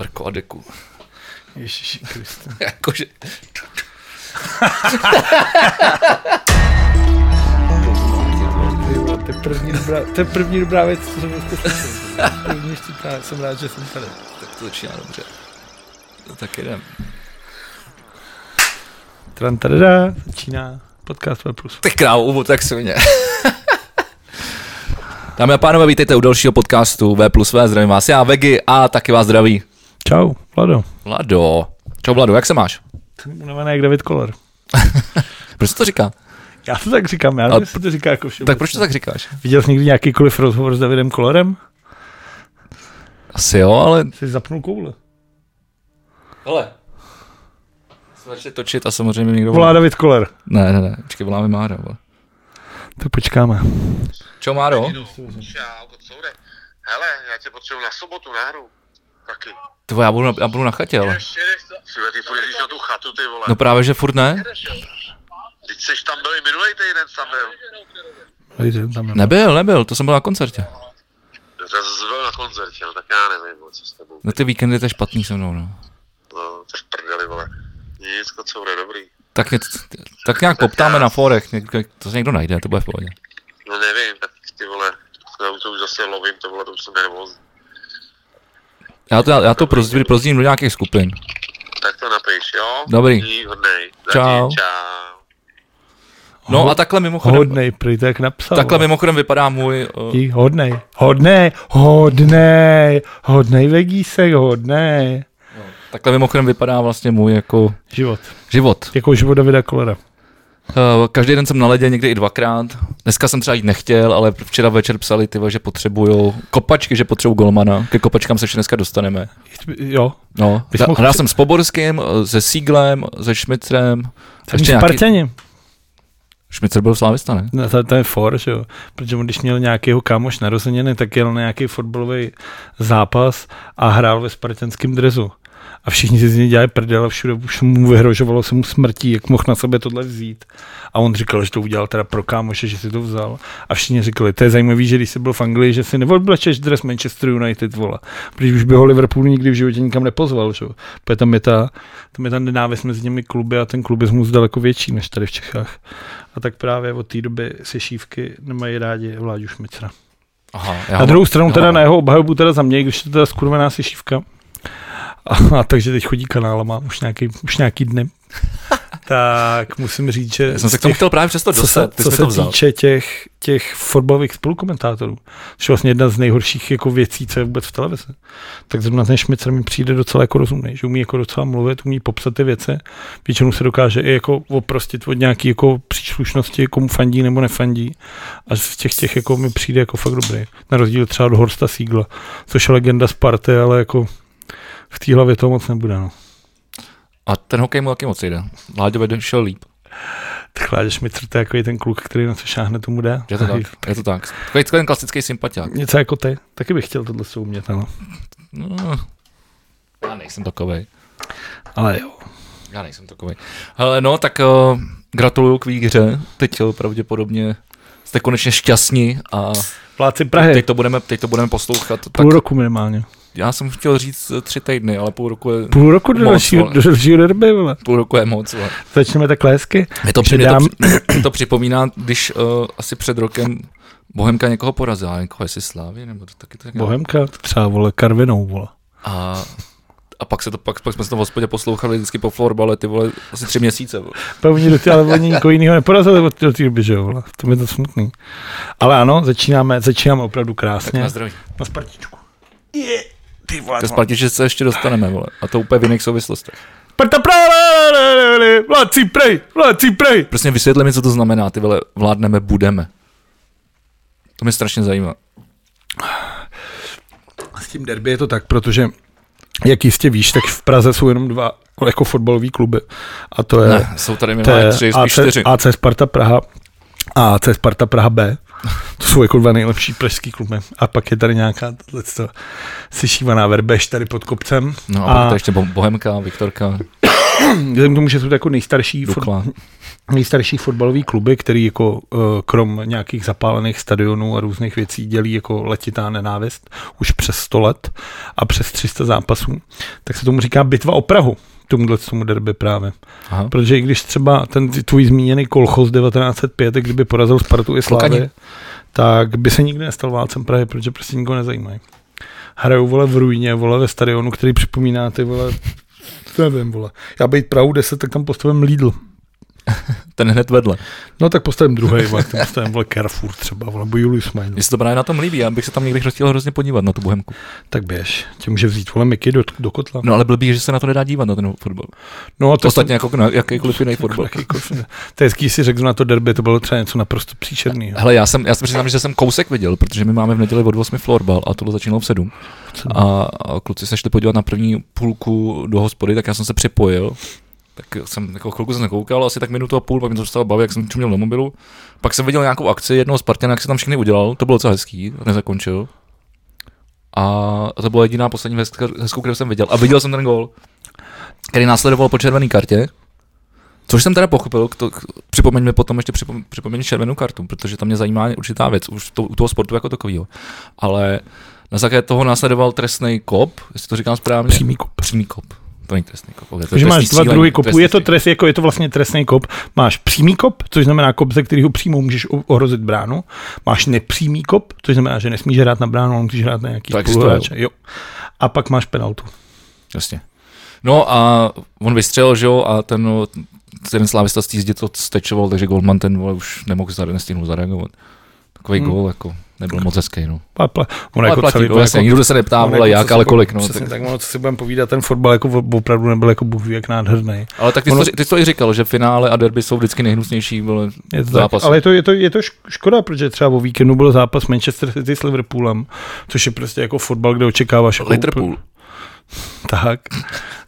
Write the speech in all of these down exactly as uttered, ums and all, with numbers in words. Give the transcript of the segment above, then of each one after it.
Brko a deku. Ježiši Kriste. Jakože... To je první dobrá, to je první dobrá věc, co jsem jste první štípná, jsem rád, že jsem tady. Tak to začíná dobře. No, tak jdem. Trantadada, začíná podcast plus. Ty krávo, úvod, tak silně. Dámy a pánové, vítejte u dalšího podcastu V plus V, zdravím vás já, Vegy, a taky vás zdraví. Čau, Vlado. Vlado. Čau, Vlado, jak se máš? Jsem unavený jak David Koller. Proč to říká? Já to tak říkám, já nevím, to říká jako všem. Tak proč to tak říkáš? Viděl jsi někdy nějakýkoliv rozhovor s Davidem Kollerem? Asi jo, ale... Jsi zapnul koule. Hele. Jsme začali točit a samozřejmě někdo... Volá David Koller. Ne, ne, ne, počkej, voláme Mára. Vole. Tak počkáme. Čau, Máro. Čau, kocoure. Hele, já tě potřebuji na sobotu, na hru. Taky. Tvo, já budu na, já budu na chatě, ale... Tyhle, ty půjdeš na tu chatu, ty vole. No právě, že furt ne. Teď seš tam byl i minulej týden, tam byl. Nebyl, nebyl, to jsem byl na koncertě. Já jsem byl na koncertě, ale tak já nevím, co s tebou. No ty víkendy to je špatný se mnou, no. No, to je v prdeli, vole. Nic, co bude dobrý. Tak, něco, tak nějak poptáme na fórech, to se někdo najde, to bude v pohodě. No nevím, tak ty vole, já to už zase lovím, to bylo, to už jsem nervózní. Já to, já, já to prozdím, prozdím do nějakých skupin. Tak to napiš, jo? Dobrý. Dí, hodnej. Čau. Čau. No a takhle mimochodem... Hodnej, prý to jak napsal. Takhle mimochodem vypadá můj... Uh... Hodnej, hodnej, hodnej, hodnej vegísek, hodnej. No, takhle mimochodem vypadá vlastně můj jako... Život. Život. Jako život Davida Kollera. Uh, každý den jsem na ledě, někdy i dvakrát. Dneska jsem třeba jít nechtěl, ale včera večer psali, tyva, že potřebujou kopačky, že potřebují golmana. Ke kopačkám se ještě dneska dostaneme. Jo. No. Hrál mohl... jsem s Poborským, se Síglem, se Šmicrem. Ještě nějaký... Šmicer byl slávista, ne? No, to, to je for, že jo. Protože on, když měl nějakýho kámoš narozeniny, tak jel na nějaký fotbalový zápas a hrál ve spartanském dresu. A všichni si z něj dělali prdel a všude už mu vyhrožovalo se mu smrtí, jak mohl na sebe tohle vzít. A on říkal, že to udělal teda pro kámoše, že si to vzal. A všichni říkali, to je zajímavý, že když jsi byl v Anglii, že si neodblečeš dres Manchester United, vole. Protože už by ho Liverpool nikdy v životě nikam nepozval, že jo. Protože tam je ta, tam je ta nenávist mezi těmi kluby a ten klubismus daleko větší než tady v Čechách. A tak právě od té doby se šívky nemají rádi Vláďu Šmicera. Aha, já na druhou stranu teda já. Na jeho obhajobu teda za mě, když to teda skurvená sešívka. A, a takže teď chodí kanálama už nějaký, už nějaký dny. Tak musím říct, že... Já jsem se k tomu těch, chtěl právě přesto dostat. Co se, co se týče těch, těch fotbalových spolukomentátorů, což je vlastně jedna z nejhorších jako věcí, co je vůbec v televizi, tak zrovna ten Šmicer mi přijde docela jako rozumný, že umí jako docela mluvit, umí popsat ty věci, většinou se dokáže i jako oprostit od nějaké jako příslušnosti, komu fandí nebo nefandí, a z těch těch jako mi přijde jako fakt dobrý. Na rozdíl třeba od Horsta Sígla, což je legenda Sparty, ale jako v té hlavě to moc nebude, no. A ten hokej mu taky moc jde. Láďovi šel líp. Tak Láďa Šmicr, to je jako ten kluk, který na co šáhne, tomu jde. Je to tak, je to tak. Takový ten klasický sympatiák. Něco jako ty. Taky bych chtěl tohle soumět, no. No. Já nejsem takovej. Ale jo. Já nejsem takovej. Hele, no, tak uh, gratuluju k výhře. Teď jo, pravděpodobně jste konečně šťastní a... Vládci Prahy. Teď to budeme, teď to budeme poslouchat. Půl tak... roku minimálně. Já jsem chtěl říct tři týdny, ale půl roku je Půl roku do dalšího derby, vole. Půl roku je moc, vole. Začneme takhle hezky. Mě to, mě dám... to, mě to připomíná, když uh, asi před rokem Bohemka někoho porazila, někoho, jestli Slávy, nebo taky tak. Bohemka, třeba, vole, Karvinou, vole. A... A pak, se to, pak, pak jsme se to v hospodě poslouchali vždycky po florbale, ty vole, asi tři měsíce. Pevně do ty, ale oni nikoho jiného neporazili od té doby, že jo, vole. To je to smutný. Ale ano, začínáme, začínáme opravdu krásně. Tak na zdraví. Na Spartičku. Yeah. Ty vole. Ke Spartiče se ještě dostaneme, vole. A to úplně v jiných souvislostech. Sparta Praha, vládci prej, vládci prej. Prostě vysvětli mi, co to znamená, ty vole, vládneme, budeme. To mě strašně zajímá. S tím derby je to tak, protože jak jistě víš, tak v Praze jsou jenom dva jako fotbalový kluby. A to je ne, jsou tady minulé tři, spíš čtyři. A C Sparta Praha a A C Sparta Praha B. To jsou jako dva nejlepší pražský kluby. A pak je tady nějaká tohleto sešívaná verbež tady pod kopcem. No a, a... pak je ještě Bohemka, Viktorka. vzhledem k tomu, že jsou to jako nejstarší, fot, nejstarší fotbalové kluby, který jako krom nějakých zapálených stadionů a různých věcí dělí jako letitá nenávist už přes sto let a přes tři sta zápasů, tak se tomu říká bitva o Prahu. Tomhle tomu derby právě. Aha. Protože i když třeba ten tvůj zmíněný kolchoz devatenáct set pět, kdyby porazil Spartu i Slavii, tak by se nikdy nestal válcem Prahy, protože prostě nikoho nezajímají. Hrajou, vole, v ruině, vole, ve stadionu, který připomíná ty, vole, nevím, vole. Já bejt Prahu deset, tak tam postavím Lidl. Ten hned vedle. No tak postavím druhej, vole, tak postavím, vole, Carrefour třeba, vole, nebo Julius Mine. Mně se to právě na tom líbí, já bych se tam někdy chtěl hrozně podívat na tu Bohemku. Tak běž, tě může vzít, vole, Miky do, do kotla. No ale blbý, že se na to nedá dívat, na ten fotbal. No a to ostatně to... jako na jakýkoliv jiný fotbal. To je, když si řekl na to derby, to bylo třeba něco naprosto příšerného. Hele, já jsem, já jsem přiznám, že jsem kousek viděl, protože my máme v neděli od osmi florbal a tohle začínalo v sedm. A, a kluci se šli podívat na první půlku do hospody, tak já jsem se připojil. Tak jsem jako chvilku jsem koukal, asi tak minutu a půl, pak mi to dostalo bavit, jak jsem čuměl na mobilu. Pak jsem viděl nějakou akci jednoho Spartana, jak se tam všechny udělal, to bylo docela hezký, nezakončil. A to byla jediná poslední hezkou, kterou jsem viděl. A viděl jsem ten gól, který následoval po červené kartě, což jsem teda pochopil, to, připomeňme potom ještě připom, připomeň červenou kartu, protože tam mě zajímá určitá věc, už to, u toho sportu jako takovýho. Ale na základě toho následoval trestný kop, jestli to říkám správně. Přímý kop. Přímý kop. To není trestný kop. Okay, to je máš dva druhy kopů, je to trest, jako je to vlastně trestný kop. Máš přímý kop, což znamená kop, ze kterého přímo můžeš ohrozit bránu. Máš nepřímý kop, což znamená, že nesmíš hrát na bránu, ale musíš hrát na nějaký spoluhráče. Jo. A pak máš penaltu. Jasně. No a on vystřelil, že jo, a ten, ten slávista z té zdi to stečoval, takže golman ten vole, už nemohl zare, nestihnul zareagovat. Takový hmm. gól jako... Nebyl moc hezký, no. Pla, ono jako platí, celý, to, jasně, jako, nikdo se neptá, vole, jak, jako, ale kolik, no. Přesně, tak, tak ono, co si budeme povídat, ten fotbal jako opravdu nebyl jako bůh ví jak nádherný. Ale tak ty, ono, jsi, to, ty jsi to i říkal, že finále a derby jsou vždycky nejhnusnější zápasy. Ale je to, je, to, je to škoda, protože třeba o víkendu byl zápas Manchester City s Liverpoolem, což je prostě jako fotbal, kde očekáváš... Liverpool. Tak,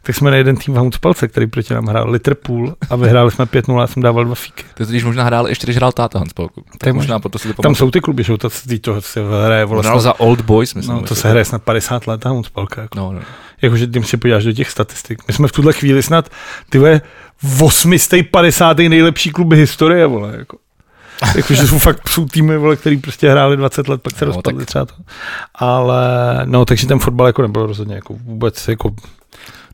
tak jsme na jeden tým vám ucpalce, který proti nám hrál Liverpool a vyhráli jsme pět nula a jsem dával dva fíky. Ty totiž možná hráli, ještě když hrál táta Hanspalku. Možná proto si to pamatuju. Tam jsou ty kluby, že to se hraje vlastně. Za Old Boys, myslím. No, to se hraje snad padesát let Hanspalka. Jako. No, no. Jakože tím si podíváš do těch statistik. My jsme v tuhle chvíli snad tyhle osm set padesát nejlepší kluby historie, vole, jako. Jakože jsou fakt jsou týmy, vole, který prostě hráli dvacet let, pak se no, rozpadli tak... třeba to. Ale no, takže ten fotbal jako nebyl rozhodně jako vůbec jako...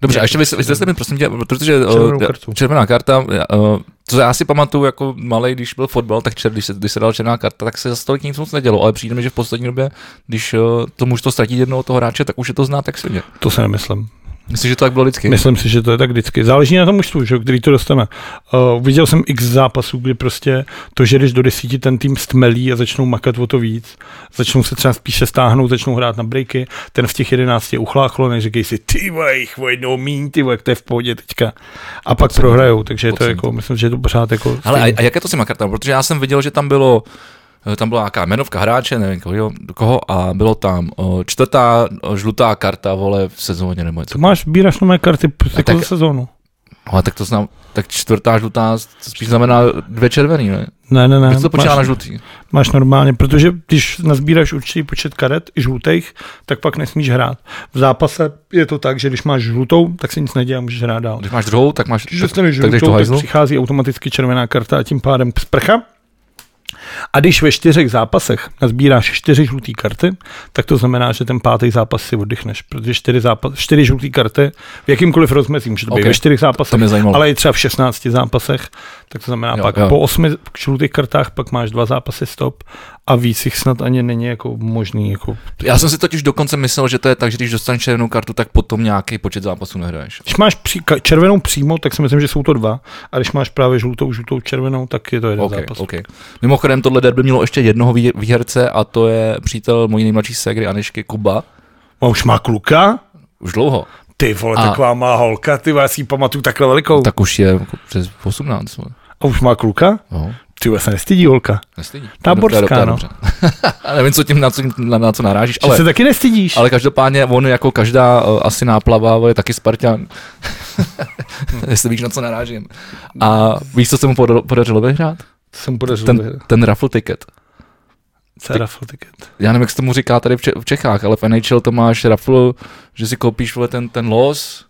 Dobře, a ještě vysvětlete mi, prosím tě, protože červenou kartu. Červená karta, co já si pamatuju jako malej, když byl fotbal, tak čer, když, se, když se dala červená karta, tak se za tolik nic moc nedělo, ale přijde mi, že v poslední době, když to může to ztratit jednoho toho hráče, tak už je to znát, tak se děje. To se nemyslím. Myslím, že to tak bylo vždycky. Myslím si, že to je tak vždycky. Záleží na tom mužstvu, že, který to dostane. Uh, viděl jsem x zápasů, kdy prostě to, že jdeš do desíti, ten tým stmelí a začnou makat o to víc. Začnou se třeba spíše stáhnout, začnou hrát na breaky. Ten v těch jedenácti uchláchlo, neříkej si, ty vole, jich o jednou míň, ty vole, jak to je v pohodě teďka. A pak Pocent. prohrajou, takže je to jako, myslím, že je to pořád jako... Ale a, a jaké to si makat tam? Protože já jsem viděl, že tam bylo... Tam byla nějaká jmenovka hráče, nevím koho, a bylo tam čtvrtá žlutá karta, vole, v sezóně nebo něco. To máš, bíráš nové karty v sezónu. Ale tak to znám, tak čtvrtá žlutá spíš znamená dvě červený, ne? Ne, ne, ne. Když to počítá na žlutý? Máš normálně, protože když nazbíráš určitý počet karet i žlutých, tak pak nesmíš hrát. V zápase je to tak, že když máš žlutou, tak se nic neděje, můžeš hrát dál. Když máš druhou, tak máš když žlutou, žlutou, tak, tak, tak přichází automaticky červená karta a tím pádem sprcha. A když ve čtyřech zápasech nazbíráš čtyři žluté karty, tak to znamená, že ten pátý zápas si oddychneš, protože čtyři, zápas, čtyři žluté karty v jakýmkoliv rozmezí, může to být okay. Ve čtyřech zápasech, ale i třeba v šestnácti zápasech, tak to znamená jo, pak jo. Po osmi žlutých kartách pak máš dva zápasy stop a víc jich snad ani není jako možný. Jako... Já jsem si totiž dokonce myslel, že to je tak, že když dostaneš červenou kartu, tak potom nějaký počet zápasů nehraješ. Když máš pří, červenou přímo, tak si myslím, že jsou to dva, a když máš právě žlutou, žlutou, červenou, tak je to jeden okay, zápas. Okay. Mimochodem, tohle derby mělo ještě jednoho výherce a to je přítel mojí nejmladší ségry Anešky Kuba. A už má kluka? Už dlouho. Ty vole, a... taková má holka, ty vás si pamatuju takhle velikou. No, tak už je jako přes osmnáct. Ne? A už má kluka? No. Ty vole, se nestydí holka. Nestydí. Táborská, no. Nevím, co tím, na co, na, na co narážíš. Ale, se taky nestydíš. Ale každopádně on jako každá uh, asi náplava je taky Spartan. Jestli víš, na co narážím. A víš, co se mu podařilo vyhrát? Jsem ten, ten raffle ticket. Co je raffle ticket? Já nevím, jak se tomu říká tady v Čechách, ale v N H L to máš raffle, že si koupíš vole, ten, ten los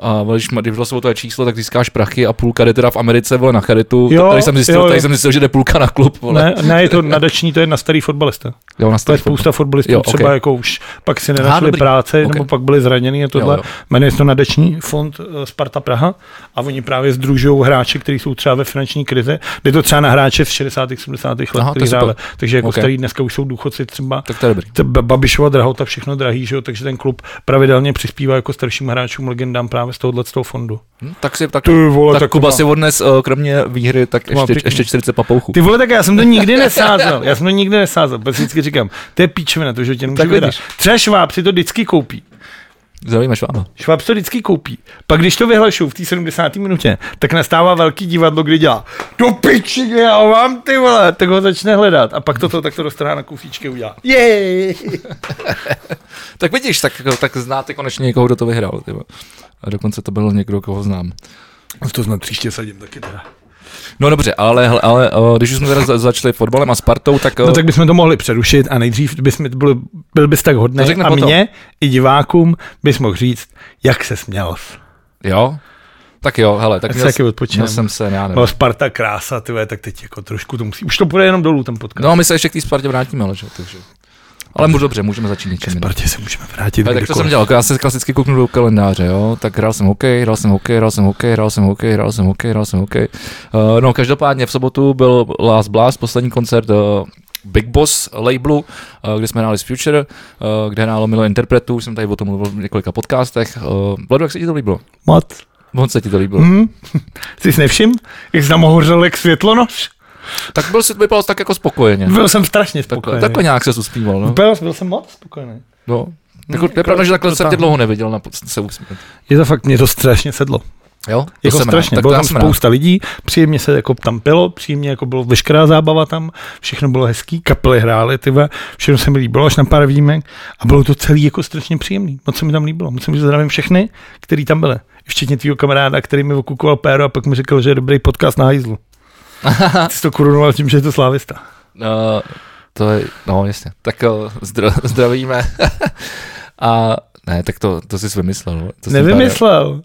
A když, když hlasovalo to číslo, tak získáš prachy a půlka jde teda v Americe, vole, na charitu. Jo, tady, jsem zjistil, jo, jo. tady jsem zjistil, že jde půlka na klub. Vole. Ne, ne, je to nadační, to je na starý fotbalista. Jo, na starý to je spousta fotbalistů, jo, třeba okay. jako už pak si nenašli ha, práce, okay. nebo pak byli zraněni a tohle. Jo, jo. Jmenuje se to nadační fond Sparta Praha a oni právě sdružují hráče, kteří jsou třeba ve finanční krizi. Jde to třeba na hráče z šedesátých, sedmdesátých let, Aha, který hráli. Takže jako okay. starý dneska už jsou důchodci třeba. Tak to je dobrý. Babišova drahota, všechno drahý, že jo, takže ten klub pravidelně přispívá jako starším hráčům, legendám právě z tohohle z toho fondu. Hm, tak si tak, ty vole, tak, tak Kuba si odnes uh, kromě výhry tak ještě, ještě čtyřicet papouchů. Ty vole, tak já jsem to nikdy nesázel. Já jsem to nikdy nesázel. Vždycky říkám, to je píčovina, to že tě nemůžu vydat. Třeba Šváb si to vždycky koupí. Zdravíme Švába. Šváb si to vždycky koupí. Pak když to vyhlašou v té sedmdesáté minutě, tak nastává velký divadlo, kde dělá do piči, já vám ty vole, tak ho začne hledat a pak toto takto dostrhá na kousíčky udělá. Tak vidíš, tak, tak znáte konečně někoho, kdo to vyhrál. Tyba. A dokonce to byl někdo, koho znám. To znám, příště sadím taky teda. No dobře, ale, ale když už jsme teda začali fotbalem a Spartou, tak... No tak bychom to mohli přerušit a nejdřív bychom byli, byl bys tak hodný a mně i divákům bys mohl říct, jak se směl. Jo? Tak jo, hele, tak měl, měl jsem se, já nevím. No Sparta krása, tyhle, tak teď jako trošku to musí... Už to půjde jenom dolů ten podcast. No my se ještě k té Spartě vrátíme, ale že? Takže... Ale můžu dobře, můžeme začít něčím. Ke Spartě se můžeme vrátit. Tak to jsem dělal, já se klasicky kouknu do kalendáře, jo. Tak hrál jsem hokej, hrál jsem hokej, hrál jsem hokej, hrál jsem hokej, hrál jsem hokej, hrál jsem hokej. Uh, no každopádně v sobotu byl Last Blast, poslední koncert uh, Big Boss labelu, uh, kde jsme hráli z Future, uh, kde hrálo Milo Interpretů, jsem tady o tom mluvil v několika podcastech. Uh, Vladu, jak se ti to líbilo? Moc. Moc se ti to líbilo. Hmm. Jsi si nevšiml, jak jsi tam hořel jak světlonož? Tak byl jsi vypadal tak jako spokojeně. Byl jsem strašně spokojený. Takhle nějak se uspíval, no. Byl, byl jsem moc spokojený. No. Tak no, je pravda, že takhle jsem tě dlouho neviděl na se usmívat. Je to fakt, mě to strašně sedlo. Jo? To jako strašně, bylo tam spousta rád. lidí, příjemně se jako tam pilo, příjemně jako bylo veškerá zábava tam, všechno bylo hezký, kapely hrály, tyhle, všechno se mi líbilo, až na pár výjimek a bylo to celý jako strašně příjemný, moc se mi tam líbilo, moc se mi zdravím všechny, kteří tam byli, včetně tvýho kamaráda, který mi okukoval péro a pak mi řekl, že je dobrý podcast na hajzlu. Ty jsi to korunoval tím, že je to slávista. No, to je, no jasně. Tak jo, zdr, zdravíme. A ne, tak to, to jsi vymyslel. Vole. To nevymyslel.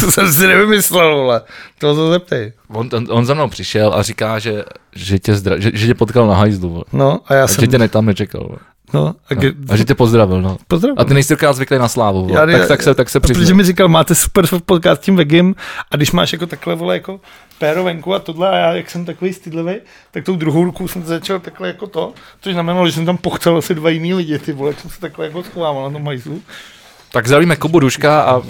To jsem si nevymyslel, vole. To se zeptej. On, on, on za mnou přišel a říká, že, že, tě, zdra, že, že tě potkal na hajzlu. Vole. No, a já a jsem... že tě ne, tam nečekal. Vole. No, a, kdy... no, a že tě pozdravil, no. Pozdravil. A ty nejsi krát zvyklý na slávu, já, tak, tak se, tak se přiznal. Protože mi říkal, máte super podcast tím vegim a když máš jako takhle, vole, jako péro venku a tohle a já, jak jsem takový stydlivý, tak tou druhou rukou jsem začal takhle jako to, což znamenalo, že jsem tam pochcel asi dva jiný lidi, ty vole, jsem se takhle jako schovával na tom hajzlu. Tak zavíme Kubu Duška a...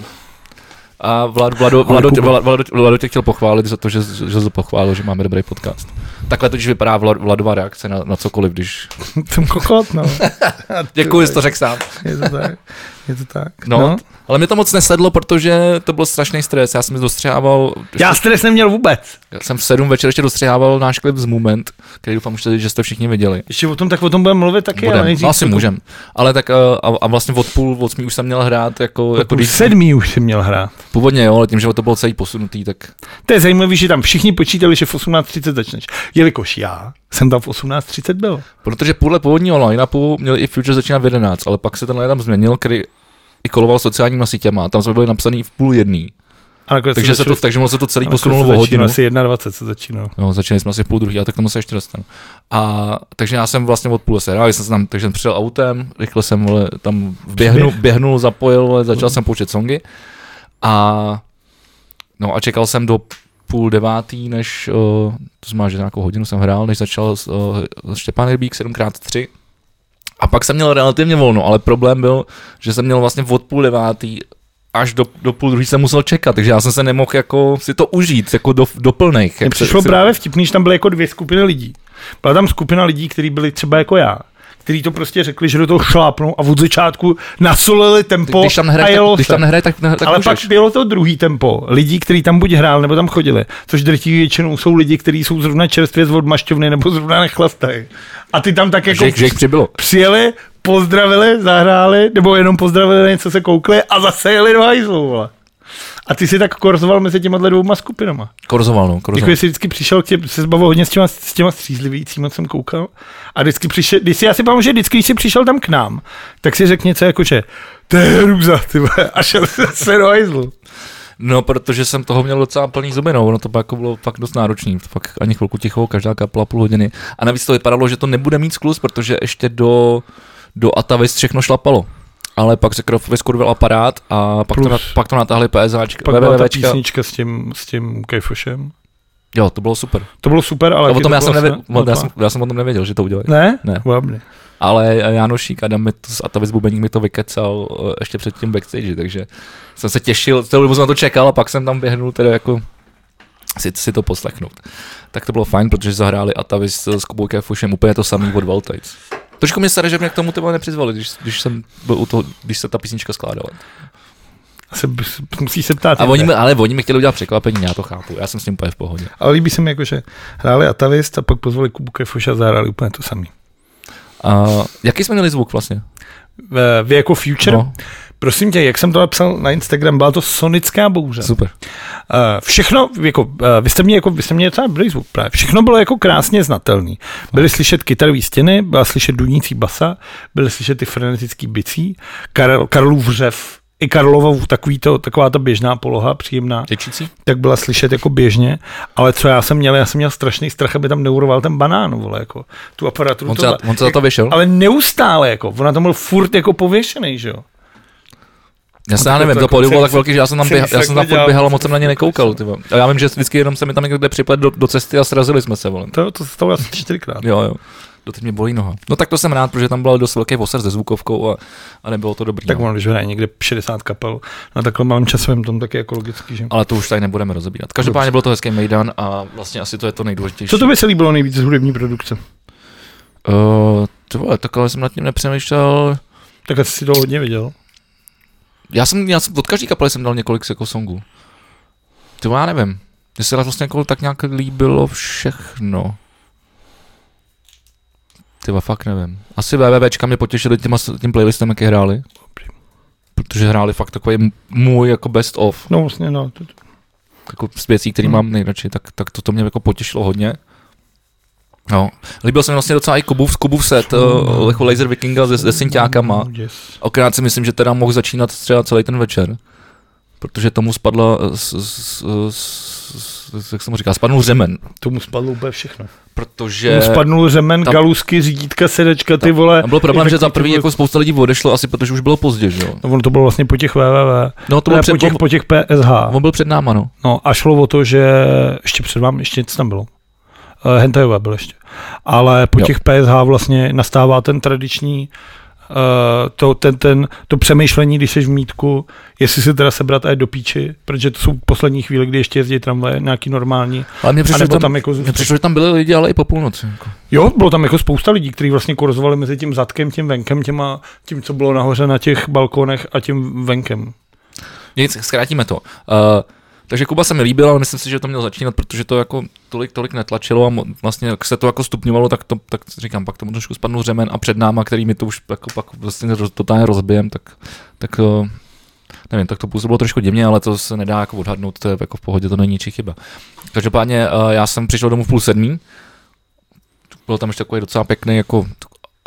A Vlado, Vlado, Vlado, Vlado, Vlado tě chtěl pochválit za to, že, že se pochválil, že máme dobrý podcast. Takhle totiž vypadá Vladova reakce na, na cokoliv, když... Jsem kokot, no. Děkuji, jsi to řekl sám. Je to tak, je to tak. No, no. Ale mě to moc nesedlo, protože to byl strašný stres, já jsem dostřihával... Já stres neměl vůbec. Já jsem v sedm večer ještě dostřihával náš klip z Moment, který doufám, že jste všichni viděli. Ještě o tom, tak o tom budeme mluvit taky, budem. ale nejdřív... No, asi můžem. Ale tak a, a vlastně od půl, od osmi už jsem měl hrát jako... jako když... sedmí už jsem měl hrát. Původně jo, ale tím, že to bylo celý posunutý, tak... To je zajímavý, že tam všichni počítali, že v osmnáct třicet začneš, jelikož já jsem tam v osmnáct třicet byl. Protože podle původního line-upu měli i Future začínat v jedenáct, ale pak se ten line-up změnil, který i koloval sociálníma sítěma, tam jsme byli napsaný v půl jedný. Takže, se to, takže se to celý posunulo o hodinu. Asi dvacet jedna se začínalo. No, začínali jsme asi v půl druhý, a tak tomu se ještě dostanu. A takže já jsem vlastně od půl se hrál, jsem tam, takže jsem přijel autem, rychle jsem vole, tam běhnul, běhnul, zapojil, vole, začal jsem poučet songy. A, no a čekal jsem do půl devátý, než, uh, to znamená, že nějakou hodinu jsem hrál, než začal uh, Štěpán Rybík sedm krát tři. A pak jsem měl relativně volno, ale problém byl, že jsem měl vlastně od půl devátý až do, do půl druhý jsem musel čekat, takže já jsem se nemohl jako si to užít, jako do, do plnejch. Mně přišlo si... právě vtipný, že tam byly jako dvě skupiny lidí. Byla tam skupina lidí, kteří byli třeba jako já, kteří to prostě řekli, že do toho šlápnou a od začátku nasolili tempo když tam hraje, a jelo tak, když tam nehraje, tak, ne, tak ale můžeš. Pak bylo to druhý tempo lidí, kteří tam buď hrál, nebo tam chodili, což drtí většinou jsou lidi, kteří jsou zrovna čerstvě z odmašťovny nebo zrovna nechlastají. A ty tam tak jako že, že přijeli, pozdravili, zahráli, nebo jenom pozdravili, něco se koukli a zase jeli do hajzlu. A ty si tak korzoval mezi těma dvouma skupinama. Korzoval, no. Korzoval. Děkuji, jsi vždycky přišel, tě, se zbavil hodně s těma, s těma střízlivějícíma, co jsem koukal. A vždycky přišel, když si, já si pamatuju, že vždycky, když jsi přišel tam k nám, tak si řekl něco jako, že to je hrůza, ty vole, a šel se do hajzlu. No, protože jsem toho měl docela plný zuby, no, ono to pak jako bylo fakt dost náročný, to fakt ani chvilku ticho, každá kapla půl hodiny. A navíc to vypadalo, že to nebude mít skluz, protože ještě do, do Atavis všechno šlapalo. Ale pak se Krofově skurvil aparát a pak to, pak to natáhli P S H. Pak byla ta písnička s tím, s tím Kejfušem. Jo, to bylo super. To bylo super, ale... O tom já, jsem nevěděl, já, jsem, já jsem o tom nevěděl, že to udělají. Ne? Ne. Vábně. Ale Janošík Adam mi to, a Atavis Bubeník mi to vykecal ještě před tím backstage, takže jsem se těšil, celou dobu jsem na to čekal a pak jsem tam běhnul teda jako si, si to poslechnout. Tak to bylo fajn, protože zahráli Atavis s Kubou Kejfušem úplně to samý od Voltaic. Trošku mě staré, že mě k tomu teba nepřizvali, když, když jsem byl u toho, když se ta písnička skládala. Se, musí se ptát. A oni mi, ale oni mi chtěli udělat překvapení, já to chápu, já jsem s ním úplně v pohodě. Ale líbí se mi jako, že hráli Atavist a pak pozvali Kubu Kejfuša a zahráli úplně to samý. A jaký jsme měli zvuk vlastně? Vy jako Future? No. Prosím tě, jak jsem to napsal na Instagram, byla to sonická bouře. Super. Všechno, jako, vy jste mě, jako, vy jste mě docela dobrý zvuk právě. Všechno bylo jako krásně znatelný. Byly slyšet kytarový stěny, byla slyšet dunící basa, byly slyšet ty frenetický bicí, Karel, Karlův řev, i Karlovovu, takový to, taková ta běžná poloha, příjemná, Těčící? Tak byla slyšet jako běžně, ale co já jsem měl, já jsem měl strašný strach, aby tam neuroval ten banán, vole, jako, tu aparaturu. On, to, za, on se za to vyšel? Ale neustále, jako, ona tam byl furt jako pověšený, že jo. Já se já nevím, to pódium bylo tak velký, že já jsem tam, běha, já jsem tam podběhal a moc jsem na ně nekoukal. Tyba. A já vím, že vždycky jenom se mi tam někde připlet do, do cesty a srazili jsme se, vole. To, to stalo asi čtyřikrát. Jo, jo. Doteď mě bolí noha. No tak to jsem rád, protože tam byla dost velký osar se zvukovkou a, a nebylo to dobrý. Tak ono, když hraje někde šedesát kapel na takovém malém časovém tom, tak je ekologický, že? Ale to už tady nebudeme rozebírat. Každopádně byl to hezký mejdan a vlastně asi to je to nejdůležitější. Co to by se líbilo nejvíc z hudební produkce? Uh, to vole, takhle jsem nad tím nepřemýšlel. Tak asi si to hodně viděl. Já jsem, já jsem od každé kapely jsem dal několik jako songů. To já nevím. Mně se vlastně jako tak nějak líbilo všechno. Tyba, fakt nevím. Asi VVVčka mě potěšili těma, tím playlistem, jaký hráli. Protože hráli fakt takový můj jako best of. No vlastně, no. Jako z věcí, který hmm. mám nejradši, tak, tak to, to mě jako potěšilo hodně. No, líbil jsem vlastně docela i Kubův, Kubův set, uh, jako Laser Vikinga se, se synťákama. Okrát si myslím, že teda mohl začínat třeba celý ten večer, protože tomu spadla, s, s, s, jak jsem mu říkal, spadnul řemen. Tomu spadlo úplně všechno. Protože... Tomu spadnul řemen, tam, galusky, řídítka, sedačka, ty vole. Tam byl problém, že za první jako spousta lidí odešlo asi, protože už bylo pozdě, že jo. No, ono to bylo vlastně po těch V V V, no, to bylo před, po, těch, po těch P S H. On byl před náma, no. No a šlo o to, že ještě před vám ještě nic tam bylo. Hentajová byl ještě. Ale po jo. těch P S H vlastně nastává ten tradiční uh, to, ten, ten, to přemýšlení, když jsi v mítku, jestli si teda sebrat a do píči, protože to jsou poslední chvíle, kdy ještě jezdí tramvaje, nějaký normální. Ale mě přišlo, tam, tam jako mě přišlo, že tam byli lidi, ale i po půlnoci. Jako. Jo, bylo tam jako spousta lidí, kteří vlastně kurzovali mezi tím zadkem, tím venkem, těma, tím, co bylo nahoře na těch balkonech a tím venkem. Nic, zkrátíme to. Uh, Takže Kuba se mi líbila, ale myslím si, že to mělo začínat, protože to jako tolik tolik netlačilo a vlastně jak se to jako stupňovalo, tak to tak říkám, pak tomu trošku spadnul řemen a před náma, který mi to už jako pak vlastně totálně rozbijem, tak tak nevím, tak to působilo trošku divně, ale to se nedá jako odhadnout, to je jako v pohodě, to není ničí chyba. Každopádně já jsem přišel domů v půl sedmí. Bylo tam ještě takový docela pěkný jako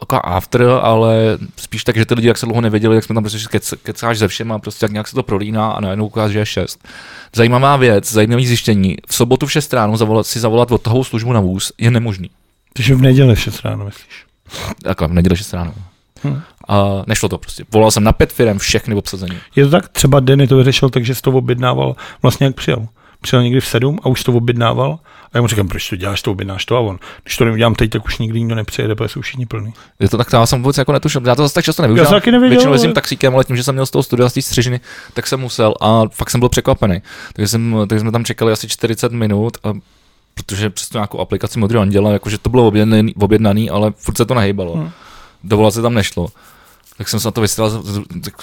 jako after, ale spíš tak, že ty lidi jak se dlouho nevěděli, jak jsme tam prostě kec, kecáš ze všema, prostě jak nějak se to prolíná a najednou ukáže, že je šest. Zajímavá věc, zajímavé zjištění, v sobotu v šest ráno zavolat, si zavolat odtahovou službu na vůz je nemožný. Takže v neděli v šest ráno, myslíš? Takhle, v neděli v šest ráno. Hmm. A nešlo to prostě. Volal jsem na pět firem, všechny obsazení. Je to tak, třeba Denny to vyřešil, takže jsi to objednával vlastně jak přijel. Přijel někdy v sedm a už to objednával. A já mu říkám, proč to děláš, to objednáš to a on. Když to neudělám teď, tak už nikdy nikdo nepřijede, protože jsou všichni plný. Je to tak, já jsem vůbec jako netušil, já to zase tak často nevyužívám. Já jsem většinou jezdím taxíkem, ale tím, že jsem měl z toho studia, z té střižiny, tak jsem musel a fakt jsem byl překvapený. Takže, jsem, takže jsme tam čekali asi čtyřicet minut, a, protože přes tu nějakou aplikaci Modrý anděla, jakože to bylo objednaný, objednaný, ale furt se to nehejbalo. Hmm. Dovolat se tam nešlo. Tak jsem se na to vystřelil,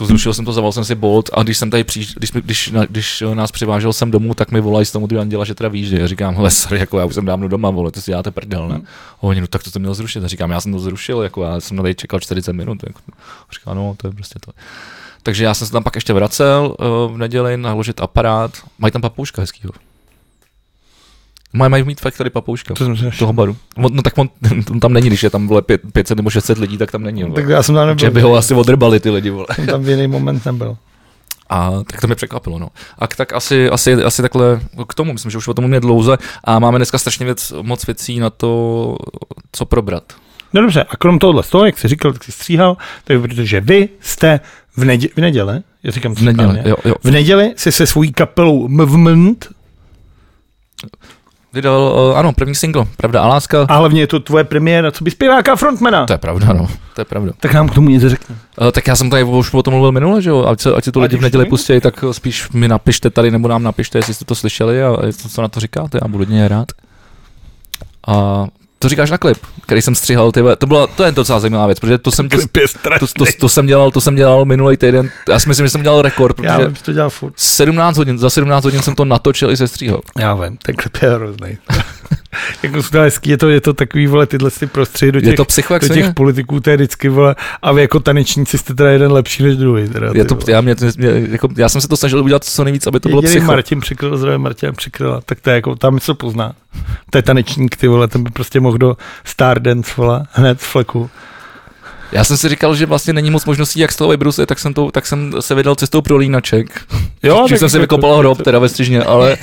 zrušil jsem to, zavolal jsem si Bolt a když jsem tady při, když, když, když nás přivážel sem domů, tak mi volají z toho Modrý anděla, že teda výjíždí. Já říkám, hele, sorry, jako já už jsem dávno doma, vole, to si děláte prdel, ne? Oni, no tak to jsem měl zrušit. A říkám, já jsem to zrušil, jako já jsem tady čekal čtyřicet minut. Jako. Říkám, no, to je prostě to. Takže já jsem se tam pak ještě vracel v neděli naložit aparát. Mají tam papouška hezkýho. Mají mají mít fakt tady papouška toho baru. No tak on, on tam není, když je tam vole pět set nebo šest set lidí, tak tam není. Vole. Tak já jsem tam nebyl. Že by ho asi odrbali ty lidi, vole. Jsem tam v jiný moment nebyl. A tak to mě překvapilo, no. A tak asi, asi, asi takhle k tomu, myslím, že už o tom je dlouze a máme dneska strašně věc, moc věcí na to, co probrat. No dobře, a krom tohohle toho, jak jsi říkal, tak jsi stříhal, tak protože vy jste v, nedě- v neděli, já říkám v neděli, jo, jo. V neděli jsi se svojí kapelou Moment vydal, ano, první single, Pravda a láska. A hlavně je to tvoje premiéra, co by zpěváka a frontmana. To je pravda, no, to je pravda. Tak nám k tomu něco řekni. Uh, tak já jsem tady už o tom mluvil minule, že jo, ať se, ať se to lidi v neděli pustějí, tak spíš mi napište tady, nebo nám napište, jestli jste to slyšeli a co na to říkáte, já budu hodně rád. A to říkáš na klip, který jsem stříhal, tyhle, to byla, to je docela zajímavá věc, protože to jsem, děl, to, to, to jsem dělal, to jsem dělal minulý týden, já si myslím, že jsem dělal rekord, protože já vím, to dělal furt. sedmnáct hodin, za sedmnáct hodin jsem to natočil i sestříhal. Já vím, ten klip je hrozný. Jako jsou to hezký, je to, je to takový, vole, tyhle si prostředí do těch, do těch politiků, to je vždycky, vole, a vy jako tanečníci jste teda jeden lepší než druhý. Teda, je to, já, mě, mě, jako, já jsem se to snažil udělat co nejvíc, aby to bylo psycho. Martin Přikryl, zdravím Martina Přikryla, tak to je jako, tam něco pozná. To je tanečník, ty vole, ten by prostě mohl do Stardance, vole, hned z fleku. Já jsem si říkal, že vlastně není moc možností, jak z toho vybrusit, tak jsem, to, tak jsem se vydal cestou pro línaček. Jo, tak jsem si vykopal hrob, teda ve střižně, ale...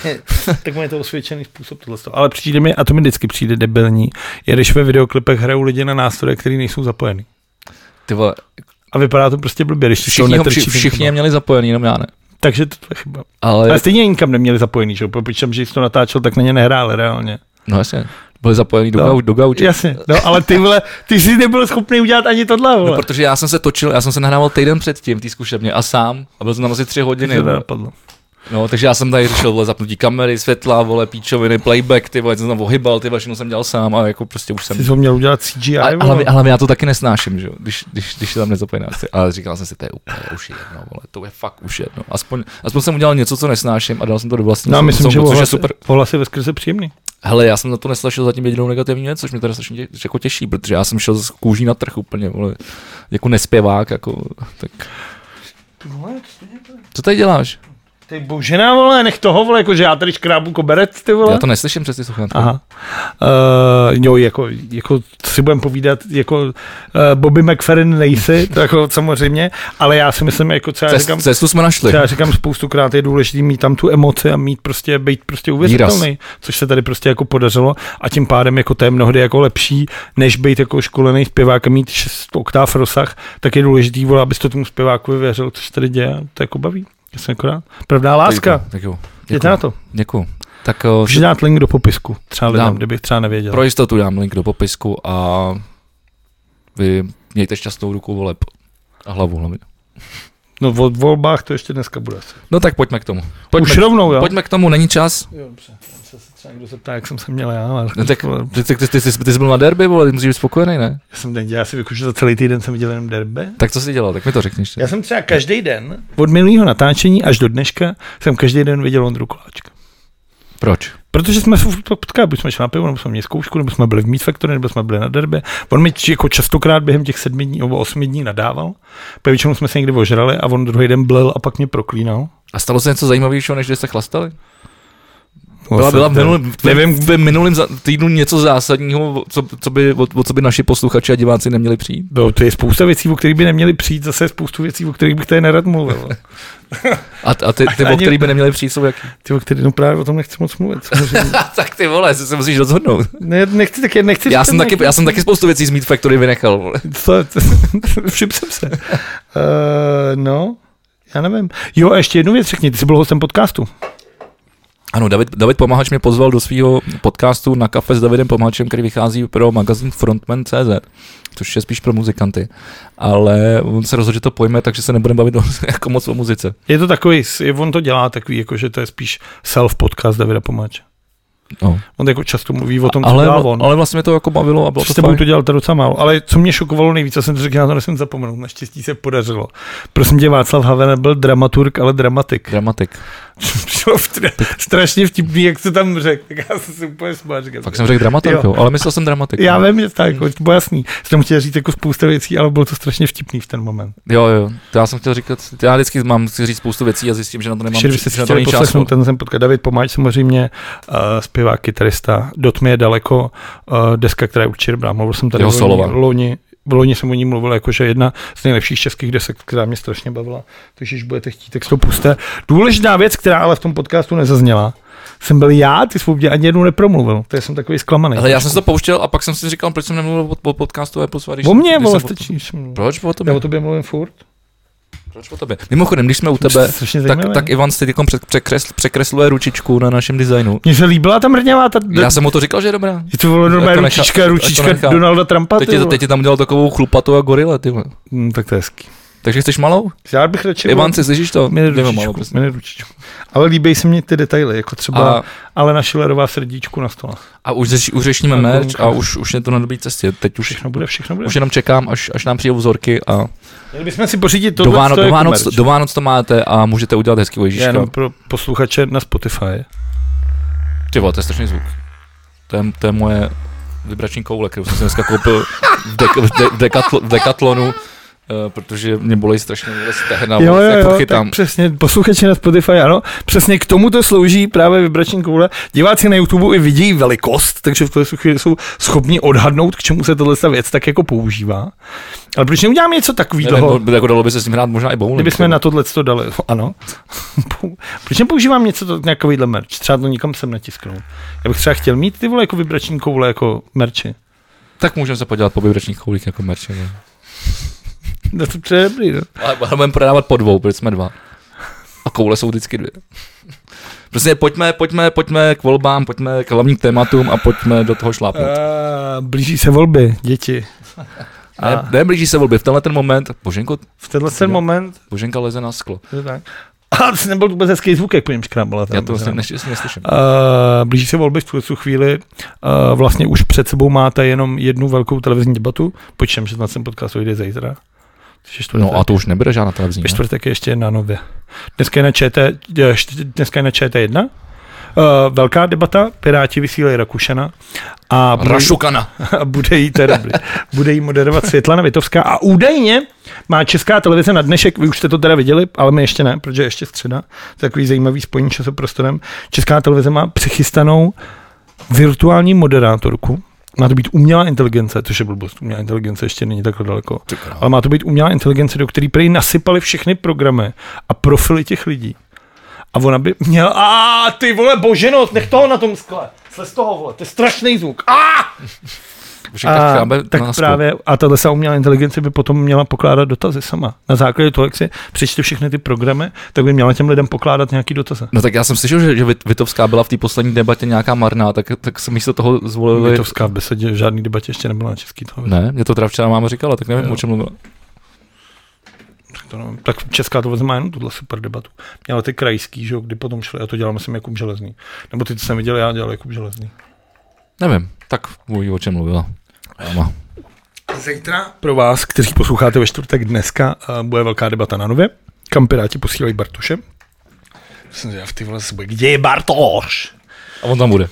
Tak má to osvědčený způsob tohle. Ale přijde mi, a to mi vždycky přijde debilní, je, když ve videoklipech hrajou lidi na nástroje, které nejsou zapojený. Ty vole... A vypadá to prostě blbě, když všichni to netrčí. Všichni, všichni je měli zapojený, jenom já ne. Takže to je chyba. Ale, ale stejně nikam neměli zapojený, že jo? Protože jsi to natáčel, tak na ně nehráli reálně. No jasně. Byli zapojení do, no, gau, do gauče. Jasně, no, ale ty, vole, ty jsi nebyl schopný udělat ani tohle, vole. No, protože já jsem se točil, já jsem se nahrával týden předtím, tý zkušebně a sám, a byl jsem tam asi tři hodiny. To nenapadlo. No, takže já jsem tady řešil, vole, zapnutí kamery, světla, vole, píčoviny, playback, ty vole, jsem tam ohybal, ty všechno jsem dělal sám a jako prostě už jsem... Ty jsi ho měl udělat C G I, vole. Ale, ale já to taky nesnáším, že jo, když, když, když se tam nezapojí nástřed. Ale říkal jsem si, to je úplně už jedno, vole, to je fakt už jedno. Aspoň, aspoň jsem udělal něco, co nesnáším a dal jsem to do vlastní. No, myslím, že ohlas je veskrze příjemný. Hele, já jsem na to neslyšel zatím jedinou negativní věc, což mě teda strašně tě, jako těší, protože já jsem šel z kůží na trh úplně, vole, jako nespěvák, jako, tak. Co tady děláš? Ty božená, vole, nech toho, vole, jakože já tady škrábu koberec, ty vole. Já to neslyším přes ty sluchátka. Aha. Uh, jo, jako, jako, si budem povídat, jako uh, Bobby McFerrin nejsi, to jako samozřejmě, ale já si myslím, jako, co já Cest, říkám, cestu jsme našli. Co já říkám spoustukrát, je důležitý mít tam tu emoci a mít prostě, být prostě uvěřitelný, což se tady prostě jako podařilo a tím pádem, jako, to je mnohdy jako lepší, než být jako školený zpěvák a mít šest oktáv rozsah, tak je důležitý, vole, abys to tomu zpěváku věřil, což tady děje, to jako baví. Jasně, akorát. Pravda láska. Děkuju. Děkuju. Na to. Děkuju. Tak uh, můžeš dát link do popisku, třeba lidem, kdybych třeba nevěděl. Pro jistotu dám link do popisku a vy mějte šťastnou ruku voleb a hlavu hlavně. No o volbách to ještě dneska bude asi. No tak pojďme k tomu. Pojďme Už k, rovnou, jo? Pojďme k tomu, není čas. Jo, dobře. Se třeba někdo zeptá, jak jsem se měl já. Ale... No, tak, ty, ty, ty, ty, ty jsi byl na derby, vole, ty musíš být spokojený, ne? Já jsem nedělal, já si vykušel, za celý týden jsem viděl jenom derby. Tak co jsi dělal, tak mi to řekneš. Já jsem třeba každý den, od minulého natáčení až do dneška, jsem každý den viděl Ondru Koláčka. Proč? Protože jsme se potkali, buď jsme šli na pivo, nebo jsme měli zkoušku, nebo jsme byli v Meat Factory, nebo jsme byli na derby. On mi jako častokrát během těch sedmi dní nebo osmi dní nadával. Po většinou jsme se někdy ožrali a on druhý den blel a pak mě proklínal. A stalo se něco zajímavějšího, než když se chlastali? Byla, byla v minulým, nevím, v minulým týdnu něco zásadního, co, co by, o, o co by naši posluchači a diváci neměli přijít? No, to je spousta věcí, o kterých by neměli přijít, zase spoustu věcí, o kterých bych tady nerad mluvil. A, a ty, ty o kterých by neměli přijít, jsou jaký? Ty, o kterých, no právě o tom nechci moc mluvit. Tak ty vole, se musíš rozhodnout. Ne, nechci, tak je, nechci já, jsem taky, já jsem taky spoustu věcí z Meat Factory vynechal, vole. Všiml jsem se. Uh, no, já nevím. Jo, a ještě jednu věc řekni, ty jsi byl hostem podcastu. Ano, David, David Pomahač mě pozval do svého podcastu Na kafe s Davidem Pomahačem, který vychází pro magazín Frontman tečka cé zet, což je spíš pro muzikanty. Ale on se rozhodl, že to pojme, takže se nebudeme bavit jako moc o muzice. Je to takový, on to dělá takový, jako že to je spíš self-podcast Davida Pomahače. No. On jako často mluví o tom, co ale, dělá on. Ale vlastně mě to jako bavilo a bylo to fajn. To dělal to docela málo, ale co mě šokovalo nejvíc, já jsem to řekl, já to nesmím zapomenout, naštěstí se podařilo. Prosím tě, Václav Havel nebyl dramaturg, ale dramatik. Dramatik. Strašně vtipný, jak to tam řekl, tak já jsem si úplně smál. Fakt jsem řekl dramatik, jo. ale myslel jsem dramatik. Já vím, že tak, to bylo jasný. Jsem chtěl říct jako spousta věcí, ale bylo to strašně vtipný v ten moment. Jo, jo, to já jsem chtěl říkat, já vždycky mám chci říct spoustu věcí a zjistím, že na to nemám čas. Ten jsem potkal David Pomáč, samozřejmě zpěvák, kytarista, dot mi je daleko, uh, deska, která je určitě dobrá, mluvil jsem tady loni, loni jsem o ní mluvil, jakože jedna z nejlepších českých desek, která mě strašně bavila. Takže když budete chtít, tak to puste. Důležitá věc, která ale v tom podcastu nezazněla, jsem byl já, ty svobodě ani jednou nepromluvil. To jsem takový zklamaný. Ale já jsem se to pouštěl a pak jsem si říkal, proč jsem nemluvil o, o podcastové posvary. O mě, vole, stačíš. Proč o tobě? Já o tobě mluvím furt. Proč o tobě? Mimochodem, když jsme u tebe, tak, tak Ivan si teďkom překresl, překresluje ručičku na našem designu. Mně se líbila ta mrňavá. Ta... Já jsem mu to říkal, že je dobrá. Je to vole normální ručička, ručička Donalda Trumpa. Teď, je, teď je tam udělal takovou chlupatou a gorila. Hmm, tak to je hezký. Takže chceš malou? Já bych radši... Ivan, si slyšíš to? Měli ručičku, měli ručičku. Ale líbí se mi ty detaily, jako třeba a... Alena Schillerová srdíčku na stole. A už, už řešíme merch a už, už je to na dobré cestě. Teď už všechno bude, všechno bude. Už jenom čekám, až, až nám přijdou vzorky a... Měli bychom si pořídit tohle, do, Váno, do, Vánoc, do Vánoc to máte a můžete udělat hezký Ježíška. Jenom pro posluchače na Spotify. Ty vole, to je strašný zvuk. To je, to je moje vibrační koule, kterou jsem si dneska koupil v, dek, v, de, v, dekatlo, v Dekatlonu. Uh, protože mě bolí strašně stehna, jo, jo, jak podchytám. Přesně, posluchači na Spotify, ano, přesně k tomu to slouží právě vibrační koule. Diváci na YouTube i vidí velikost, takže v této chvíli jsou schopni odhadnout, k čemu se tato věc tak jako používá. Ale proč neuděláme něco takového? Jako dalo by se s tím hrát možná i bowling. Kdybychom na tohle to dali, ano. Proč nepoužívám něco takovýhle merch? Třeba to nikam sem netisknout. Já bych třeba chtěl mít ty vole jako vibrační koule jako merči. Tak můžeme se podívat po vibračních koulích jako merči. No to přeje dobrý, no. Ale budeme prodávat po dvou, protože jsme dva. A koule jsou vždycky dvě. Prostě pojďme, pojďme, pojďme k volbám, pojďme k hlavním tématům a pojďme do toho šlápnout. A, blíží se volby, děti. A... Ne, ne, blíží se volby, v tenhle ten moment, Boženko... V tenhle ten moment... Boženka leze na sklo. Tak. A to nebyl vůbec hezký zvuk, jak po něm škrábala. Já to vlastně neslyším. Uh, blíží se volby v tuto chvíli. Uh, vlastně už před sebou máte jenom jednu velkou televizní debatu. Počkám, že ten podcast dojde zítra. No a to už nebude žádná televizní. Ve čtvrtek je ještě na Nově. Dneska je na ČT, dneska je na ČT jedna. Uh, velká debata, Piráti vysílají Rakušana. A bude, Rašukana. A bude jí, teda, bude jí moderovat Světlana Vitovská. A údajně má Česká televize na dnešek, vy už jste to teda viděli, ale my ještě ne, protože ještě středa. Takový zajímavý spojení časoprostorem. Česká televize má přechystanou virtuální moderátorku. Má to být umělá inteligence, což je blbost, umělá inteligence ještě není takhle daleko, ale má to být umělá inteligence, do které prý nasypali všechny programy a profily těch lidí. A ona by měla, a ty vole Boženo, nech toho na tom skle, slez toho vole, to je strašný zvuk, a, a tak právě, a tato se umělá inteligence by potom měla pokládat dotazy sama. Na základě toho, jak si přečte všechny ty programy, tak by měla těm lidem pokládat nějaký dotazy. No tak já jsem slyšel, že, že Vitovská byla v té poslední debatě nějaká marná, tak, tak jsem místo toho zvolili... Vitovská v besedě v žádný debatě ještě nebyla na český televizi. Ne, mě to teda včera máma říkala, tak nevím, jo. O čem mluvila. No, tak Česká televize má jenom tuhle super debatu. Měla ty krajský, že jo, kdy potom šli, já to dělám, jsem Jakub Železný. Nebo ty, co jsem viděl, já dělal Jakub Železný. Nevím, tak mluví, o čem mluvila. Máma. Zítra pro vás, kteří posloucháte ve čtvrtek dneska, bude velká debata na Nově, kam Piráti posílají Bartoše. Kde je Bartoš? A on tam bude.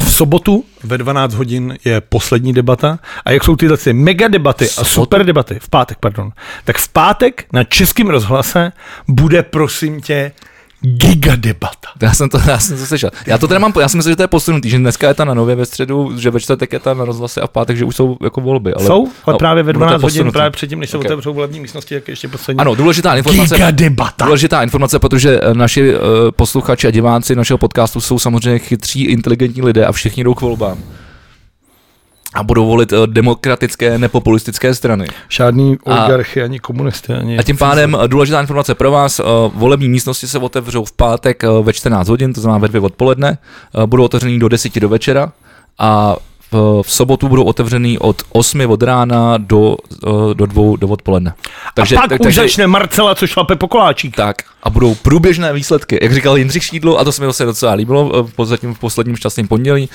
V sobotu ve dvanáct hodin je poslední debata. A jak jsou tyhle mega debaty a super debaty, v pátek, pardon, tak v pátek na Českém rozhlase bude, prosím tě, gigadebata. Já jsem to, já jsem to slyšel. Já to teda mám, já si myslím, že to je posunutý, že dneska je ta na Nově ve středu, že ve čtvrtek je ta na rozhlase a v pátek, že už jsou jako volby. Ale, jsou, ale no, právě ve dvanáct hodin, právě předtím, než se okay. otevřou volební místnosti, jak ještě poslední. Ano, důležitá informace. Gigadebata. Důležitá informace, protože naši uh, posluchači a diváci našeho podcastu jsou samozřejmě chytří, inteligentní lidé a všichni jdou k volbám. A budou volit demokratické, nepopulistické strany. Žádný oligarchy, ani komunisty. Ani a tím pádem důležitá informace pro vás. Volební místnosti se otevřou v pátek ve čtrnáct hodin, to znamená ve dvě odpoledne. Budou otevřený do deseti do večera a v sobotu budou otevřený od osmi od rána do, do dvou do odpoledne. Takže, a pak tak, už takže, začne Marcela, co šlape po koláčích. Tak a budou průběžné výsledky. Jak říkal Jindřich Šídlo, a to se mi zase docela líbilo v posledním šťastném pondělí,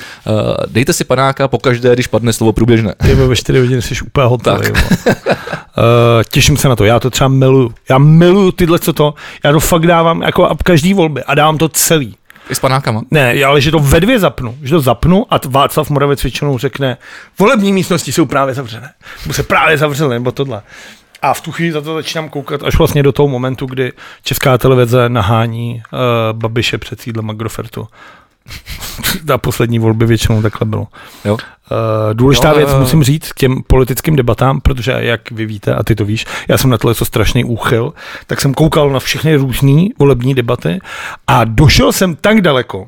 dejte si panáka pokaždé, když padne slovo průběžné. Ty ve čtyři hodiny jsi úplně hotový. Uh, těším se na to, já to třeba miluju. Já miluju tyhle co to, já to fakt dávám jako v každý volbě a dávám to celý. I s panákama? Ne, ale že to ve dvě zapnu. Že to zapnu a Václav Moravec většinou řekne, volební místnosti jsou právě zavřené. Nebo se právě zavřely, nebo tohle. A v tu chvíli za to začínám koukat až vlastně do toho momentu, kdy Česká televize nahání uh, Babiše před sídlem Agrofertu. Na poslední volby většinou takhle bylo. Jo. Důležitá jo, věc, musím říct, těm politickým debatám, protože jak vy víte, a ty to víš, já jsem na tohle co strašný úchyl, tak jsem koukal na všechny různý volební debaty a došel jsem tak daleko,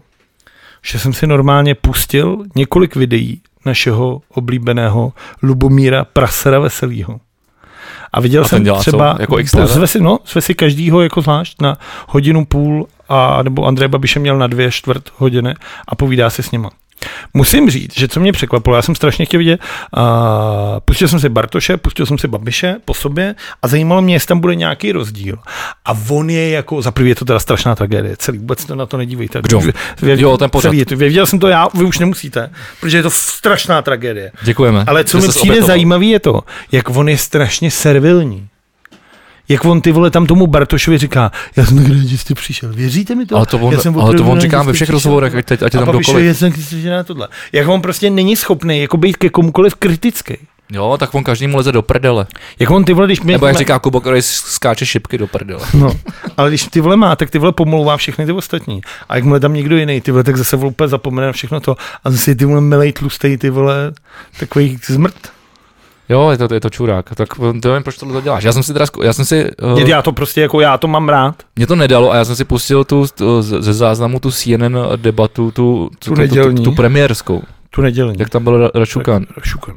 že jsem si normálně pustil několik videí našeho oblíbeného Lubomíra Prasera Veselýho. A viděl a jsem třeba, jako pozve si, no, zve si každýho jako zvlášť na hodinu půl, a, nebo Andrej Babiš měl na dvě čtvrt hodiny a povídá si s nima. Musím říct, že co mě překvapilo, já jsem strašně chtěl vidět, uh, pustil jsem si Bartoše, pustil jsem si Babiše po sobě a zajímalo mě, jestli tam bude nějaký rozdíl. A on je jako, za první je to teda strašná tragédie, celý, vůbec na to nedívejte. Kdo? Vě, jo, ten pořad. Celý, věděl jsem to já, vy už nemusíte, protože je to strašná tragédie. Děkujeme. Ale co mi přijde zajímavé je to, jak on je strašně servilní. Jak on ty vole tam tomu Bartošovi říká, já jsem rád, že jste přišel, věříte mi to? Ale to on, ale to on říká ve všech rozhovorech, ať, ať je tam dokoliv. Já jsem na tohle. Jak on prostě není schopný jako být ke komukoliv kritický. Jo, tak on každému leze do prdele. Jak on ty vole, když mě... Nebo jak říká Kubo, který skáče šipky do prdele. No, ale když ty vole má, tak ty vole pomlouvá všechny ty ostatní. A jakmile tam někdo jiný, ty vole, tak zase úplně zapomene na všechno to. A zase ty vole milej, tlustej, ty vole, takový zmrt. Jo, je to, je to čurák. Tak to nevím, proč to děláš. Já jsem si teda, já jsem si... Uh, já to prostě jako, já to mám rád. Mě to nedalo a já jsem si pustil tu, tu ze záznamu tu C N N debatu, tu, tu, tu, tu, tu, tu premiérskou. Tu nedělní. Jak tam byl Rašukan. Rašukan.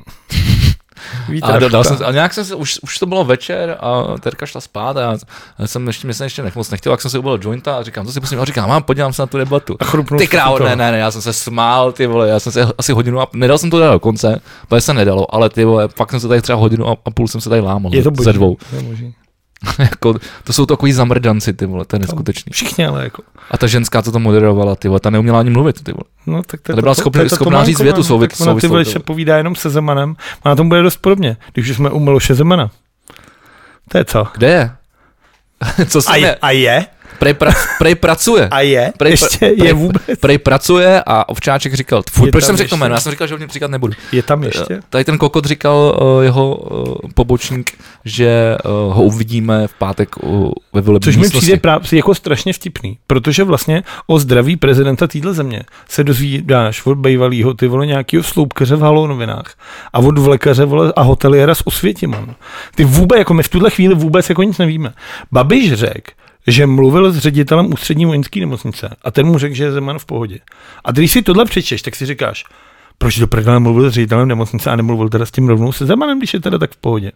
A, dal jsem, a nějak jsem se, už, už to bylo večer a Terka šla spát a já jsem ještě, mě jsem ještě nech, moc nechtěl, jak jsem si ubil jointa a říkám, co si pustím, a říkám, mám, podívám se na tu debatu. Ty král, ne, ne, ne, já jsem se smál, ty vole, já jsem se asi hodinu a, nedal jsem to do konce, protože se nedalo, ale ty vole, fakt jsem se tady třeba hodinu a, a půl jsem se tady lámal, je to boží, ze dvou. Jako, to jsou takový zamrdanci, ty vole, to je neskutečný. Všichni ale jako. A ta ženská, co to moderovala, ty vole, ta neuměla ani mluvit, ty vole. No tak to, ta byla schopná, schopná říct větu souvislou. Ona ty vole se povídá jenom se Zemanem a na tom bude dost podobně, když jsme u Miloše Zemana. To je co? Kde je? co se je? A je? Prej, pra, prej pracuje. A je? Prej, ještě prej, je vůbec. Prej pracuje a Ovčáček říkal, tfu, proč jsem řekl to jméno? Já jsem říkal, že o něm říkat nebudu. Je tam ještě? Tady ten kokot říkal uh, jeho uh, pobočník, že uh, ho uvidíme v pátek uh, ve volební místnosti. Což mi přijde právě jako strašně vtipný, protože vlastně o zdraví prezidenta téhle země se dozvídáš od bejvalýho, ty vole, nějakýho sloupkaře v Haló novinách a od vlekaře, vole, a hoteliera z Osvětiman. Ty vůbec, jako my v tuhle chvíli vůbec jako nic nevíme. Babiš řekl, že mluvil s ředitelem ústřední vojenské nemocnice a ten mu řekl, že je Zeman v pohodě. A když si tohle přečteš, tak si říkáš, proč do prdele mluvil s ředitelem nemocnice a nemluvil teda s tím rovnou se Zemanem, když je teda tak v pohodě.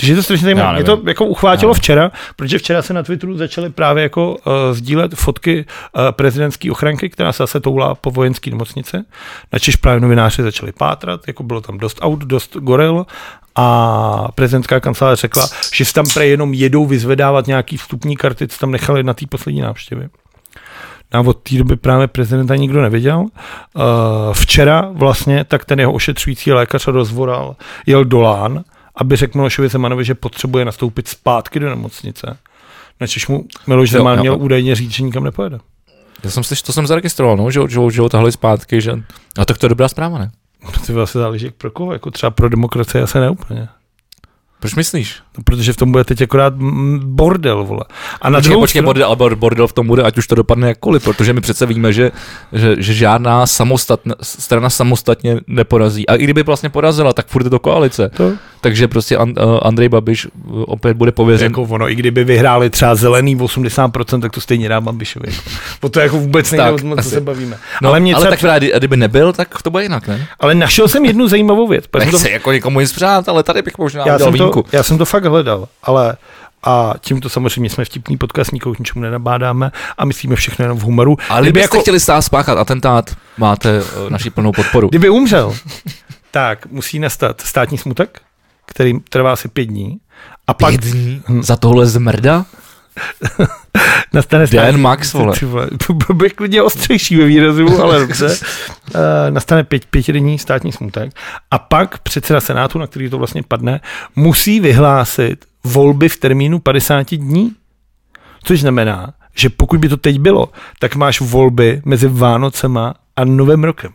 Takže je to strašně zajímavé. Mě to jako uchvátilo včera, protože včera se na Twitteru začaly právě jako uh, sdílet fotky uh, prezidentské ochranky, která se zase toulá po vojenské nemocnice. Načež právě novináři začali pátrat, jako bylo tam dost aut, dost goril a prezidentská kancelář řekla, že se tam prej jenom jedou vyzvedávat nějaký vstupní karty, co tam nechali na té poslední návštěvě. A od té doby právě prezidenta nikdo nevěděl. Uh, včera vlastně tak ten jeho ošetřující lékař Rozvoral jel do Lán, aby řekl Milošovi Zemanovi, že potřebuje nastoupit zpátky do nemocnice. Načež mu Miloš Zeman jo, měl jo. údajně říct, že nikam nepojede. Já jsem slyšel, to jsem zaregistroval, no, že, že, že ho tahli zpátky, že... A tak to je dobrá zpráva, ne? To vlastně záleží jak pro koho, jako třeba pro demokracii asi ne úplně. Proč myslíš? No, protože v tom bude teď akorát bordel, vole. A na počkej, druhou počkej, bordel, ale bordel v tom bude, ať už to dopadne jakkoliv, protože my přece víme, že, že, že žádná samostatna, strana samostatně neporazí. A i kdyby vlastně porazila, tak furt je to koalice. To? Takže prostě And, Andrej Babiš opět bude pověřen. Jako ono, i kdyby vyhráli třeba zelený osmdesát procent, tak to stejně dá Babišovi. O to jako vůbec nejde, o tom, co se bavíme. No, ale mě ale třeba... tak právě, kdyby nebyl, tak to bude jinak, ne? Ale našel jsem jednu zajímavou věc. Nechci to... jako někomu jim zpřát, ale tady bych možná udělal výjimku. To, já jsem to fakt hledal, ale a tímto samozřejmě jsme vtipný podcast, nikoho k ničemu nenabádáme a myslíme všechno jenom v humoru. Ale kdybyste jako, chtěli stát spáchat atentát, máte uh, naši plnou podporu. Kdyby umřel, tak musí nastat státní smutek, který trvá asi pět dní. A pak pět dní? Hm. Za tohle zmrda? Nastane státní Den Max, vole. Byl klidně ostřejší ve výrazu, ale dobře. Nastane pět, pětidenní státní smutek a pak předseda Senátu, na který to vlastně padne, musí vyhlásit volby v termínu padesát dní. Což znamená, že pokud by to teď bylo, tak máš volby mezi Vánocema a Novým rokem.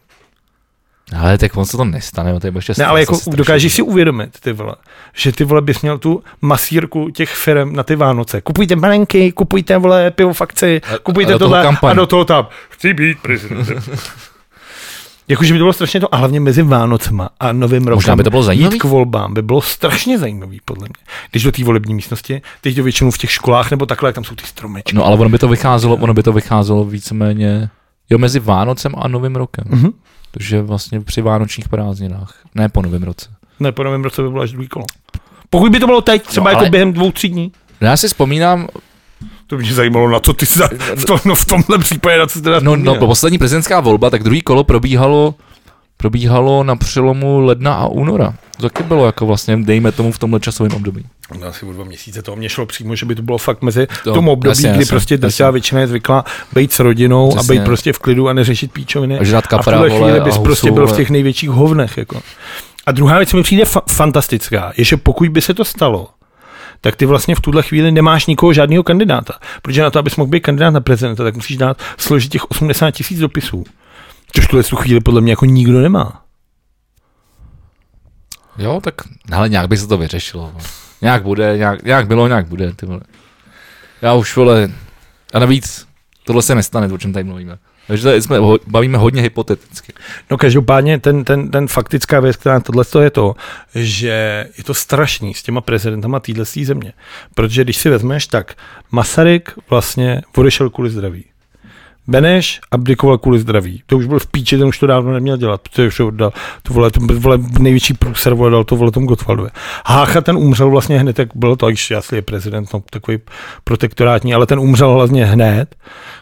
Ale tak on se to nestane, to je ještě ne, ale jako dokážeš si uvědomit, ty vole, že ty vole bys měl tu masírku těch firm na ty Vánoce. Kupujte balenky, kupujte vole pivo v akci, kupujte tohle a do toho tam. Chci být prezidentem. Jakože by to bylo strašně to, a hlavně mezi Vánocema a Novým rokem. Možná by to bylo zajímavý. Jít k volbám by bylo strašně zajímavý, podle mě. Když do té volební místnosti, teď do většinu v těch školách nebo takhle, jak tam jsou ty stromečky. No ale ono by to vycházelo, ono by to vycházelo víceméně jo, mezi Vánocem a Novým rokem. Mm-hmm. Takže vlastně při vánočních prázdninách. Ne po Novém roce. Ne po Novém roce by bylo až druhý kolo. Pokud by to bylo teď, třeba no, jako ale... během dvou, tří dní. No, já si vzpomínám... To mě zajímalo, na co ty jsi v, tom, no v tomhle případě, na co teda... No, no poslední prezidentská volba, tak druhý kolo probíhalo, probíhalo na přelomu ledna a února. To taky bylo jako vlastně, dejme tomu v tomhle časovém období. No, asi o dva měsíce toho mě šlo přímo, že by to bylo fakt mezi to, tomu období, jasně, kdy jasně, prostě drtivá většina je zvyklá být s rodinou přesně. A být prostě v klidu a neřešit píčoviny. A, kapra, a v tuhle chvíli bys husu, prostě byl v těch největších hovnech. Jako. A druhá věc, co mi přijde fa- fantastická, je, že pokud by se to stalo, tak ty vlastně v tuhle chvíli nemáš nikoho, žádného kandidáta. Protože na to, abys mohl být kandidát na prezidenta, tak musíš dát složit těch osmdesát tisíc dopisů. Což tuhle tu chvíli podle mě jako nikdo nemá. Jo, tak ale nějak by se to vyřešilo. Nějak bude, nějak, nějak bylo, nějak bude. Ty vole. Já už vole, a navíc tohle se nestane, o čem tady mluvíme. Takže jsme bavíme hodně hypoteticky. No každopádně ten, ten, ten faktická věc, která tohle je to, že je to strašný s těma prezidentama téhle země. Protože když si vezmeš, tak Masaryk vlastně odešel kvůli zdraví. Beneš abdikoval kvůli zdraví. To už byl v píči, ten už to dávno neměl dělat, protože už ho oddal. To vole, to vole největší průser vole, dal to vole tomu Gottwaldovi. Hácha ten umřel vlastně hned, jak bylo to, až jasně je prezident, no, takový protektorátní, ale ten umřel vlastně hned.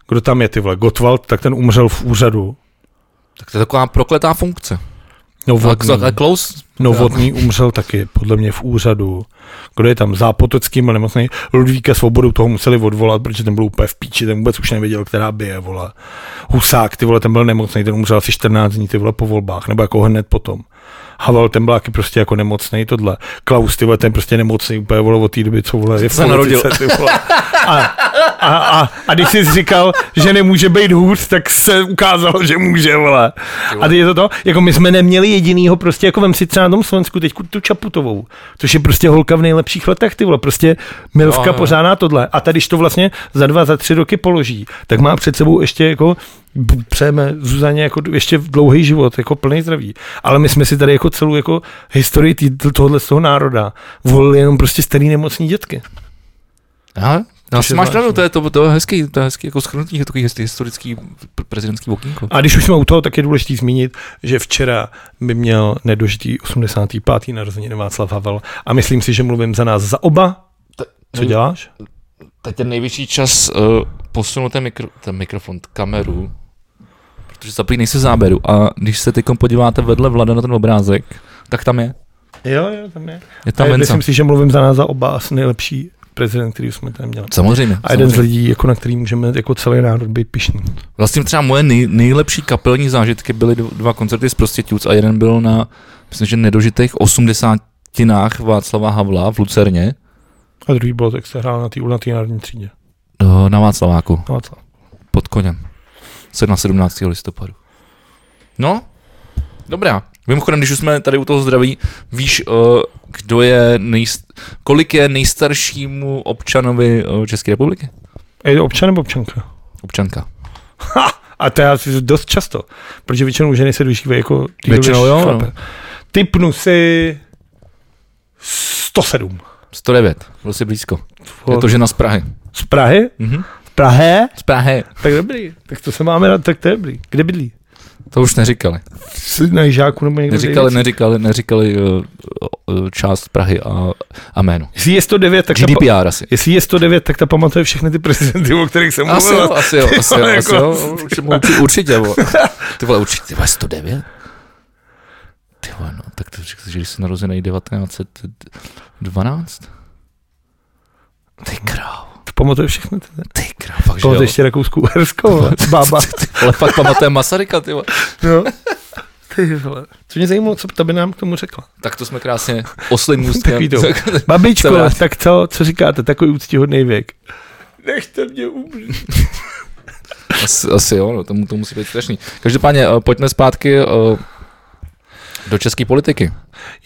Kdo tam je, ty vole, Gottwald, tak ten umřel v úřadu. Tak to je taková prokletá funkce. Novotný umřel taky, podle mě v úřadu. Kdo je tam Zápotocký, byl nemocný. Ludvíka Svobodu toho museli odvolat, protože ten byl úplně v píči, ten vůbec už nevěděl, která bije, vole. Husák, ty vole, ten byl nemocný, ten umřel asi čtrnáct dní, ty vole, po volbách, nebo jako hned potom. Havel, ten byl taky prostě jako nemocný, tohle. Klaus, ty vole, ten prostě nemocný, úplně vole, od té doby, co vole, je v politice, ty vole. A, a, a, a když jsi říkal, že nemůže být hůř, tak se ukázalo, že může, vole. A teď je to to, jako my jsme neměli jedinýho, prostě jako vem si třeba na tom Slovensku teď tu Čaputovou, což je prostě holka v nejlepších letech, ty vole, prostě milvka no, pořádá tohle. A tady, když to vlastně za dva, za tři roky položí, tak má před sebou ještě jako přejeme Zuzaně jako ještě dlouhý život, jako plný zdraví. Ale my jsme si tady jako celou jako historii tohohle z toho národa volili jenom prostě starý nemocní dětky. Aha. No, máš pravdu, to je, to, to je hezký, to je hezký jako shrnutí, je takový hezký historický prezidentský okýnko. A když už jsme u toho, tak je důležité zmínit, že včera by měl nedožitý osmdesátý pátý narozeniny Václav Havel a myslím si, že mluvím za nás za oba. Co děláš? Teď je nejvyšší čas uh, posunout ten, mikro, ten mikrofon, kameru, protože zaprý nejsi záběru a když se teď podíváte vedle Vlada na ten obrázek, tak tam je. Jo, jo, tam je. Je tam a myslím si, že mluvím za nás za oba asi nejlepší prezident, který jsme tam měli. Samozřejmě. A jeden samozřejmě. Z lidí, jako na který můžeme jako celý národ být pyšný. Vlastně třeba moje nej, nejlepší kapelní zážitky byly dva koncerty z Prostětůc a jeden byl na, myslím, že nedožitých osmdesátinách Václava Havla v Lucerně. A druhý byl, tak se hrál na té národní třídě. No, na Václaváku. Na Václav. Pod koněm. Na sedmnáctého listopadu. No, dobrá. Mimochodem, když už jsme tady u toho zdraví, víš, kdo je nejst... kolik je nejstaršímu občanovi České republiky? Je to občan nebo občanka? Občanka. Ha, a to je asi dost často, protože většinou ženy se dožívají jako většinou, jo. No. Typnu si sto sedm. sto devět, bylo si blízko. Je to žena z Prahy. Z Prahy? Mhm. Z Prahy? Z Prahy. Tak dobrý, tak to se máme rád, tak to je dobrý. Kde bydlí? To už neříkali. Na Jižáku nebo někde? Neříkali, neříkali, neříkali uh, uh, část Prahy a, a jméno. Jestli je sto devět, tak G D P R ta, asi. Jestli je sto devět, tak ta pamatuje všechny ty prezidenty, o kterých jsem mluvil. Asi jo, asi jo, asi jo, asi jo. Určitě, ty vole, určitě, ty vole, sto devět? Ty vole, no, tak to řekl, že jsi narozený devatenáct dvanáct? Ty kráv. Pamatuje všechno. Ty kráva. Pamatuje ještě Rakouskou Uherskou, bába. Ale fakt pamatuje Masaryka, ty vole. No. Ty vole. Co mě zajímalo, co ta by nám k tomu řekla. Tak to jsme krásně oslým ústkem. Babičko, tak co, co říkáte, takový úctihodný věk. Nechte mě umřít. Asi, asi jo, no, tomu to musí být strašný. Každopádně, pojďme zpátky do české politiky.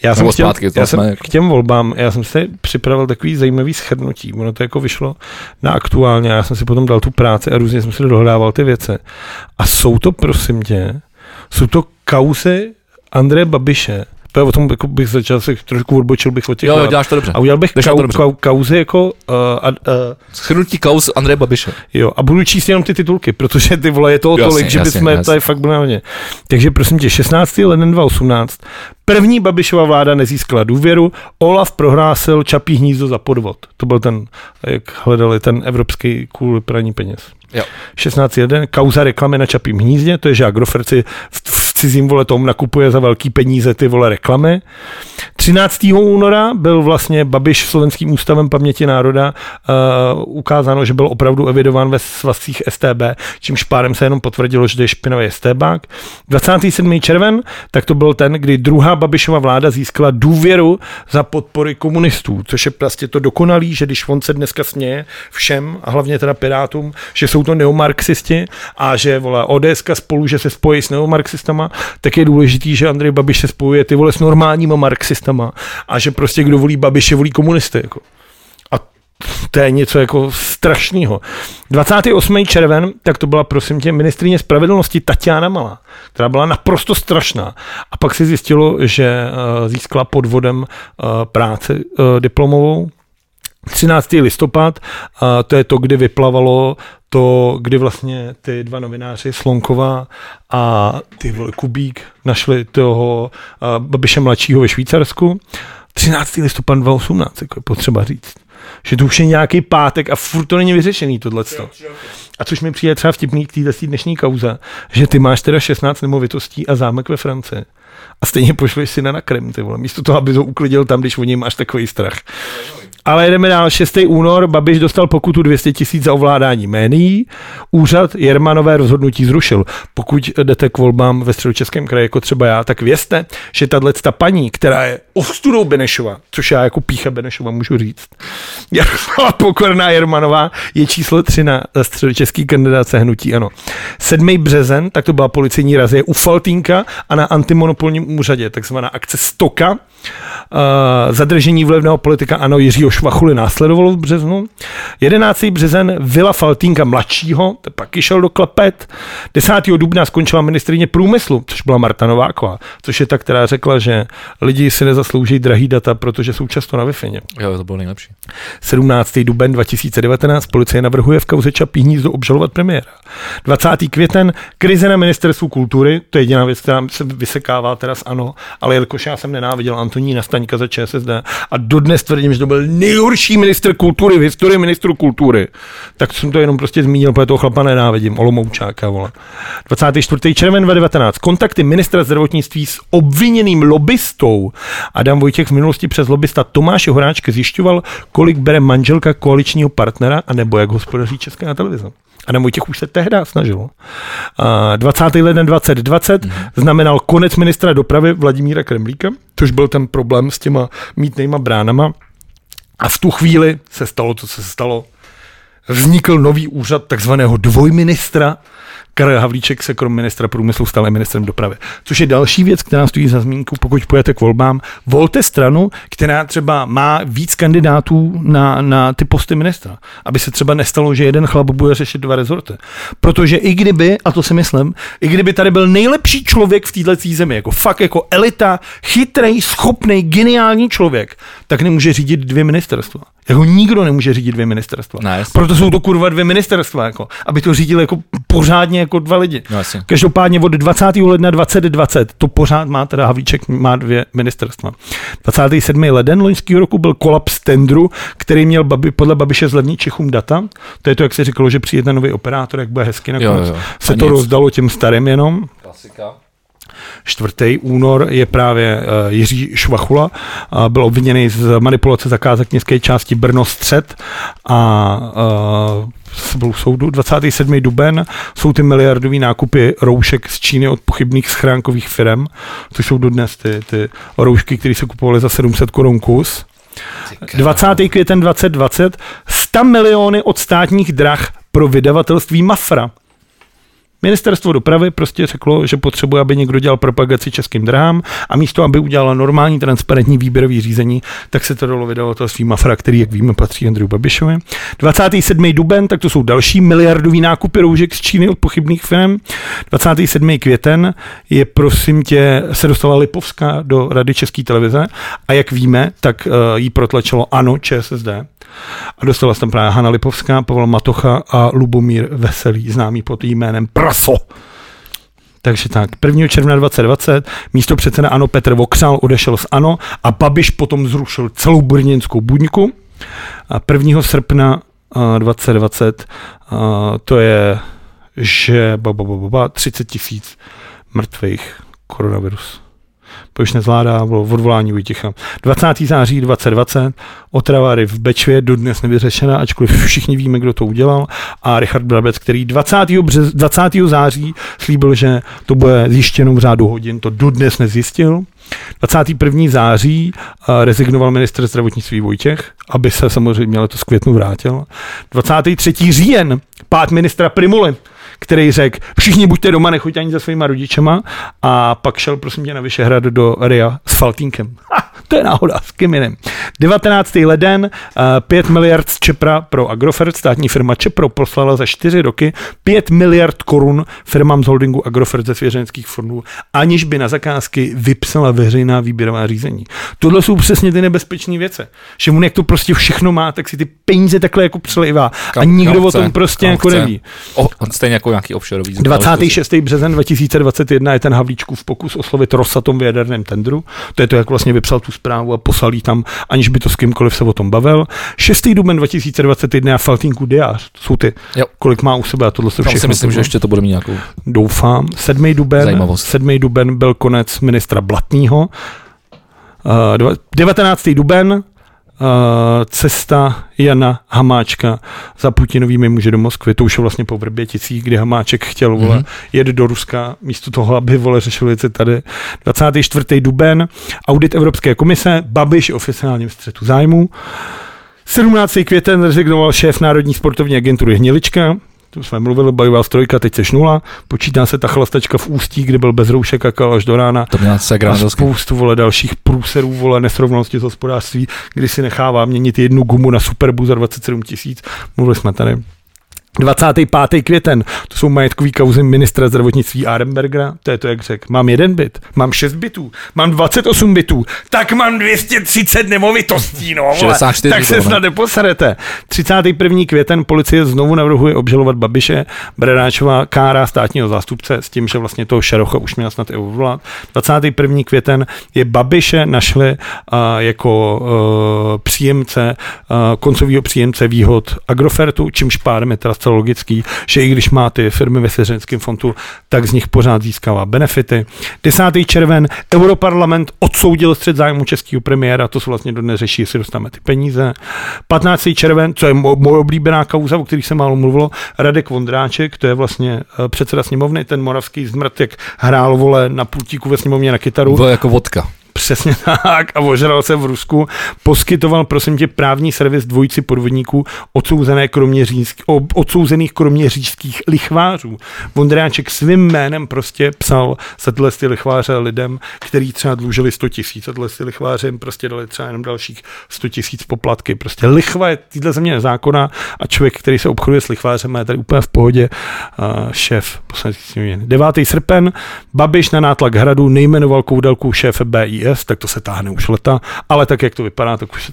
Já jsem, chtěl, zpátky, já jsem jsme... k těm volbám, já jsem si připravil takový zajímavý shrnutí. Ono to jako vyšlo na Aktuálně, já jsem si potom dal tu práci a různě jsem si dohledával ty věce. A jsou to, prosím tě, jsou to kauzy Andreje Babiše. To je o tom, jako bych začal, se trošku odbočil bych od těch. Jo, děláš to dobře. A udělal bych kau, to kau, kauzy jako... Uh, uh, Shrnutí kauz Andreje Babiše. Jo, a budu číst jenom ty titulky, protože ty vole je toho jasně, tolik, že bychom tady fakt byli na hodně. Takže prosím tě, šestnáctého ledna dva tisíce osmnáct První Babišova vláda nezískala důvěru, Olaf prohlásil Čapí hnízdo za podvod. To byl ten, jak hledali, ten evropský kvůli praní peněz. šestnáctý první Kauza reklamy na Čapím hnízdě, to je, že Agrofert si v cizím vole tom nakupuje za velký peníze ty vole reklamy. třináctého února byl vlastně Babiš Slovenským ústavem paměti národa uh, ukázáno, že byl opravdu evidován ve svazcích S T B, čímž pádem se jenom potvrdilo, že to je špinavý STBák. dvacátého sedmého června tak to byl ten, kdy druhá Babišova vláda získala důvěru za podpory komunistů, což je prostě to dokonalý, že když on se dneska směje všem, a hlavně teda Pirátům, že jsou to neomarxisti a že vole ODSka spolu, že se spojí s neomarxistama, tak je důležitý, že Andrej Babiš se spojuje ty vole s normálníma marxistama a že prostě kdo volí Babiše, volí komunisty. Jako. A to je něco jako strašného. dvacátého osmého června tak to byla prosím tě ministryně spravedlnosti Tatiana Malá, která byla naprosto strašná. A pak se zjistilo, že uh, získala podvodem uh, práci uh, diplomovou. třináctého listopadu uh, to je to, kdy vyplavalo to, kdy vlastně ty dva novináři Slonková a ty vole Kubík našli toho uh, Babiše mladšího ve Švýcarsku. třináctého listopadu dva tisíce osmnáct jako je potřeba říct. Že to už je nějaký pátek a furt to není vyřešený tohleto. A což mi přijde třeba vtipný k této dnešní kauze, že ty máš teda šestnáct nemovitostí a zámek ve Francii. A stejně pošleš syna na Krym, ty vole. Místo toho, aby to uklidil tam, když o něj máš takový strach. Ale jdeme dál. šestého února Babiš dostal pokutu dvě stě tisíc za ovládání médií. Úřad Jermanové rozhodnutí zrušil. Pokud jdete k volbám ve Středočeském kraji, jako třeba já, tak vězte, že tato paní, která je ostudou Benešova, což já jako pícha Benešova můžu říct, Jaroslava Pokorná Jermanová je číslo tři na středočeský kandidáce hnutí ANO. sedmého března tak to byla policejní razie u Faltýnka a na antimonopolním úřadě, takzvaná akce Stoka. Uh, zadržení vlivného politika ANO Jiřího Švachuly následovalo v březnu. jedenáctého března vila Faltýnka mladšího, pak šel do klepet. desátého dubna skončila ministryně průmyslu, což byla Marta Nováková, což je ta, která řekla, že lidi si nezaslouží drahý data, protože jsou často na Wi-Fi. Jo, to bylo nejlepší. sedmnáctého duben dva tisíce devatenáct policie navrhuje v kauze Čapí hnízdo obžalovat premiéra. dvacátého května krize na ministerstvu kultury, to je jediná věc, která se vysekává teraz ANO, ale jelikož já jsem nenáviděl Antonína Staňka za ČSSD a dodnes tvrdím, že to byl nejhorší ministr kultury v historii ministru kultury, tak jsem to jenom prostě zmínil, protože toho chlapa nenávidím, Olomoučáka, vole. dvacátého čtvrtého června dva tisíce devatenáct kontakty ministra zdravotnictví s obviněným lobbystou. Adam Vojtěch v minulosti přes lobbysta Tomáše Horáčka zjišťoval, kolik bere manželka koaličního partnera, anebo jak hospodaří Česká televize. A na těch už se tehdy snažilo. dvacátého ledna dva tisíce dvacet mm. znamenal konec ministra dopravy Vladimíra Kremlíka, což byl ten problém s těma mítnejma bránama. A v tu chvíli se stalo to, co se stalo. Vznikl nový úřad takzvaného dvojministra. Karel Havlíček se krom ministra průmyslu stal ministrem dopravy. Což je další věc, která stojí za zmínku, pokud půjdete k volbám. Volte stranu, která třeba má víc kandidátů na, na ty posty ministra. Aby se třeba nestalo, že jeden chlap bude řešit dva rezorty. Protože i kdyby, a to si myslím, i kdyby tady byl nejlepší člověk v této zemi, jako fakt jako elita, chytrej, schopnej, geniální člověk, tak nemůže řídit dvě ministerstva. Jako nikdo nemůže řídit dvě ministerstva. No, proto jsou to kurva dvě ministerstva, jako, aby to řídili jako pořádně jako dva lidi. No, každopádně od dvacátého ledna dva tisíce dvacet to pořád má, teda Havlíček má dvě ministerstva. dvacátého sedmého ledna loňského roku byl kolaps tendru, který měl babi, podle Babiše zlevnit Čechům data. To je to, jak se říkalo, že přijde nový operátor, jak bude hezky nakonec. Jo, jo. Se nic. To rozdalo těm starým jenom. Klasika. čtvrtého února je právě uh, Jiří Švachula, uh, byl obviněný z manipulace zakázek městské části Brno Střed a uh, byl v soudu. dvacátého sedmého duben jsou ty miliardový nákupy roušek z Číny od pochybných schránkových firm, což jsou dodnes ty, ty roušky, které se kupovaly za sedm set korun kus. dvacátého května dva tisíce dvacet sto miliony od Státních drah pro vydavatelství Mafra. Ministerstvo dopravy prostě řeklo, že potřebuje, aby někdo dělal propagaci Českým dráhám a místo, aby udělala normální transparentní výběrový řízení, tak se to dalo vydalo to svým afra, který, jak víme, patří Andreju Babišovi. dvacátého sedmého duben, tak to jsou další miliardový nákupy roužek z Číny od pochybných firm. dvacátého sedmého květen je, prosím tě, se dostala Lipovská do Rady České televize a jak víme, tak jí protlačilo ANO, ČSSD. A dostala se tam právě Hana Lipovská, Pavel Matocha a Lubomír Veselý, známý pod jménem Praso. Takže tak, prvního června dva tisíce dvacet místo předseda ANO Petr Vokřál odešel z ANO a Babiš potom zrušil celou brněnskou buňku. A prvního srpna dva tisíce dvacet to je, že ba, ba, ba, ba, třicet tisíc mrtvých koronavirus. Už nezvládá, bylo odvolání Vojticha. dvacátého září dva tisíce dvacet otravary v Bečvě, dodnes nevyřešená, ačkoliv všichni víme, kdo to udělal. A Richard Brabec, který dvacátého září slíbil, že to bude zjištěno v řádu hodin, to dodnes nezjistil. dvacátého prvního září rezignoval ministr zdravotnictví Vojtěch, aby se samozřejmě letos květnu vrátil. dvacátého třetího října pád ministra Primuly, který řekl, všichni buďte doma, nechoďte ani za svýma rodičema, a pak šel, prosím tě, na Vyšehrad do R I A s Faltínkem. Ha, to je náhoda, s kým jiným. devatenáctého leden, pět miliard z Čepra pro Agrofert, státní firma Čepro poslala za čtyři roky pět miliard korun firmám z holdingu Agrofert ze svěřenských fondů, aniž by na zakázky vypsala veřejná výběrová řízení. Tohle jsou přesně ty nebezpečné věci, že on jak to prostě všechno má, tak si ty peníze takhle jako přelejvá a nikdo o tom prostě jako neví. Nějaký offshoreový dvacátého šestého březen dva tisíce dvacet jedna je ten Havlíčkův pokus oslovit Rosatom v jaderném tendru. To je to, jak vlastně vypsal tu zprávu a poslal jí tam, aniž by to s kýmkoliv se o tom bavil. šestého duben dva tisíce dvacet jedna a Faltýnku diář. To jsou ty, jo, kolik má u sebe a tohle se všechno. Já si myslím, že ještě to bude mít nějakou. Doufám. sedmého duben, sedmého duben byl konec ministra Blatného. Uh, devatenáctého duben Uh, cesta Jana Hamáčka za Putinovými muži do Moskvy. To už je vlastně po Vrběticích, kdy Hamáček chtěl, vole, mm-hmm. jet do Ruska místo toho, aby, vole, řešil věci tady. dvacátého čtvrtého duben, audit Evropské komise, Babiš oficiálním střetu zájmů. sedmnáctého květen rezignoval šéf Národní sportovní agentury Hnilička. To jsme mluvili, bajová strojka, teď seš nula. Počítá se ta chlastačka v Ústí, kde byl bez roušek a kal až do rána. To měla se a spoustu, vole, dalších průserů, vole, nesrovnalosti z hospodářství, kdy si nechává měnit jednu gumu na Superbu za dvacet sedm tisíc. Mluvili jsme tady. dvacátého pátého květen, to jsou majetkový kauzy ministra zdravotnictví Arembergera, to je to, jak řekl, mám jeden byt, mám šest bytů, mám dvacet osm bytů, tak mám dvě stě třicet nemovitostí, no, šedesát čtyři tak se snad neposerete. třicátého prvního květen policie znovu navrhuje obžalovat Babiše, Bradáčová kárá státního zástupce s tím, že vlastně toho Šarocha už měla snad i ovlát. dvacátého prvního května je Babiše našli uh, jako uh, příjemce, uh, koncovýho příjemce výhod Agrofertu, čímž pádem je teda logický, že i když má ty firmy ve svěřenském fondu, tak z nich pořád získává benefity. desátého června Europarlament odsoudil střet zájmu českého premiéra, to se vlastně dodnes řeší, jestli dostaneme ty peníze. patnáctého června, co je moje oblíbená kauza, o kterých se málo mluvilo, Radek Vondráček, to je vlastně předseda sněmovny, ten moravský zmrt, jak hrál, vole, na pultíku ve sněmovně na kytaru. Byl jako vodka. Přesně tak, a ožral se v Rusku. Poskytoval, prosím tě, právní servis dvojici podvodníků odsouzené kroměřížský, odsouzených kroměřížských lichvářů. Vondráček svým jménem prostě psal za tyhle ty lichváře lidem, který třeba dlužili sto tisíc, a tyhle ty lichváře jim prostě dali třeba jenom dalších sto tisíc poplatky. Prostě lichva je týhle země nezákonná a člověk, který se obchoduje s lichvářem, je tady úplně v pohodě. Uh, šéf poslanecký sněmovny. devátého srpna Babiš na nátlak Hradu nejmenoval Koudelku šéfe B I S, tak to se táhne už leta, ale tak, jak to vypadá, tak už,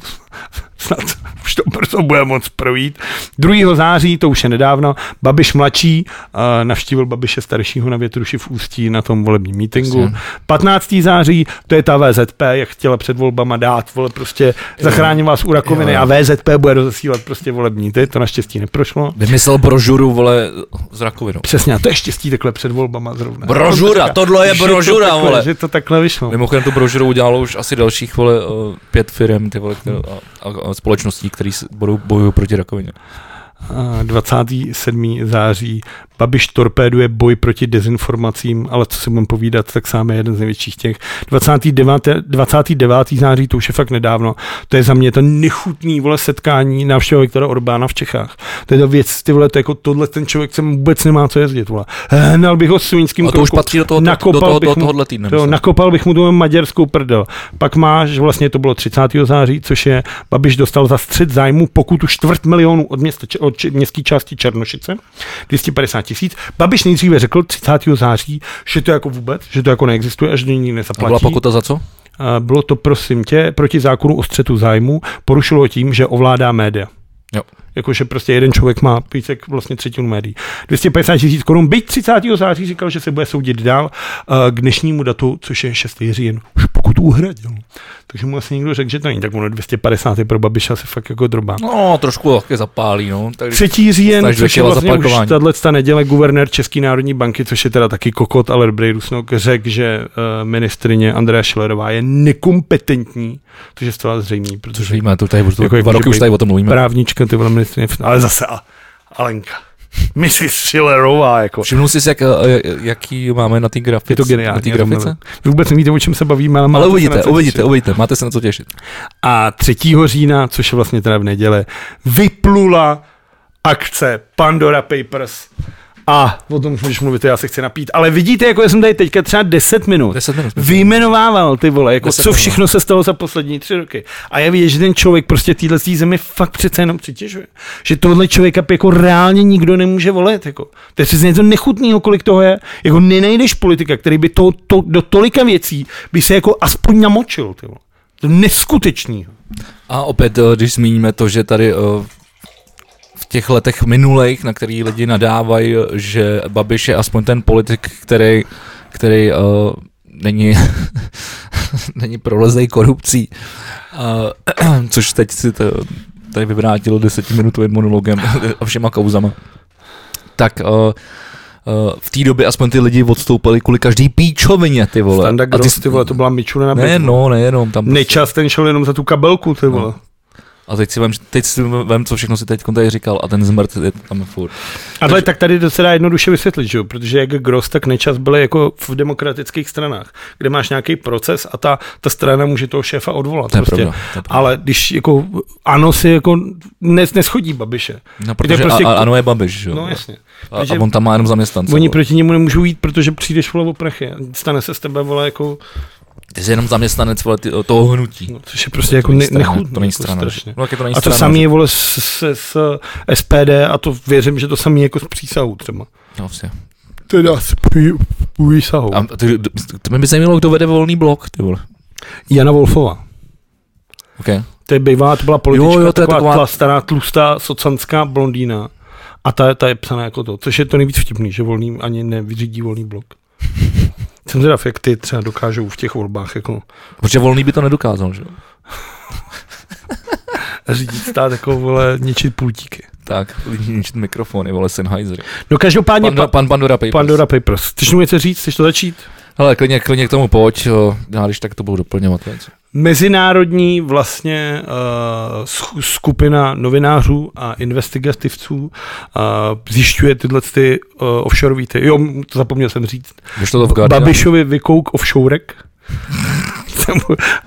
snad, už to brzo bude moc projít. druhého září, to už je nedávno, Babiš mladší uh, navštívil Babiše staršího na Větruši v Ústí na tom volebním mítinku. patnáctého září, to je ta V Z P, jak chtěla před volbama dát, vole, prostě zachráním vás u rakoviny, jo, a V Z P bude rozesílat prostě volební ty, to naštěstí neprošlo. Vymyslel brožuru, vole, s rakovinou. Přesně, to je štěstí takhle před volbama zrovna. Brožura, to tohle je brožura, to takhle, vole. Že to takhle vyšlo. Mimochodem tu brožuru udělalo už asi dalších, vole, pět firem, ty, vole, které, a, a společností, které bojují proti rakovině. dvacátého sedmého září Babiš torpéduje boj proti dezinformacím, ale co si budeme povídat, tak sám je jeden z největších těch. dvacátého devátého září, to už je fakt nedávno, to je za mě to nechutný, vole, setkání návštěva Viktora Orbána v Čechách. To je ta věc, ty vole, to jako tohle ten člověk sem vůbec nemá co jezdit, vole. Hnal bych ho svínským krokem. A to kroku, už patří do toho, nakopal do toho, do toho, tohle týdne. To, nakopal bych mu tu maďarskou prdel. Pak máš, vlastně to bylo třicátého září, což je, Babiš dostal za střet zájmu pokutu čtvrt milionu od, města, od č, městský části Černošice, dvě stě padesát tisíc. Babiš nejdříve řekl třicátého září, že to jako vůbec, že to jako neexistuje a že nikdy nezaplatí. A byla pokuta za co? Bylo to, prosím tě, proti zákonu o střetu zájmu, porušilo ho tím, že ovládá média. Jo. Jakože prostě jeden člověk má více jak vlastně třetinu médií. dvě stě padesát tisíc korun, byť třicátého září říkal, že se bude soudit dál k dnešnímu datu, což je šestého října. Už pokutu uhradil. Takže mu asi někdo řekl, že to není. Tak ono dvě stě padesát je pro Babiša se fakt jako drobá. No, trošku také zapálí, no. třetí říjen, což je vlastně už tato neděle, guvernér České národní banky, což je teda taky kokot, ale dobrý Rusnok, řekl, že uh, ministryně Andrea Schillerová je nekompetentní, což je zcela zřejmý, protože víme, to tady jako, dva roky už tady o tom mluvíme. Právnička, ty vole, ale zase Alenka. Missus Schillerová, jako. Všimnul jsi, jak, jaký máme na té grafice? Je to geniální. Grafice? Vůbec nevíte, o čem se bavíme, ale, ale uvidíte, uvidíte, uvidíte, máte se na co těšit. A třetího října, což je vlastně teda v neděle, vyplula akce Pandora Papers. A o tom můžeš mluvit, já se chci napít. Ale vidíte, jako já jsem tady teďka třeba deset minut, deset minut vyjmenovával, ty vole, jako co všechno minut se stalo za poslední tři roky. A já vidět, že ten člověk prostě téhle zemi fakt přece jenom přitěžuje. Že tohle člověka jako reálně nikdo nemůže volit. Jako. To je přece něco nechutného, kolik toho je. Jako nenajdeš politika, který by to, to, do tolika věcí by se jako aspoň namočil. Ty vole. To neskutečného. A opět, když zmíníme to, že tady v těch letech minulejch, na který lidi nadávají, že Babiš je aspoň ten politik, který, který uh, není, není prolezlej korupcí, uh, což teď si to tady vyvrátilo desetiminutovým monologem a všema kauzama. Tak uh, v té době aspoň ty lidi odstoupili kvůli každý píčovině, ty vole. Standa Gross, ty, ty vole, to byla mičuna na běhu. Ne, no, nejenom. Tam Nečas prostě ten šel jenom za tu kabelku, ty vole. No. A teď si, vem, teď si vem, co všechno si teď tady říkal, a ten zmrt je tam furt. Ale takže tak tady to se dá jednoduše vysvětlit, že? Protože jak Gross, tak Nečas byly jako v demokratických stranách, kde máš nějaký proces a ta, ta strana může toho šéfa odvolat. To je prostě pravda, to je pravda. Ale když jako ANO si jako nes, neschodí Babiše. No, protože prostě a, ANO je Babiš. Jo? No jasně. A, a on tam má jenom zaměstnance. Oni proti němu nemůžou jít, protože přijdeš, vole, o prachy. Stane se s tebe, vole, jako... Ty jsi jenom zaměstnanec, vole, ty, toho hnutí. No, což je prostě jako ne, nechutné. No, a to samé je, vole, s, s, s S P D, a to věřím, že to samé jako s přísahou třeba. No, vše. Teda s přísahou. A ty, ty mi zajímalo, kdo vede Volný blok, ty vole. Jana Wolfová. Okay. To je bývá, to byla politička, jo, jo, to taková, taková... Tla, stará, tlustá, socanská blondýna. A ta, ta je psaná jako to, což je to nejvíc vtipný, že Volný ani nevyřídí Volný blok. Jsem zvědav, jak ty třeba dokážou v těch volbách. Jako... Protože Volný by to nedokázal, že jo? Řídit stát jako, vole, ničit pultíky. Tak, ničit mikrofony, vole, Sennheisery. No každopádně... Pandora, pan, Pandora Papers. Pandora Papers. Chceš mu něco říct? Chceš to začít? Hele, klidně, klidně k tomu pojď, jo, já když tak to budu doplňovat. Věc. Mezinárodní vlastně uh, skupina novinářů a investigativců uh, zjišťuje tyhle ty uh, offshoreový ty. Jo, to zapomněl jsem říct. Babišovi vykouk offshorek.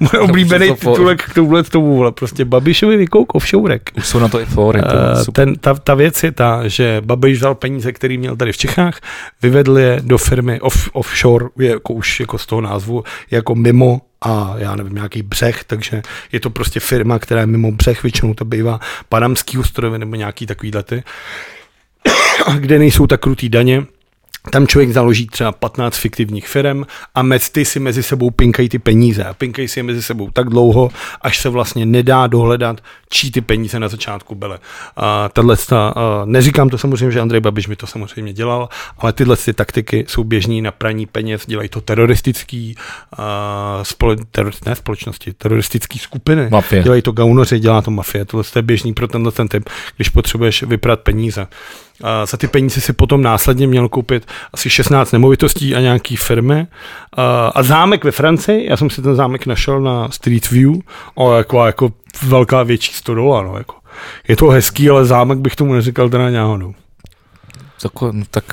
Můj oblíbený titulek k tomuhle tomu, vole, prostě Babišovi vykouk offshorek. Už jsou na to i fóry. Uh, ten, ta, ta věc je ta, že Babiš vzal peníze, který měl tady v Čechách, vyvedl je do firmy off, offshore, je jako už jako z toho názvu, jako mimo a já nevím, nějaký břeh, takže je to prostě firma, která je mimo břeh, většinou to bývá Panamský ostrovy nebo nějaký takovýhle ty, kde nejsou tak krutý daně. Tam člověk založí třeba patnáct fiktivních firm a mezi ty si mezi sebou pinkají ty peníze. A pinkají si je mezi sebou tak dlouho, až se vlastně nedá dohledat, čí ty peníze na začátku byly. A tato, neříkám to samozřejmě, že Andrej Babiš mi to samozřejmě dělal, ale tyhle ty taktiky jsou běžný na praní peněz, dělají to teroristický spole, teror, ne společnosti, teroristický skupiny. Mafie. Dělají to gaunoři, dělá to mafie. Tohle je běžný pro tenhle ten typ, když potřebuješ vyprat peníze. A za ty peníze si potom následně měl koupit asi šestnáct nemovitostí a nějaký firmy. A zámek ve Francii, já jsem si ten zámek našel na Street View, ale jako, jako velká větší sto dolarů. Jako. Je to hezký, ale zámek bych tomu neříkal teda nějakou. Tako, no, tak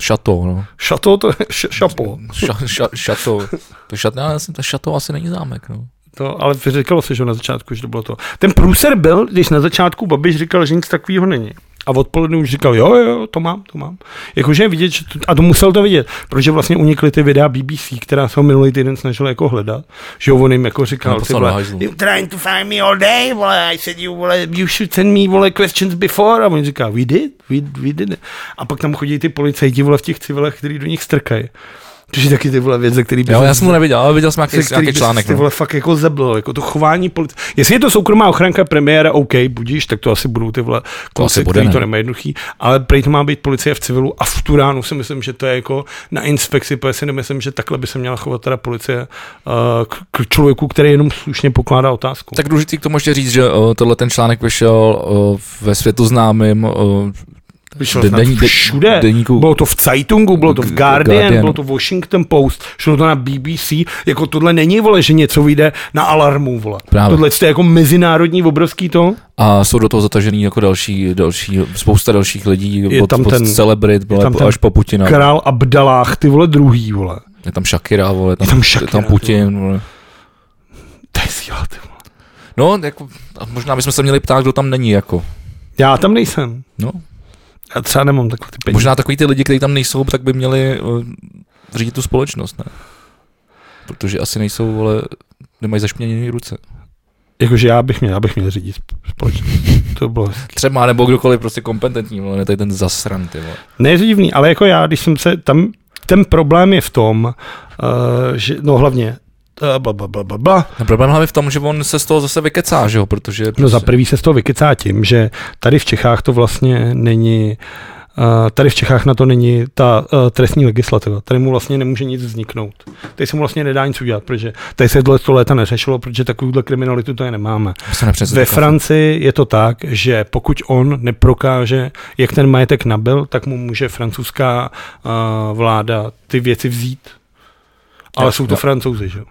šato, no. Šato, to je š, šapo. Ša, ša, šato. To šat, já, to šato asi není zámek, no. To, ale říkalo se, že na začátku, že to bylo to. Ten průser byl, když na začátku Babiš říkal, že nic takového není. A odpoledne už říkal, jo, jo, to mám, to mám. Jakože vidět, že to, a to musel to vidět, protože vlastně unikly ty videa B B C, která se ho minulý týden snažila jako hledat, že on jim jako říkal, ty vole, you're trying to find me all day, vole, I said you, vole, you should send me, vole, questions before, a on říká, we did, we, we did. A pak tam chodí ty policajti, vole, v těch civilech, který do nich strkají. To je taky ty vole věc, ze který bych... Jo, já jsem ho neviděl, ale viděl jsem nějaký, nějaký článek. Ty vole fakt jako zablil, jako to chování policie. Jestli je to soukromá ochranka premiéra, OK, budíš, tak to asi budou ty vole konce, který ne. To nemá jednoduchý, ale prej to má být policie v civilu a v tu ránu si myslím, že to je jako na inspekci, protože si nemyslím, že takhle by se měla chovat teda policie uh, k člověku, který jenom slušně pokládá otázku. Tak důležitý k tomu ještě říct, že uh, tohle ten článek vyšel uh, ve světu známým, uh, vyšlo to všude, deníku. Bylo to v Zeitungu, bylo to v Guardian, Guardian, bylo to Washington Post, šlo to na B B C, jako tohle není, vole, že něco vyjde na Alarmu, vole. Právě. Tohle je jako mezinárodní, obrovský to. A jsou do toho zatažený jako další, další spousta dalších lidí, je od, tam od ten, celebrit, vole, tam až po Putina. Král Abdalách, ty vole, druhý, vole. Je tam Shakira, vole, tam, je tam, Shakira, je tam Putin, vole. To je síla, ty vole. No, jako, možná bychom se měli ptát, kdo tam není, jako. Já tam nejsem. No. Já třeba nemám takové ty peníze. Možná takový ty lidi, kteří tam nejsou, tak by měli uh, řídit tu společnost, ne? Protože asi nejsou, vole, nemají zašpněné ruce. Jakože já bych měl, já bych měl řídit společnost. To bylo třeba nebo kdokoliv prostě kompetentní, vole, ne tady ten zasran, ty vole. Ne, je to divný, ale jako já, když jsem se tam, ten problém je v tom, uh, že, no hlavně, Bla, bla, bla, bla. A problém hlavně v tom, že on se z toho zase vykecá, že jo? Protože... No za prvý se z toho vykecá tím, že tady v Čechách to vlastně není... Tady v Čechách na to není ta trestní legislativa. Tady mu vlastně nemůže nic vzniknout. Tady se mu vlastně nedá nic udělat, protože tady se to léta neřešilo, protože takovouhle kriminalitu tady nemáme. Ve Francii je to tak, že pokud on neprokáže, jak ten majetek nabyl, tak mu může francouzská vláda ty věci vzít. Ale já, jsou to já. Francouzi, že jo?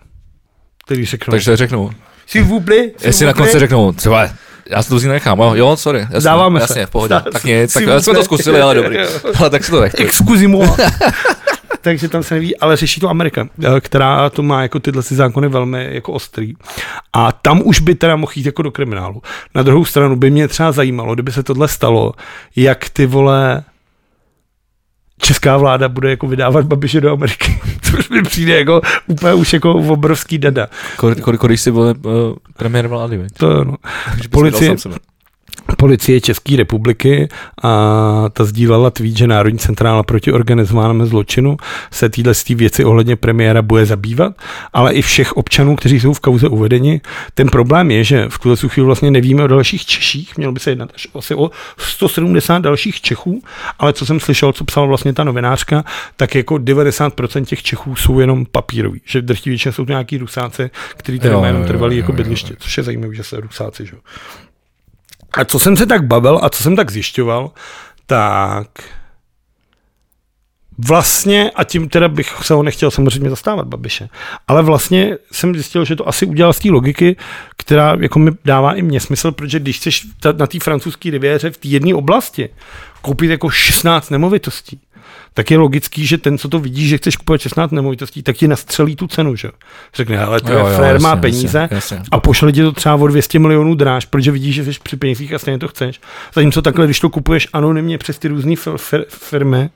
Řeknou. Takže řeknu. Si vůbli? Jestli na konci řeknou, třeba, já se to vzít nechám, jo, jo, sorry, jasný, dáváme jasně, se. V pohodě, tak nic, tak jsme to zkusili, ale dobrý, ale tak se to nechci. Excusez-moi. Takže tam se neví, ale řeší to Amerika, která to má jako tyhle si zákony velmi jako ostrý. A tam už by teda mohl jít jako do kriminálu. Na druhou stranu by mě třeba zajímalo, kdyby se tohle stalo, jak ty vole... Česká vláda bude jako vydávat Babiše do Ameriky, což mi přijde jako úplně už jako obrovský dada. Když si byl premiér vlády, veď? To jo, no. Policie, policie České republiky a ta sdílela tweet, že Národní centrála proti organizovanému zločinu se týhle z té věci ohledně premiéra bude zabývat, ale i všech občanů, kteří jsou v kauze uvedeni. Ten problém je, že v tuhle chvíli vlastně nevíme o dalších Češích, mělo by se jednat až asi o sto sedmdesát dalších Čechů, ale co jsem slyšel, co psala vlastně ta novinářka, tak jako devadesát procent těch Čechů jsou jenom papíroví, že drtí většinou jsou to nějaký Rusáci, kteří tady jenom trvalí jako bydliště, což je zajímavé, že se Rusáci, že? A co jsem se tak bavil a co jsem tak zjišťoval, tak vlastně, a tím teda bych se ho nechtěl samozřejmě zastávat Babiše, ale vlastně jsem zjistil, že to asi udělal z té logiky, která jako mi dává i mně smysl, protože když chceš na té francouzské riviéře v té jedné oblasti koupit jako šestnáct nemovitostí, tak je logický, že ten, co to vidí, že chceš kupovat šestnáct nemovitostí, tak ti nastřelí tu cenu, že? Řekne, ale to jo, je frér, má peníze jasně, jasně. A pošle ti to třeba o dvě stě milionů dráž, protože vidíš, že jsi při penězích a stejně to chceš. Zatímco takhle, když to kupuješ anonymně přes ty různý fir- firmy,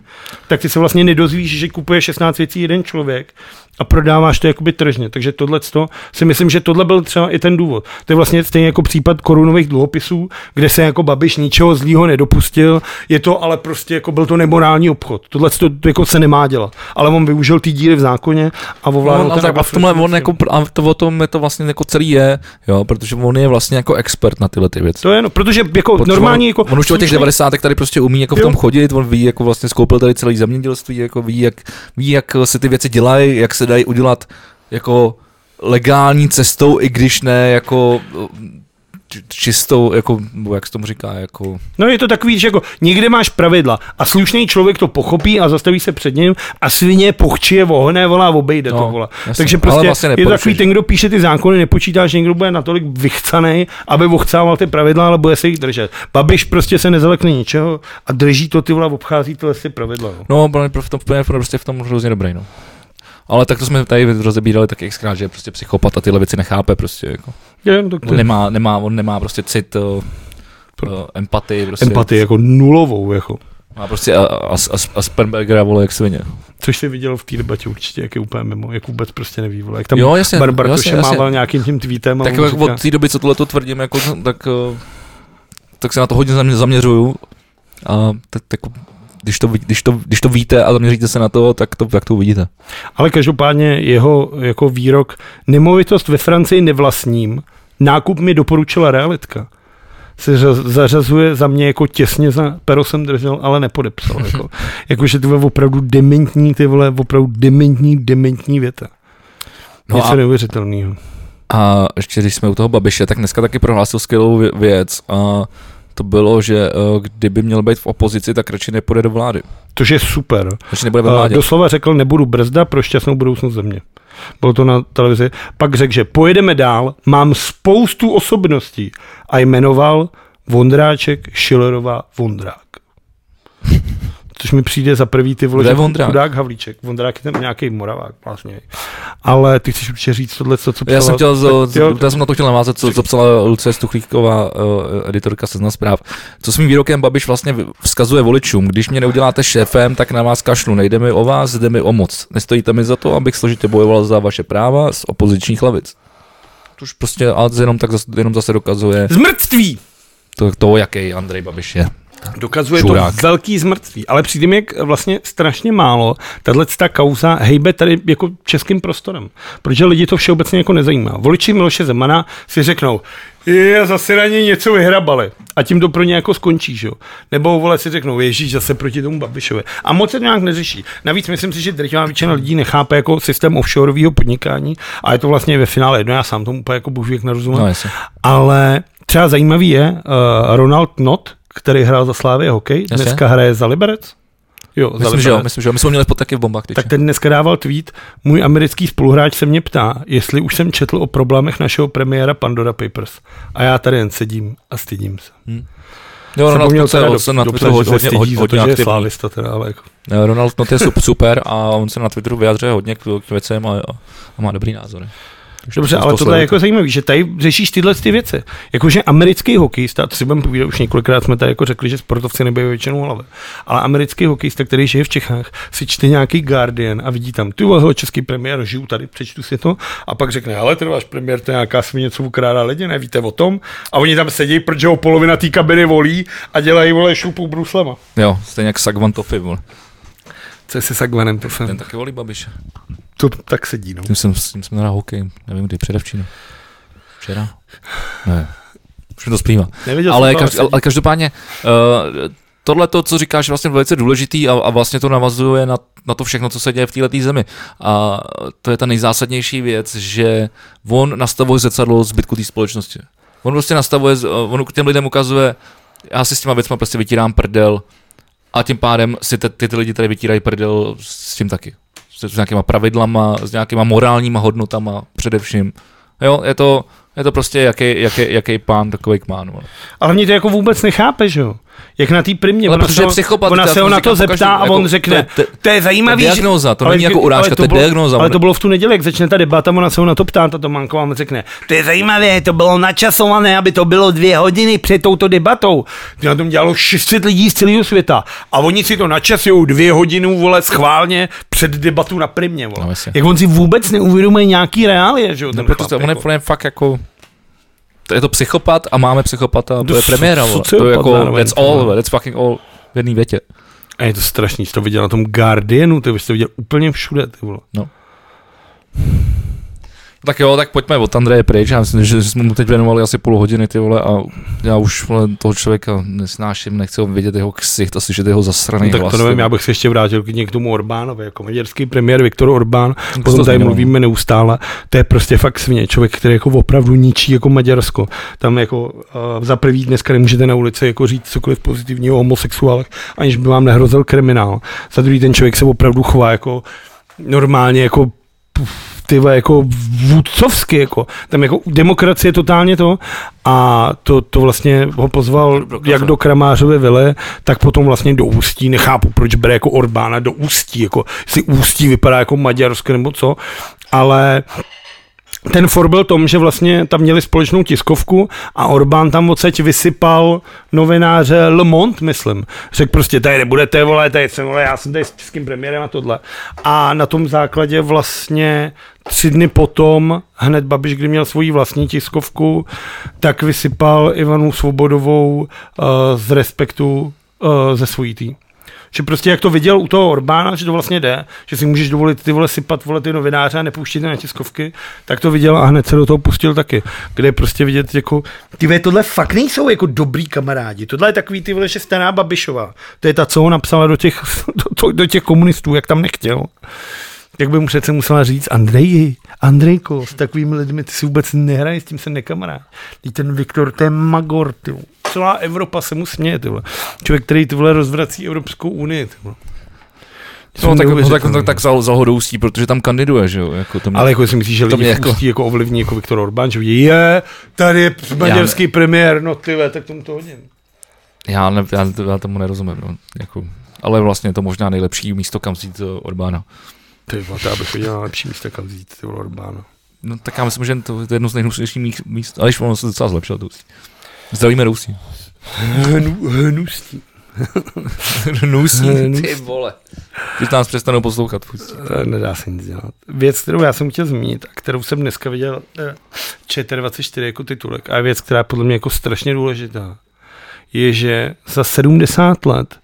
tak ty se vlastně nedozvíš, že kupuje šestnáct věcí jeden člověk a prodáváš to jakoby tržně. Takže tohleto si myslím, že tohle byl třeba i ten důvod. To je vlastně stejně jako případ korunových dluhopisů, kde se jako Babiš ničeho zlýho nedopustil, je to ale prostě jako byl to nemorální obchod. Tohle to, to jako se nemá dělat. Ale on využil ty díry v zákoně a ovládl no, ten... A v tomhle on jako, a to, o tom je to vlastně jako celý je, jo, protože on je vlastně jako expert na tyhle ty věci. To je, no, protože jako protože normální... On, jako on už o těch devadesátek tady prostě umí jako v tom chodit, on ví, jako vlastně skoupil tady celý zemědělství, jako ví, jak, ví, jak se ty věci dělají, jak se dají udělat jako legální cestou, i když ne jako... čistou, jako, jak se tomu říká, jako... No je to takový, že jako někde máš pravidla a slušný člověk to pochopí a zastaví se před ním a svině pochčije, vohne, volá, obejde no, to, volá. Jasný. Takže prostě vlastně je to takový, ten, kdo píše ty zákony, nepočítá, že někdo bude natolik vychcanej, aby vohcával ty pravidla, ale bude se jich držet. Babiš prostě se nezalekne ničeho a drží to, ty vole, obchází tyhle si pravidla. No, no v tom, prostě v tom hrozně dobrý, no. Ale tak to jsme tady rozebírali tak xkrát, že je prostě psychopat a tyhle věci nechápe prostě jako. Je, on nemá, nemá, on nemá prostě cit, uh, uh, empatii prostě. Empatii jako nulovou jako. Má prostě Aspergera vole jak svině. Což jsi viděl v té debatě určitě, jak je úplně mimo, jak vůbec prostě neví vole. Jak tam jo, jasně, Barbar jasně, Tuše mával nějakým tím tweetem. Tak jako říká... od té doby, co tohleto tvrdím, jako, tak, uh, tak se na to hodně zaměřuju. A tak jako... Když to, když, to, když to víte a zaměříte se na to, tak to, tak to uvidíte. Ale každopádně jeho jako výrok nemovitost ve Francii nevlastním, nákup mi doporučila realitka. Se zařazuje za mě jako těsně za pero jsem držel, ale nepodepsal. Jako, jako že ty vole opravdu dementní, ty vole opravdu dementní, dementní věta. Něco no neuvěřitelného. A ještě když jsme u toho Babiše, tak dneska taky prohlásil skvělou věc a to bylo, že kdyby měl být v opozici, tak radši nepůjde do vlády. Což je super. Radši nebude ve vládě. Doslova řekl, nebudu brzda pro šťastnou budoucnost země. Bylo to na televizi. Pak řekl, že pojedeme dál, mám spoustu osobností. A jmenoval Vondráček, Schillerová, Vondrák. Což mi přijde za prvý ty vole, chudák Havlíček. Vondrák je tam nějaký Moravák vlastně. Ale ty chceš určitě říct tohle, co psala... Já jsem, chtěl, z, jo, já jsem na to chtěl navázat, co, co psala Lucie Stuchlíková, uh, editorka Seznam Zpráv. Co svým výrokem Babiš vlastně vzkazuje voličům. Když mě neuděláte šéfem, tak na vás kašlu. Nejde mi o vás, jde mi o moc. Nestojíte mi za to, abych složitě bojoval za vaše práva z opozičních lavic. Tož prostě a jenom tak zase, jenom zase dokazuje... Zmrtví! To, to, jaký Andrej Babiš je. Dokazuje Čurák. To velký zmrtví, ale přijde mi jak vlastně strašně málo tato kauza hejbe tady jako českým prostorem, protože lidi to všeobecně jako nezajímá. Voliči Miloše Zemana si řeknou, je, zase na něj něco vyhrabali a tím to pro ně jako skončí, že jo. Nebo vole si řeknou, ježíš, zase proti tomu Babišovi. A moc se to nějak neřeší. Navíc myslím si, že drtivá většina lidí nechápe jako systém offshoreového podnikání a je to vlastně ve finále jedno, já sám tomu úplně jako bohužík nerozumím. No, ale třeba zajímavý je uh, Ronald Knott, který hrál za Slávii hokej, dneska hraje za Liberec. Jo, myslím, za Liberec. Že jo, myslím, že jo. My jsme měli podtaky v bombách teď. Tak ten dneska dával tweet, můj americký spoluhráč se mě ptá, jestli už jsem četl o problémech našeho premiéra Pandora Papers. A já tady jen sedím a stydím se. Hmm. Jo, Ronald Knott se na Twitteru hodně, hodně, hodně aktivní. Jako. Ronald Knott je super a on se na Twitteru vyjadřuje hodně k věcem a, a má dobrý názory. Dobře, ale tohle je jako zajímavý, že tady řešíš tyhle ty věci. Jakože americký hokejista, to si budeme povídat, už několikrát jsme tady jako řekli, že sportovci nebývají většinou hlavy, ale americký hokejista, který žije v Čechách, si čte nějaký Guardian a vidí tam, ty vole, český premiér, žiju tady, přečtu si to a pak řekne, hele, ten váš premiér, to je nějaká svině, co ukrádá lidi, nevíte o tom a oni tam sedí, protože ho polovina té kabiny volí a dělají, vole, šupu bruslema. Jo, stejně jak Sagvan Toffy, vole. Co je se Sagvanem Toffem? Ten taky volí Babiše. To tak sedí, no. Tím jsem, s tím jsem hrál hokej, nevím kdy, předevčinu. Včera? Ne. Už mi to splývá. Ale, každý, ale každopádně, uh, tohle to, co říkáš, je vlastně velice důležitý a, a vlastně to navazuje na, na to všechno, co se děje v této zemi. A to je ta nejzásadnější věc, že on nastavuje zrcadlo zbytku té společnosti. On prostě nastavuje, on těm lidem ukazuje, já si s těma věcma prostě vytírám prdel a tím pádem si ty, ty, ty lidi tady vytírají prdel s tím taky. S nějakýma pravidlama, s nějakýma morálníma hodnotama především. Jo, je to, je to prostě jaký, jaký, jaký pán, takovej kmán. Ale, ale mě to jako vůbec nechápe, že jo? Jak na té primě. Ale protože psychopat, ona se ho na to zeptá a on řekne, to je zajímavý, že... To není jako urážka, to je diagnóza. Ale to bylo v tu neděli, jak začne ta debata, ona se ho na to ptá, ta Tománka vám řekne, to je zajímavé, to bylo načasované, aby to bylo dvě hodiny před touto debatou. Na tom dělalo šest set lidí z celého světa a oni si to načasují dvě hodinu, vole, schválně před debatu na primě, vole. No, jak on si vůbec neuvědomuje nějaký reálie, že jo? No, protože on je fakt jako... To je to psychopat a máme psychopata, to je premiéra, to je jako that's all, that's fucking all v jedné větě. A je to strašný, jsi to viděl na tom Guardianu, ty jsi to viděl úplně všude, ty vole. No. Tak jo, tak pojďme od Andreje pryč, já myslím, že jsme mu teď věnovali asi půl hodiny, ty vole, a já už vole, toho člověka nesnáším, nechci ho vidět jeho ksicht a slyšet jeho zasraný hlas. No, tak to nevím, já bych se ještě vrátil k tomu Orbánovi, jako maďarský premiér Viktor Orbán, o tom tady mluvíme neustále, to je prostě fakt svině, člověk, který jako opravdu ničí jako Maďarsko. Tam jako uh, za prvý dneska nemůžete na ulici jako říct cokoliv pozitivního o homosexuálech, aniž by vám nehrozil kriminál. Za druhý ten člověk se opravdu chová jako normálně jako puf, tyhle jako vůdcovsky, jako. Tam jako demokracie totálně to a to, to vlastně ho pozval jak do Kramářovy vily, tak potom vlastně do Ústí, nechápu, proč bere jako Orbána do Ústí, jako jestli Ústí vypadá jako Maďarsko nebo co, ale ten for byl tom, že vlastně tam měli společnou tiskovku a Orbán tam odseď vysypal novináře Le Monde, myslím. Řekl prostě, tady nebudete, vole, tady jsem, vole, já jsem tady s českým premiérem a tohle. A na tom základě vlastně tři dny potom, hned Babiš, kdy měl svoji vlastní tiskovku, tak vysypal Ivanu Svobodovou uh, z Respektu uh, ze svojí tý. Že prostě jak to viděl u toho Orbána, že to vlastně jde, že si můžeš dovolit ty vole sypat vole ty novináře a nepouštět na tiskovky, tak to viděl a hned se do toho pustil taky. Kde je prostě vidět jako, ty vole, tohle fakt nejsou jako dobrý kamarádi, tohle je takový ty vole šestaná Babišová, to je ta, co ho napsala do těch, do, do těch komunistů, jak tam nechtěl. Jak by mu přece musela říct, Andreji, Andrejko, s takovými lidmi ty si vůbec nehrají, s tím se nekamará. Teď ten Viktor, to je magor, ty vole. Celá Evropa se mu směje, ty vole. Člověk, který ty vole rozvrací Evropskou unii, ty vole. No, tak, no, tak, tak, tak za, za hodoustí, protože tam kandiduje, že jo? Jako to mě, ale jako si myslíš, že lidi jako Ústí jako ovlivní jako Viktor Orbán, že vidí, je, tady je maďarský premiér, no ty vole, tak tomu to hodím. Já, ne, já, já tomu nerozumím, no. Jako, ale vlastně je to možná nejlepší místo, kam vzít Orbána. Ty vole, já bych udělal lepší místo, kam vzít ty vole Orbána. No tak já myslím, že to je jedno z nejhnusnějších míst, ale ono se docela zlepšilo to Ústí. Zdravíme do Ústí. Hnusí. Hnusí, ty vole. Když nás přestanou poslouchat. Nedá se nic dělat. Věc, kterou já jsem chtěl zmínit a kterou jsem dneska viděl Č T dvacet čtyři jako titulek a věc, která je podle mě jako strašně důležitá, je, že za sedmdesát let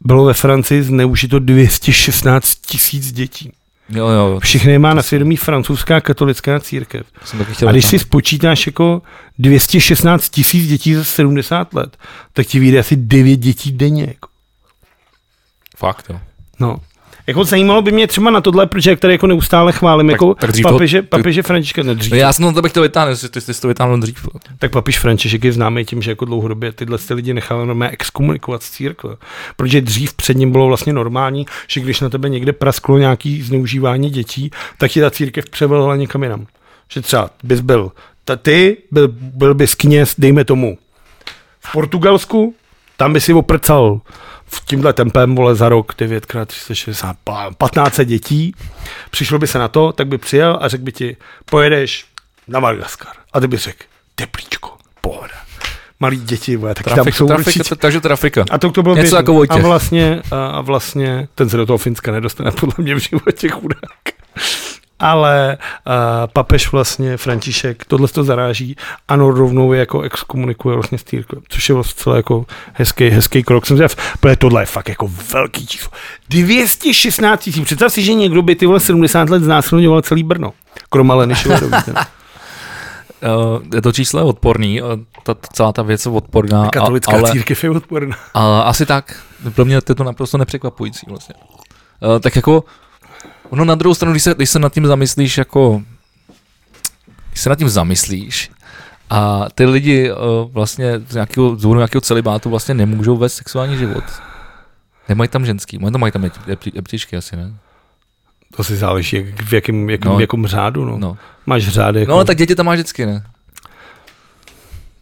bylo ve Francii zneužito dvě stě šestnáct tisíc dětí. Jo, jo. Všichni má na svědomí francouzská katolická církev. A když si spočítáš jako dvě stě šestnáct tisíc dětí za sedmdesát let, tak ti vyjde asi devět dětí denně. Jako. Fakt, jo. No. Jako zajímalo by mě třeba na tohle, protože jak tady jako neustále chválím, tak, jako tak papeže, papeže Františka nedřív. No já jsem to bych to vytáhnul, jestli jsi to vytáhnul dřív. Tak papež František je známý tím, že jako dlouhodobě tyhle ty lidi nechali normálně exkomunikovat z církve. Protože dřív před ním bylo vlastně normální, že když na tebe někde prasklo nějaký zneužívání dětí, tak je ta církev převelila někam jinam. Že třeba bys byl, ta, ty byl, byl bys kněz, dejme tomu, v Portugalsku, tam by si oprcal v tímhle tempem, vole, za rok devět krát tři sta šedesát, patnáct dětí, přišlo by se na to, tak by přijel a řekl by ti, pojedeš na Madagaskar. A ty by řekl, teplíčko, pohoda. Malí děti, vole, tak tam jsou trafika, určitě. Takže trafika. A to, to bylo něco jako Vojtěch. A vlastně, a vlastně, ten se do toho Finska nedostane, podle mě v životě chudák. Ale uh, papež vlastně, František, tohle to zaráží, ano, rovnou je jako exkomunikuje vlastně s církvem, což je vlastně celé jako hezký, hezký krok, jsem zjistil, protože tohle je fakt jako velký číslo. dvě stě šestnáct tisíc, představ si, že někdo by ty vole sedmdesát let znásilňoval celý Brno, krom Aleny Šilerový. Je to číslo je odporný, ta, celá ta věc je odporná. Katolická ale, církev je odporná. A, asi tak, pro mě to je to naprosto nepřekvapující vlastně. A, tak jako ono na druhou stranu, když se, když se nad tím zamyslíš jako, když se nad tím zamyslíš a ty lidi uh, vlastně z nějakého, z nějakého celibátu vlastně nemůžou vést sexuální život. Nemají tam ženský, možná mají tam jeptičky asi, ne? To si záleží, jak, v jakém jakým, no. Jakom řádu, no. No. Máš řády. Jako... No, tak děti tam máš vždycky, ne?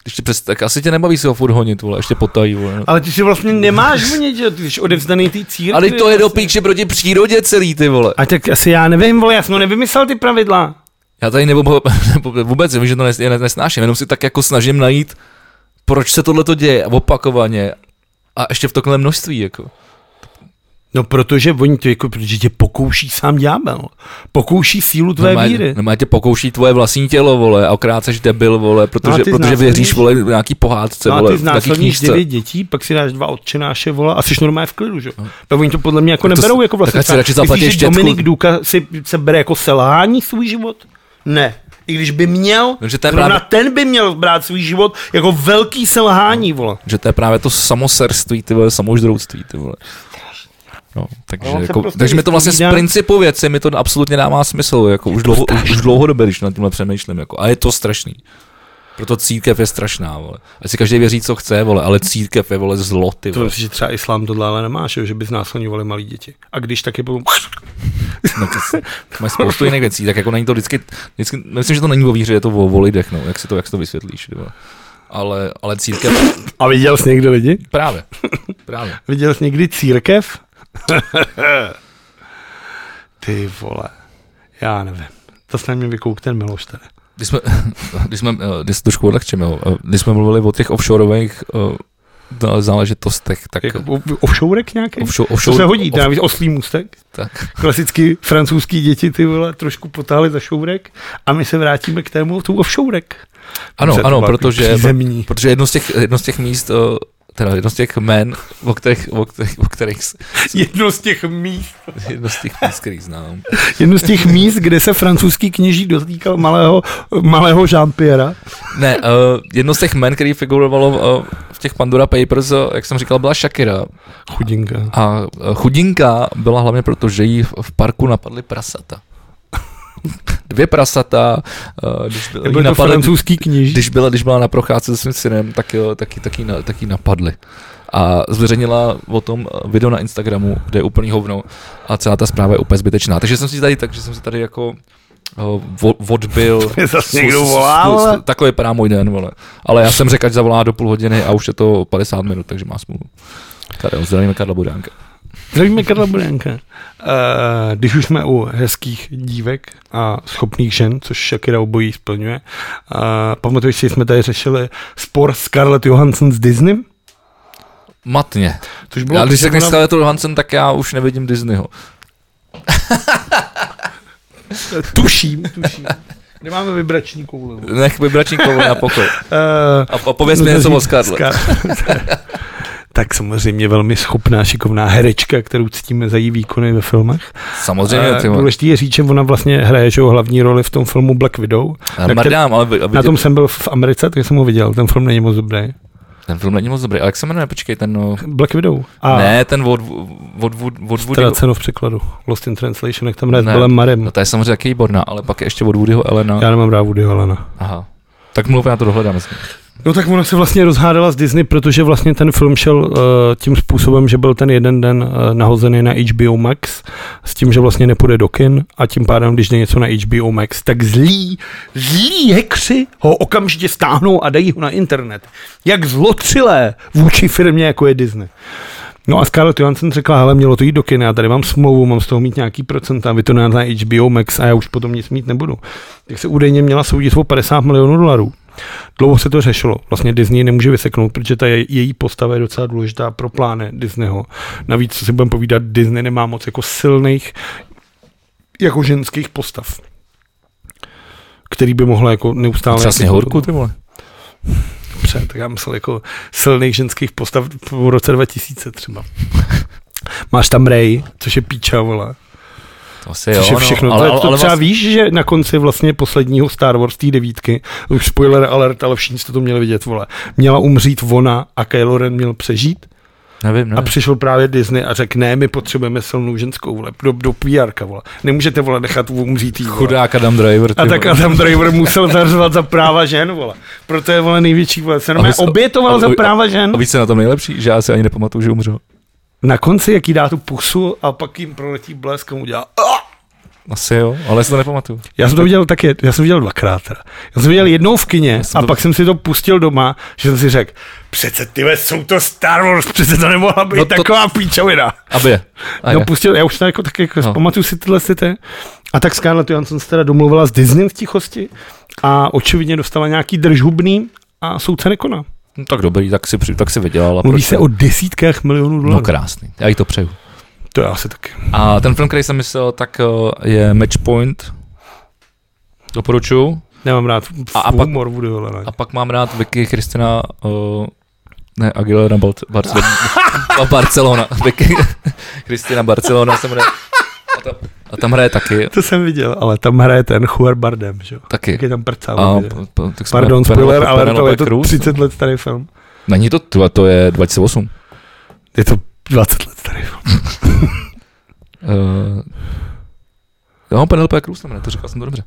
Ještě přes, tak asi tě nebaví si ho furt honit, vole, ještě potají. Vole, no. Ale ty si vlastně nemáš honit, že ty jsi odevzdaný ty církvi. Ale to je vlastně do píče proti přírodě celý, ty vole. A tak asi já nevím, vole, já jsem nevymyslel ty pravidla. Já tady nebo, nebo vůbec, vím, že to nesnáším, jenom si tak jako snažím najít, proč se tohleto děje opakovaně a ještě v takové množství, jako. No, protože oni to jako, protože tě pokouší sám ďábel. Pokouší sílu tvé nemá, víry. Nemá tě pokouší tvoje vlastní tělo, vole, a okráceš debil, vole, protože, no protože věříš, vole, nějaký pohádce, no vole, v nějaký knížce. devět dětí, pak si dáš dva otčenáše, vole, a jsi normálně v klidu, že? No. Tak oni to podle mě jako tak neberou, si, jako vlastně. Tak ať si radši zaplatíš štětku. Dominik Duka si se bere jako selhání svůj život? Ne. I když by měl, že ten, právě... ten by měl brát svůj život jako velký selhání, vole. Že to je právě to samoserství, ty vole, samouždroutství, ty vole. No, takže no, jako, prostě takže mi to vlastně z principu věci mi to absolutně dává smysl, jako už, dlouho, už dlouhodobě, když nad tímhle přemýšlím, jako, a je to strašný. Proto církev je strašná, vole. Asi každý věří, co chce, vole, ale církev je, vole, zlo, ty, vole. To je, že třeba islám tohle ale nemáš, že by znásilňovali malí děti. A když taky potom... No to máš spoustu jiných věcí, tak jako není to vždycky, vždycky myslím, že to není o víře, je to o, o lidech, no, jak si to, jak si to vysvětlíš, ty, vole. Ale, ale církev... A viděl jsi někdy lidi? Právě, právě. Viděl jsi někdy církev? Ty vole, já nevím. To snad mě vykouk ten Miloš tady. Když jsme, když jsme, když jsme trošku odlehčíme, když jsme mluvili o těch offshoreových uh, záležitostech, tak... Jako offshorek nějaký? Offshore, offshore, to se hodí, off... oslý můstek. Tak. Klasický francouzský děti, ty vole, trošku potáhli za šourek a my se vrátíme k tému tu offshorek. Ano, Před ano, protože, protože jedno z těch, jedno z těch míst... Uh, Teda jedno z těch jmen, o kterých... O kterých, o kterých z... Jedno z těch míst. Jedno z těch míst, který znám. Jedno z těch míst, kde se francouzský kněží dotýkal malého, malého Jean-Pierra. Ne, uh, jedno z těch jmen, který figurovalo uh, v těch Pandora Papers, uh, jak jsem říkal, byla Shakira. Chudinka. A, a chudinka byla hlavně proto, že jí v parku napadly prasata. Dvě prasata, když byla, napadli, francouzský kníž. Když byla, když byla na procházce se svým synem, tak jo, taky, taky, taky napadly. A zveřejnila o tom video na Instagramu, kde je úplný hovno a celá ta zpráva je úplně zbytečná. Takže jsem si tady, takže jsem si tady jako odbil. Takhle vypadá můj den, vole. Ale já jsem řekl, ať zavolá do půl hodiny a už je to padesát minut, takže má smůlu. Zdravíme Karla Budánka. Zdravíme Karla Budánka. Když už jsme u hezkých dívek a schopných žen, což Shakira obojí splňuje, pamatuješ si, jsme tady řešili spor Scarlett Johansson s Disneym? Matně. Což bylo já, když řekneš Scarlett Johansson, tak já už nevidím Disneyho. tuším, tuším. Kde máme vibrační koule? Nech vibrační koule na pokoj. A pověz mi něco o Scarlett. Tak samozřejmě velmi schopná, šikovná herečka, kterou cítíme za její výkony ve filmech. Samozřejmě. Důležitý je říct, že ona vlastně hraje že hlavní roli v tom filmu Black Widow. Na, mrdám, ale viděl... na tom jsem byl v Americe, tak jsem ho viděl. Ten film není moc dobrý. Ten film není moc dobrý, ale jak se jmenuje, počkej, ten... No... Black Widow. A ne, ten od Woody... Ztraceno v překladu. Lost in Translation, jak tam hraje s Billem Marem. No, ta je samozřejmě taky výborná, ale pak je ještě od Woodyho Elena. Já nemám rád Woodyho Elena. Aha. Tak mluv, já to dohledám. No tak ona se vlastně rozhádala s Disney, protože vlastně ten film šel uh, tím způsobem, že byl ten jeden den uh, nahozený na H B O Max s tím, že vlastně nepůjde do kin a tím pádem, když jde něco na H B O Max, tak zlí, zlí hekři ho okamžitě stáhnou a dají ho na internet. Jak zlotřilé vůči firmě, jako je Disney. No a Scarlett Johansson řekla, hele, mělo to jít do kina, já tady mám smlouvu, mám z toho mít nějaký procenta, vy to na H B O Max a já už potom nic mít nebudu. Tak se údajně měla soudit o padesát milionů dolarů. Dlouho se to řešilo. Vlastně Disney nemůže vyseknout, protože ta je, její postava je docela důležitá pro plány Disneyho. Navíc, co si budeme povídat, Disney nemá moc jako silných jako ženských postav, který by mohla jako neustále... Třeba Sněhurku, ty vole. Dobře, tak já myslel jako silných ženských postav v roce dva tisíce třeba. Máš tam Rey, což je píča, vole. To asi jo, je všechno. No, ale, ale, to ale třeba vás... víš, že na konci vlastně posledního Star Wars té devítky, už spoiler alert, ale všichni jste to měli vidět, vole, měla umřít ona a Kylo Ren měl přežít. Nevím, nevím. A přišel právě Disney a řekl, ne, my potřebujeme silnou ženskou, vole, do, do pé érka, vole. Nemůžete, vole, nechat umřít jí, vole. Chudák Adam Driver. A tak Adam Driver musel zařvat za práva žen, vole. Proto je, vole, největší, vole, se nemě obětoval a, za práva žen. A víc se na tom nejlepší, že já si ani nepamatuju, že umřel. Na konci, jak jí dá tu pusu a pak jim proletí blesk a mu dělá asi jo, ale já si to nepamatuju. Já jsem to viděl taky, já jsem viděl dvakrát. Teda. Já jsem viděl jednou v kině a to... pak jsem si to pustil doma, že jsem si řekl, přece tyhle jsou to Star Wars, přece to nemohla být no to... taková píčovina. Aby je. A je. No pustil, já už to jako, tak jako no. Pamatuju si tyhle city. A tak Scarlett Johansson se teda domluvila s Disney v tichosti a očividně dostala nějaký držhubný a soudce nekoná. No tak dobrý, tak si, tak si vydělala. Mluví se o desítkách milionů dolarů. No krásný, já jí to přeju. To já asi taky. A ten film, který jsem myslel, tak je Matchpoint. Doporučuju. Nemám rád a, a humor Woody Allena. A pak mám rád Vicky Cristina, uh, ne Aguilera Balce, Barce, Barcelona. Vicky Cristina Barcelona se jmenuje. A tam hraje taky. To jsem viděl, ale tam hraje ten Chuer Bardem, že jo? Taky. Tak je tam prcál. Pardon, spoiler, ale to je to třicet let starý film. Není to, to je dvacet osm. Je to dvacet let starý film. No, Penelope Cruz, to říkal jsem to dobře.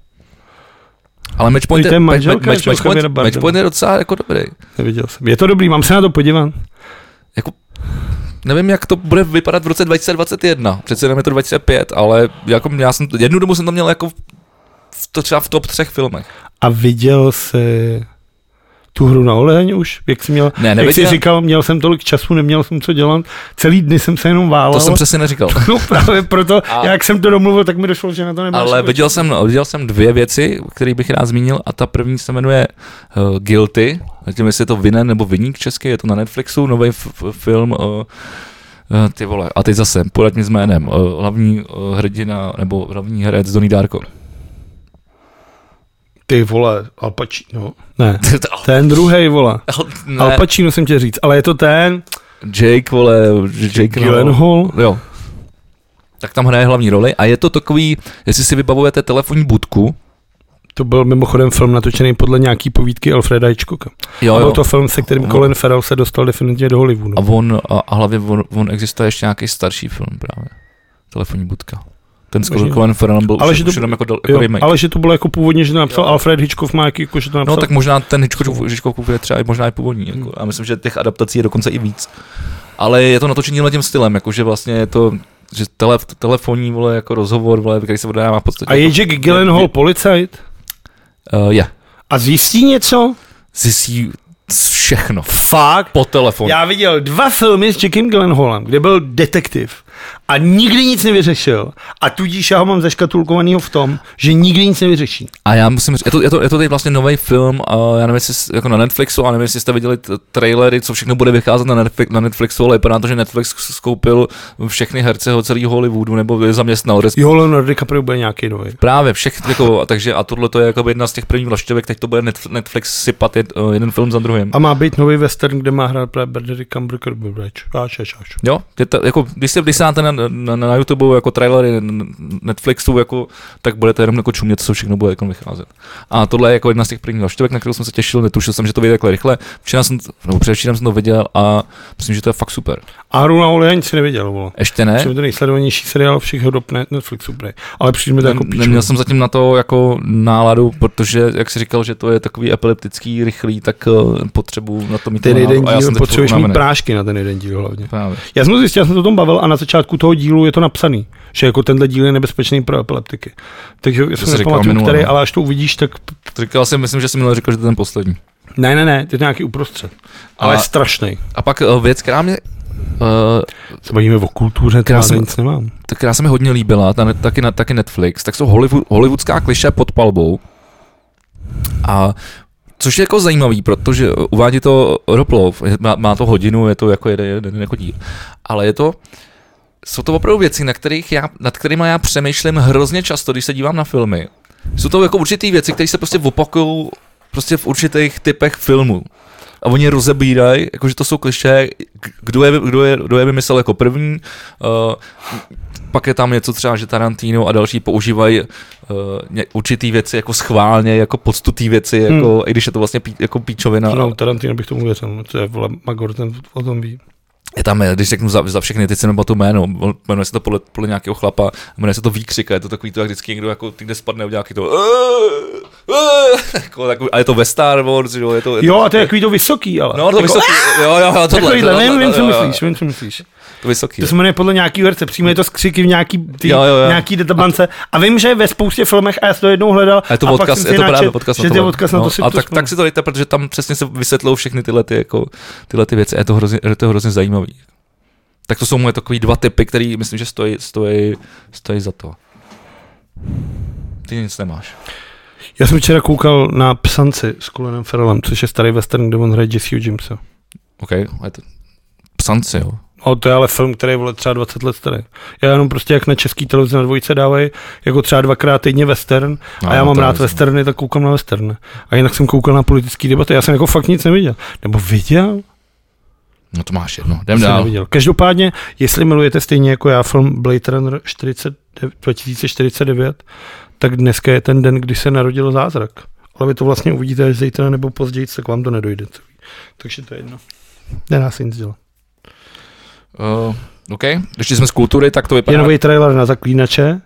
Ale Matchpoint je, matchpoint, matchpoint, matchpoint je docela jako dobrý. Neviděl jsem. Je to dobrý, mám se na to podívat. Jako, nevím, jak to bude vypadat v roce dva tisíce dvacet jedna. Přece jenom je to dva tisíce pět, ale jako já jsem, jednu dobu jsem to měl jako v, to třeba v top třech filmech. A viděl jsi tu Hru na oleň už? Jak jsi, měl, ne, jak jsi říkal, měl jsem tolik času, neměl jsem co dělat, celý dny jsem se jenom válel. To jsem přesně neříkal. No právě proto, a... jak jsem to domluvil, tak mi došlo, že na to nemáš. Ale viděl jsem, viděl jsem dvě věci, které bych rád zmínil, a ta první se jmenuje uh, Guilty, nevím, jestli je to Vinen nebo Viník česky, je to na Netflixu, nový f- f- film, uh, uh, ty vole, a teď zase, podat mi s jménem, uh, hlavní uh, hrdina, nebo hlavní herec Donnie Darko. Ty vole, Al Pacino. Ne, ten druhej, vole. Al Pacino jsem tě říct, ale je to ten... Jake, vole, Jake Gyllenhaal. Jo. Tak tam hraje hlavní roli a je to takový, jestli si vybavujete Telefonní budku. To byl mimochodem film natočený podle nějaký povídky Alfreda Hitchcocka. Jo, jo. Byl to film, se kterým Colin Farrell se dostal definitivně do Hollywoodu. A on, a, a hlavně on, on existuje ještě nějaký starší film právě. Telefonní budka. Ten Colin Farrell byl ale už, že to, už jenom jako, jako jo, remake. Ale že to bylo jako původně, že to napsal jo. Alfred Hitchcock, má jaký, jako, že to napsal. No tak možná ten Hitchcock je třeba i možná i původní. Jako. Já myslím, že těch adaptací je dokonce i víc. Ale je to natočený tím stylem, jakože vlastně je to že tele, telefonní vole, jako rozhovor, vole, který se odhrává v podstatě. A je Jack Gyllenhaal policajt? Uh, je. Yeah. A zjistí něco? Zjistí všechno. Fakt? Po telefonu. Já viděl dva filmy s Jackem Gyllenhaalem, kde byl detektiv. A nikdy nic nevyřešil. A tudíž já ho mám zaškatulkovanýho v tom, že nikdy nic nevyřeší. A já musím říct, je to, je to, je to tady vlastně nový film, uh, já nevím, jestli jako na Netflixu, a nevím, jestli jste viděli t- trailery, co všechno bude vycházet na, Netflix, na Netflixu, ale vypadá to, že Netflix skoupil všechny herce od celého Hollywoodu, nebo je zaměstnal. Jo, Leonardo DiCaprio bude nějaký nový. Právě, všechny, jako, takže a tohle to je jako jedna z těch prvních vlaštěvek, teď to bude Netflix sypat jed, uh, jeden film za druhým. A má být nový western, kde má hrát právě Benedict Cumberbatch. Jo, to, jako, když se vysnáte na, na, na YouTube jako trailery Netflixu, jako, tak budete jenom jako čumět, co všechno bude jako vycházet. A tohle je jako jedna z těch prvních vlaštěvek, na kterou jsem se těšil, netušil jsem, že to vyjde takhle rychle. Včera jsem, no, předevčírem jsem to viděl a myslím, že to je fakt super. A Hru na oleň si neviděl, vole. Ještě ne? Jsem to nejsledovanější seriál všech dob Netflixu, prej. Ale přijďme to jako píču. Neměl jsem zatím na to jako náladu, protože jak jsi říkal, že to je takový epileptický, rychlý, tak potřebuju na to mít ten jeden díl, potřebuješ mít prášky na ten jeden díl hlavně. Právě. Já jsem to zjistil, já jsem to o tom bavil a na začátku toho dílu je to napsaný, že jako tenhle díl je nebezpečný pro epileptiky. Takže já jsem nepamatuju, který, ale až to uvidíš, tak... Říkal jsem, myslím, že jsem měl říkal, že to je ten poslední. Ne, ne, ne, to je nějaký uprostřed, ale strašný. A pak věc, která mě... Uh, se bavíme o kultuře, která se nic nemám. Která se mi hodně líbila, ta, taky, na, taky Netflix, tak jsou Hollywood, hollywoodská kliše pod palbou. A což je jako zajímavý, protože uvádí to Roplov, má, má to hodinu, je to jako jeden, jeden jako díl. Ale je to, jsou to opravdu věci, na kterých já, nad kterými já přemýšlím hrozně často, když se dívám na filmy. Jsou to jako určitý věci, které se prostě opakují prostě v určitých typech filmů. A oni rozebírají, jakože to jsou klišé, kdo je, kdo je, kdo je vymyslel jako první, uh, pak je tam něco třeba, že Tarantino a další používají uh, určitý věci jako schválně, jako podstutý věci, jako, hmm. i když je to vlastně pí, jako píčovina. No, Tarantino bych tomu věřil, to je vole, Magor, ten o tom ví. Je tam, když řeknu za, za všechny, teď se nebo to jméno, jmenuje se to podle, podle nějakého chlapa, jmenuje se to Výkřika, je to takový to, jak vždycky někdo jako týdne spadne, udělá nějaký to jako, takový, a je to ve Star Wars, jo, je to... Je jo, to, a to je takový to vysoký, ale. No, to jako, vysoký, jo, jo, jo, tohle. Takovýhle, nevím, vím, co myslíš, vím, co myslíš. To vysoký. To se jmenuje podle nějaký herce, přímo je to skřiky v nějaký, ty, jo, jo, jo. nějaký databance a vím, že je ve spoustě filmech a já se to jednou hledal a, je to a odkaz, pak jsem si je to právě odkaz na tohle. Odkaz na to, no, a to tak, tak si to dejte, protože tam přesně se vysvětlou všechny tyhle, ty, jako, tyhle ty věci a je to hrozně, je to hrozně zajímavý. Tak to jsou moje takový dva typy, který myslím, že stojí, stojí, stojí za to. Ty nic nemáš. Já jsem včera koukal na Psanci s Colinem Farrellem, což je starý western, kde on hraje Jesseho Jamesa. OK, ale to Psanci, jo. O, to je ale film, který je třeba dvacet let starý. Já jenom prostě jak na České televizi na dvojce dávají jako třeba dvakrát týdně western a no, já mám rád westerny, tak koukám na western. A jinak jsem koukal na politické debaty, já jsem jako fakt nic neviděl. Nebo viděl? No to máš jedno, jdem dál. Každopádně, jestli milujete stejně jako já film Blade Runner dva tisíce čtyřicet devět, tak dneska je ten den, kdy se narodil zázrak. Ale vy to vlastně uvidíte až zítra nebo později, tak vám to nedojde. Takže to je jedno. Nedá se nic dělat. Uh, OK, ještě jsme z kultury, tak to vypadá. Je nový trailer na Zaklínače.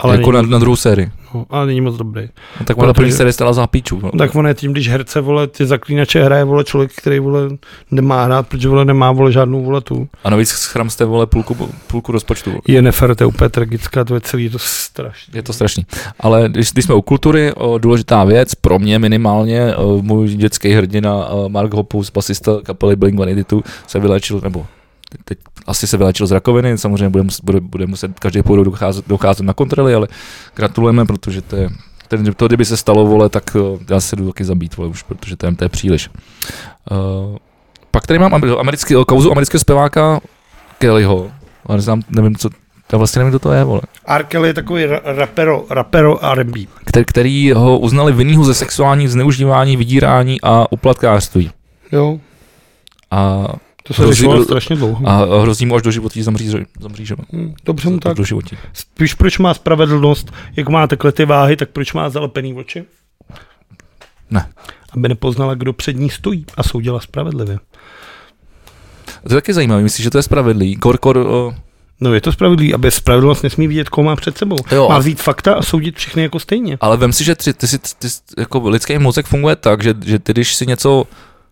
Ale jako není, na, na druhou sérii. No, ale není moc dobrý. No, tak ona první série stala za píču. No, tak on je tím, když herce, vole, ty Zaklínače hraje, vole, člověk, který, vole, nemá hrát, protože, vole, nemá, vole, žádnou, vole, tu. A navíc schramste, vole, půlku, půlku rozpočtu. Vole. Je nefér, to je úplně tragická, to je celý, to strašný. Je to strašný. Ale když, když jsme u kultury, o, důležitá věc, pro mě minimálně, o, můj dětský hrdina o, Mark Hoppus, basista kapely Blink one eighty-two, se vylečil, nebo... Teď asi se vylečil z rakoviny, samozřejmě bude muset, bude, bude muset každý půl rok docházet, docházet na kontroly, ale gratulujeme, protože to, je, to kdyby se stalo, vole, tak já se jdu taky zabít, vole, už, protože to je, to je příliš. Uh, pak tady mám americký, kauzu amerického zpěváka Kellyho, ale neznám, nevím, co, já vlastně nevím, kdo to je, vole. R. Kelly je takový rapero, rapero R and B. Který, který ho uznali vinnýho ze sexuální zneužívání, vydírání a uplatkářství. Jo. A... To se řešilo strašně dlouho. A hrozí mu až do životí zamřížeme. Dobře mu tak. Spíš proč má spravedlnost, jak má takhle ty váhy, tak proč má zalepený oči? Ne. Aby nepoznala, kdo před ní stojí a soudila spravedlivě. To je taky zajímavé, myslíš, že to je spravedlivý? Kor, kor, o... No je to spravedlivý, aby spravedlnost nesmí vidět, koho má před sebou. Jo, má vzít fakta a soudit všechny jako stejně. Ale vem si, že ty, ty, ty, ty, jako lidský mozek funguje tak, že, že ty, když si něco...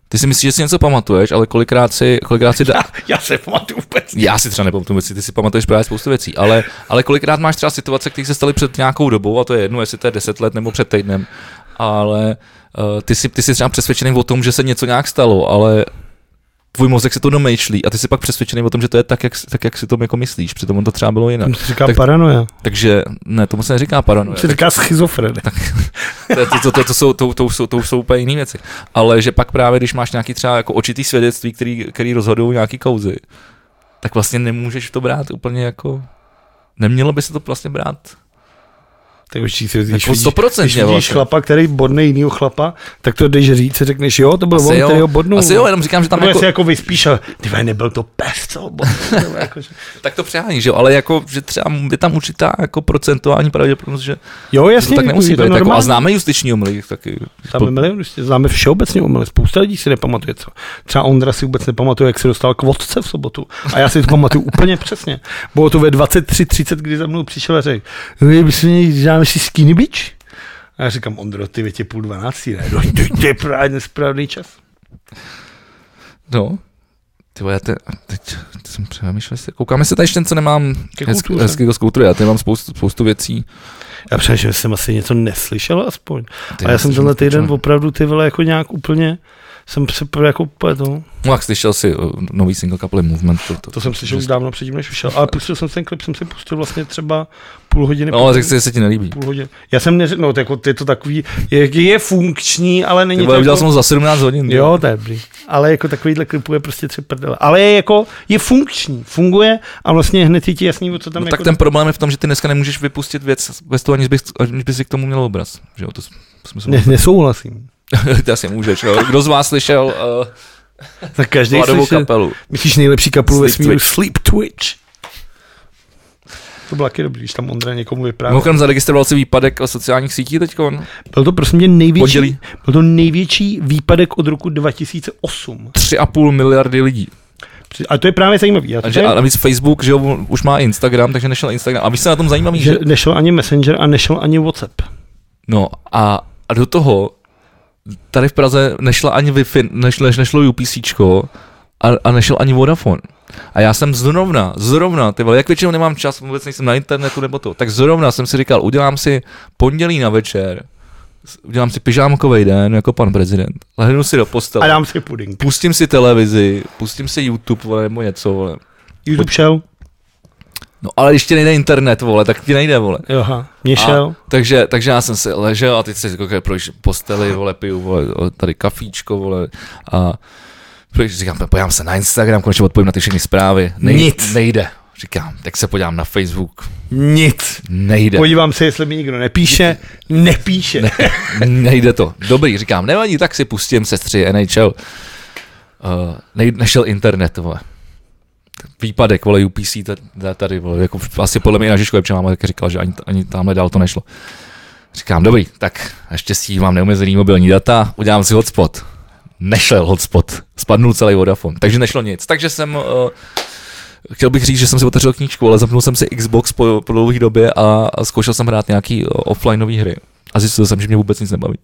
Ty si myslíš, že si něco pamatuješ, ale kolikrát si... Kolikrát si da... já, já se pamatuju vůbec. Já si třeba nepamatuju věci, ty si pamatuješ právě spoustu věcí, ale, ale kolikrát máš třeba situace, které se staly před nějakou dobou, a to je jedno, jestli to je deset let nebo před týdnem, ale uh, ty, jsi, ty jsi třeba přesvědčený o tom, že se něco nějak stalo, ale tvůj mozek se to domýšlí a ty jsi pak přesvědčený o tom, že to je tak, jak, tak, jak si to jako myslíš, přitom on to třeba bylo jinak. To se říká tak, paranoja. Takže, ne, tomu se neříká paranoja. To se říká schizofrenie. To už jsou úplně jiné věci. Ale že pak právě, když máš nějaký třeba jako očitý svědectví, který, který rozhodují nějaký kauzy, tak vlastně nemůžeš to brát úplně jako... Nemělo by se to vlastně brát... Tak už si vidíš, jako sto procent, když vidíš chlapa, který bodne jinýho chlapa, tak to jdeš říct, řekneš, jo, to byl asi on, jo, který ho bodnul. Asi jo, jenom říkám, že tam nebo jako... Nebo jako vyspíš, ale tyhle, nebyl to pes, co ho bodnul. Jako, že... Tak to přehání, že jo, ale jako, že třeba je tam určitá jako procentuální pravděpodobnost, že jo, jasně, to tak nemusí být. Jako, a známe justiční omily taky. Známe milion, známe všeobecně omily, spousta lidí si nepamatuje, co. Třeba Ondra si vůbec nepamatuje, jak se dostal k vodce v sobotu. A já si to pamatuju úplně přesně. Bylo to ve dvacet tři třicet, kdy za mnou přišel a řekl, jsi skinny bitch? A já říkám, Ondro, ty větě půl dvanáctí, ne? No, to je právě nesprávný čas. No, ty vole, já te, teď jsem přemýšlel, koukáme se tady ještě něco nemám hezkého z kultury, já tady mám spoustu, spoustu věcí. Já přemýšlel, že jsem asi něco neslyšel aspoň. Ty a já jsem tenhle týden opravdu ty vole jako nějak úplně jsem se jako pojedl. No jak slyšel jsi nový single kapely Moment. To, to, to jsem slyšel už dávno předtím, než vyšel. Ale pustil jsem ten klip, jsem si pustil vlastně třeba půl hodiny. No ale řekl jsi, že se ti nelíbí. Půl hodiny. Já jsem neřekl, no to jako, je to takový, je, je funkční, ale není to. Udělal jsem ho za sedmnáct hodin. Jo, to je blí. Ale jako takovýhle klipů je prostě tři prdele. Ale je jako, je funkční, funguje a vlastně hned ti jasný, co tam no, jako... Tak ten problém je v tom, že ty dneska nemůžeš vypustit věc bez toho, aniž bys, aniž bys k tomu měl obraz. Že jo, to jsme ne, nesouhlasím. To asi můžeš, no. Kdo z vás slyšel uh, Vladovou kapelu? Myslíš nejlepší kapelu ve smíru? Sleep Twitch. To bylo taky dobrý, když tam Ondra někomu vyprávěl. Mimochodem zaregistroval si výpadek o sociálních sítí teďkon? Byl to prostě největší, byl to největší výpadek od roku dva tisíce osm. tři a půl miliardy lidí. A to je právě zajímavý. A, že, a navíc Facebook, že jo, už má Instagram, takže nešel Instagram. A víš, se na tom zajímavý, že... že... Nešel ani Messenger a nešel ani WhatsApp. No a, a do toho... Tady v Praze nešla ani Wi-Fi, nešlo, nešlo UPCčko a, a nešel ani Vodafone. A já jsem zrovna, zrovna, ty vole, jak většinou nemám čas, vůbec nejsem na internetu nebo to, tak zrovna jsem si říkal, udělám si pondělí na večer, udělám si pyžámkovej den jako pan prezident, lehnu si do postele. A dám si puding. Pustím si televizi, pustím si YouTube, vole, nebo něco, vole. YouTube Pojď. Šel? No ale když ti nejde internet, vole, tak ti nejde, vole. Joha, mě šel. A, takže, takže já jsem si ležel a teď si říkal, proč posteli, vole, piju, vole, tady kafíčko, vole, a proč říkám, podívám se na Instagram, konečně odpovím na ty všechny zprávy. Nej, Nic. Nejde. Říkám, tak se podívám na Facebook. Nic. Nejde. Podívám se, jestli mi nikdo nepíše. Nepíše. Ne, nejde to. Dobrý, říkám, nevadí, tak si pustím sestři N H L. Uh, nej, našel internet, vole. Výpadek, vole, U P C tady, tady vole, jako asi podle mě na Žižku Jepče máma taky říkala, že ani, ani tamhle dál to nešlo. Říkám, dobrý, tak naštěstí mám neomezený mobilní data, udělám si hotspot. Nešel hotspot, spadnul celý Vodafone, takže nešlo nic. Takže jsem, uh, chtěl bych říct, že jsem si otevřel knížku, ale zapnul jsem si Xbox po, po dlouhé době a, a zkoušel jsem hrát nějaký offlineový hry. A zjistil jsem, že mě vůbec nic nebaví.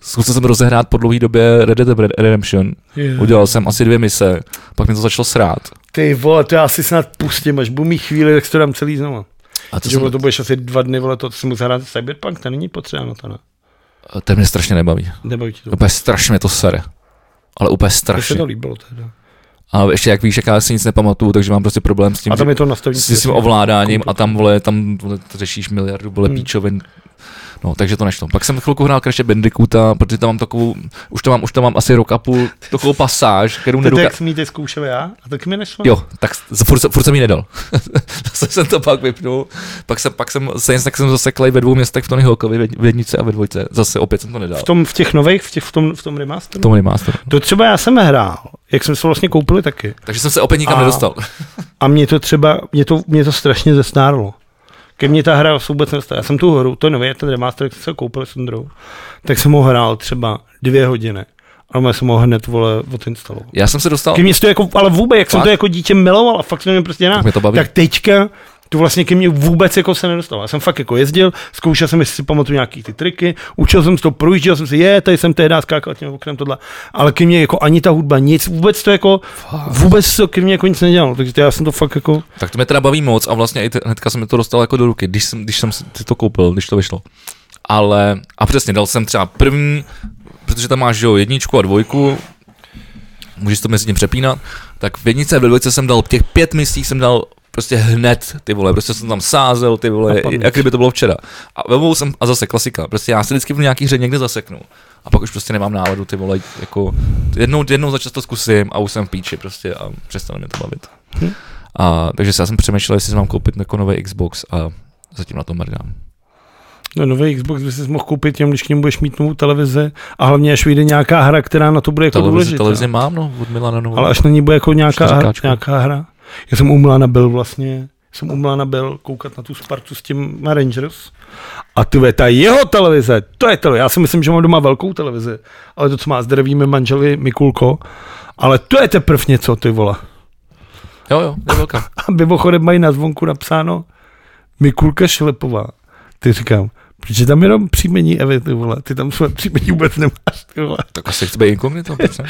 Zkusil jsem rozehrát po dlouhé době Red Dead Redemption, yeah. Udělal jsem asi dvě mise, pak mi to začalo srát. Ty vole, to já si snad pustím, až budu mít chvíli, tak si to dám celý znovu. A to, jsem... to budeš asi dva dny, vole, to si musel hrát Cyberpunk, to není potřeba na to, ne? To mě strašně nebaví. Nebaví to. Úplně strašně mě to sere. Ale úplně strašně. To se to líbilo teda. A ještě jak víš, jak já si nic nepamatuju, takže mám prostě problém s tím, a tam je to nastavnice, s tím ovládáním komputu. A tam, vole, tam vole, řešíš miliardu, vole, hmm. píčovin. No, takže to nešlo. Pak jsem chvilku hrál Crash Bandicoota, protože tam mám takovou, už tam mám, už tam mám asi rok a půl, takovou pasáž, kterou nedokážu. Tak jsem ji teď zkoušel já a taky mi nešlo. Jo, tak furt, furt jsem ji nedal. Tak jsem to pak vypnul, pak jsem, pak jsem, tak jsem zaseklej ve dvou městech v Tony Hawkovi, v jednice a ve dvojce, zase opět jsem to nedal. V, tom, v těch nových, v, těch, v, tom, v tom remasteru? V tom remasteru. To třeba já jsem hrál, jak jsme se vlastně koupili taky. Takže jsem se opět nikam a, nedostal. A mě to třeba, mě to, mě to strašně zesnárlo. Ke mně ta hra vůbec nedostala. Já jsem tu hru, to je nový, ten remaster, jak jsem se koupil s Ondrou, tak jsem ho hrál třeba dvě hodiny. A já jsem ho hned, vole, odinstalovat. Já jsem se dostal... Ke mně to jako, ale vůbec, jak fakt? Jsem to jako dítě miloval a fakt jsem mě prostě ná... Tak, tak teďka to vlastně ke mně vůbec jako se nedostalo. Já jsem fakt jako jezdil, zkoušel jsem, jestli si pamatuju nějaký ty triky, učil jsem se to, projížděl jsem si, je, tady jsem tehdy skákal tím okrem tohle, ale ke mně jako ani ta hudba, nic, vůbec to jako, vůbec to ke mně jako nic nedělalo, takže já jsem to fakt jako... Tak to mě teda baví moc a vlastně i hnedka jsem mi to dostal jako do ruky, když jsem, když jsem si to koupil, když to vyšlo. Ale, a přesně, dal jsem třeba první, protože tam máš, jo, jedničku a dvojku, můžeš to mezi tím přepínat, tak v jednice a ve dvojce jsem dal těch pět misí, jsem dal prostě hned, ty vole, prostě jsem tam sázel, ty vole, jak kdyby to bylo včera. A vevou jsem, a zase klasika, prostě já se vždycky v nějaký hře někde zaseknu. A pak už prostě nemám náladu, ty vole, jako jednou, jednou za často zkusím a už jsem v píči prostě a přestane mě to bavit. Hm. A, takže já jsem přemýšlel, jestli si mám koupit jako nový Xbox a zatím na to mrdám. No, nový Xbox by si mohl koupit těm, když k němu budeš mít novou televizi a hlavně až vyjde nějaká hra, která na to bude jako televizi, důležitá. Televizi mám, no, od Milana novou. Ale až na ní bude jako nějaká hra, nějaká hra. Já jsem u Milana byl vlastně, jsem u Milana byl koukat na tu Spartu s tím Rangers a tyhle, ta jeho televize, to je televize, já si myslím, že mám doma velkou televizi, ale to, co má, zdravíme manželi Mikulko, ale to je teprv něco, ty vole. Jo, jo, je velká. A mimochodem mají na zvonku napsáno Mikulka Šelepová, ty říkám, protože tam jenom příjmení Evy, ty vole, ty tam své příjmení vůbec nemáš, ty vole. Tak asi chce být inkognito, přece.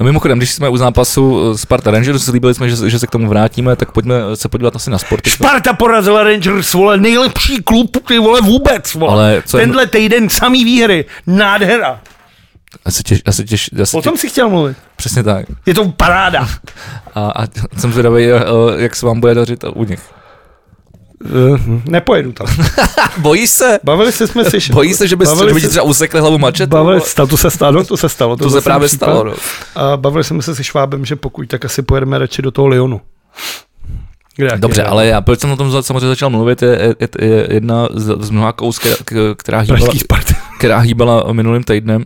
No mimochodem, když jsme u zápasu Sparta Rangers, slíbili jsme, že, že se k tomu vrátíme, tak pojďme se podívat asi na sport. Sparta porazila Rangers, vole, nejlepší klub, ty vole, vůbec, vole. Ale co tenhle je... týden samý výhry, nádhera. Asi těž, asi těž, asi o tom těž... si chtěl mluvit. Přesně tak. Je to paráda. A, a jsem zvědavý, jak se vám bude dařit u nich. Uh, nepojedu tam. Bojí se? Bavili se jsme si. Bojí se, že by ti třeba usekli hlavu mačetu? Bavili se, to se stalo, to se stalo. To, to se právě případ. Stalo. No. A bavili jsme se se Švábem, že pokud, tak asi pojedeme radši do toho Lyonu. Dobře, ale já, proč jsem o tom samozřejmě začal mluvit, je, je, je jedna z, z mnoha kous, která hýbala, která hýbala minulým týdnem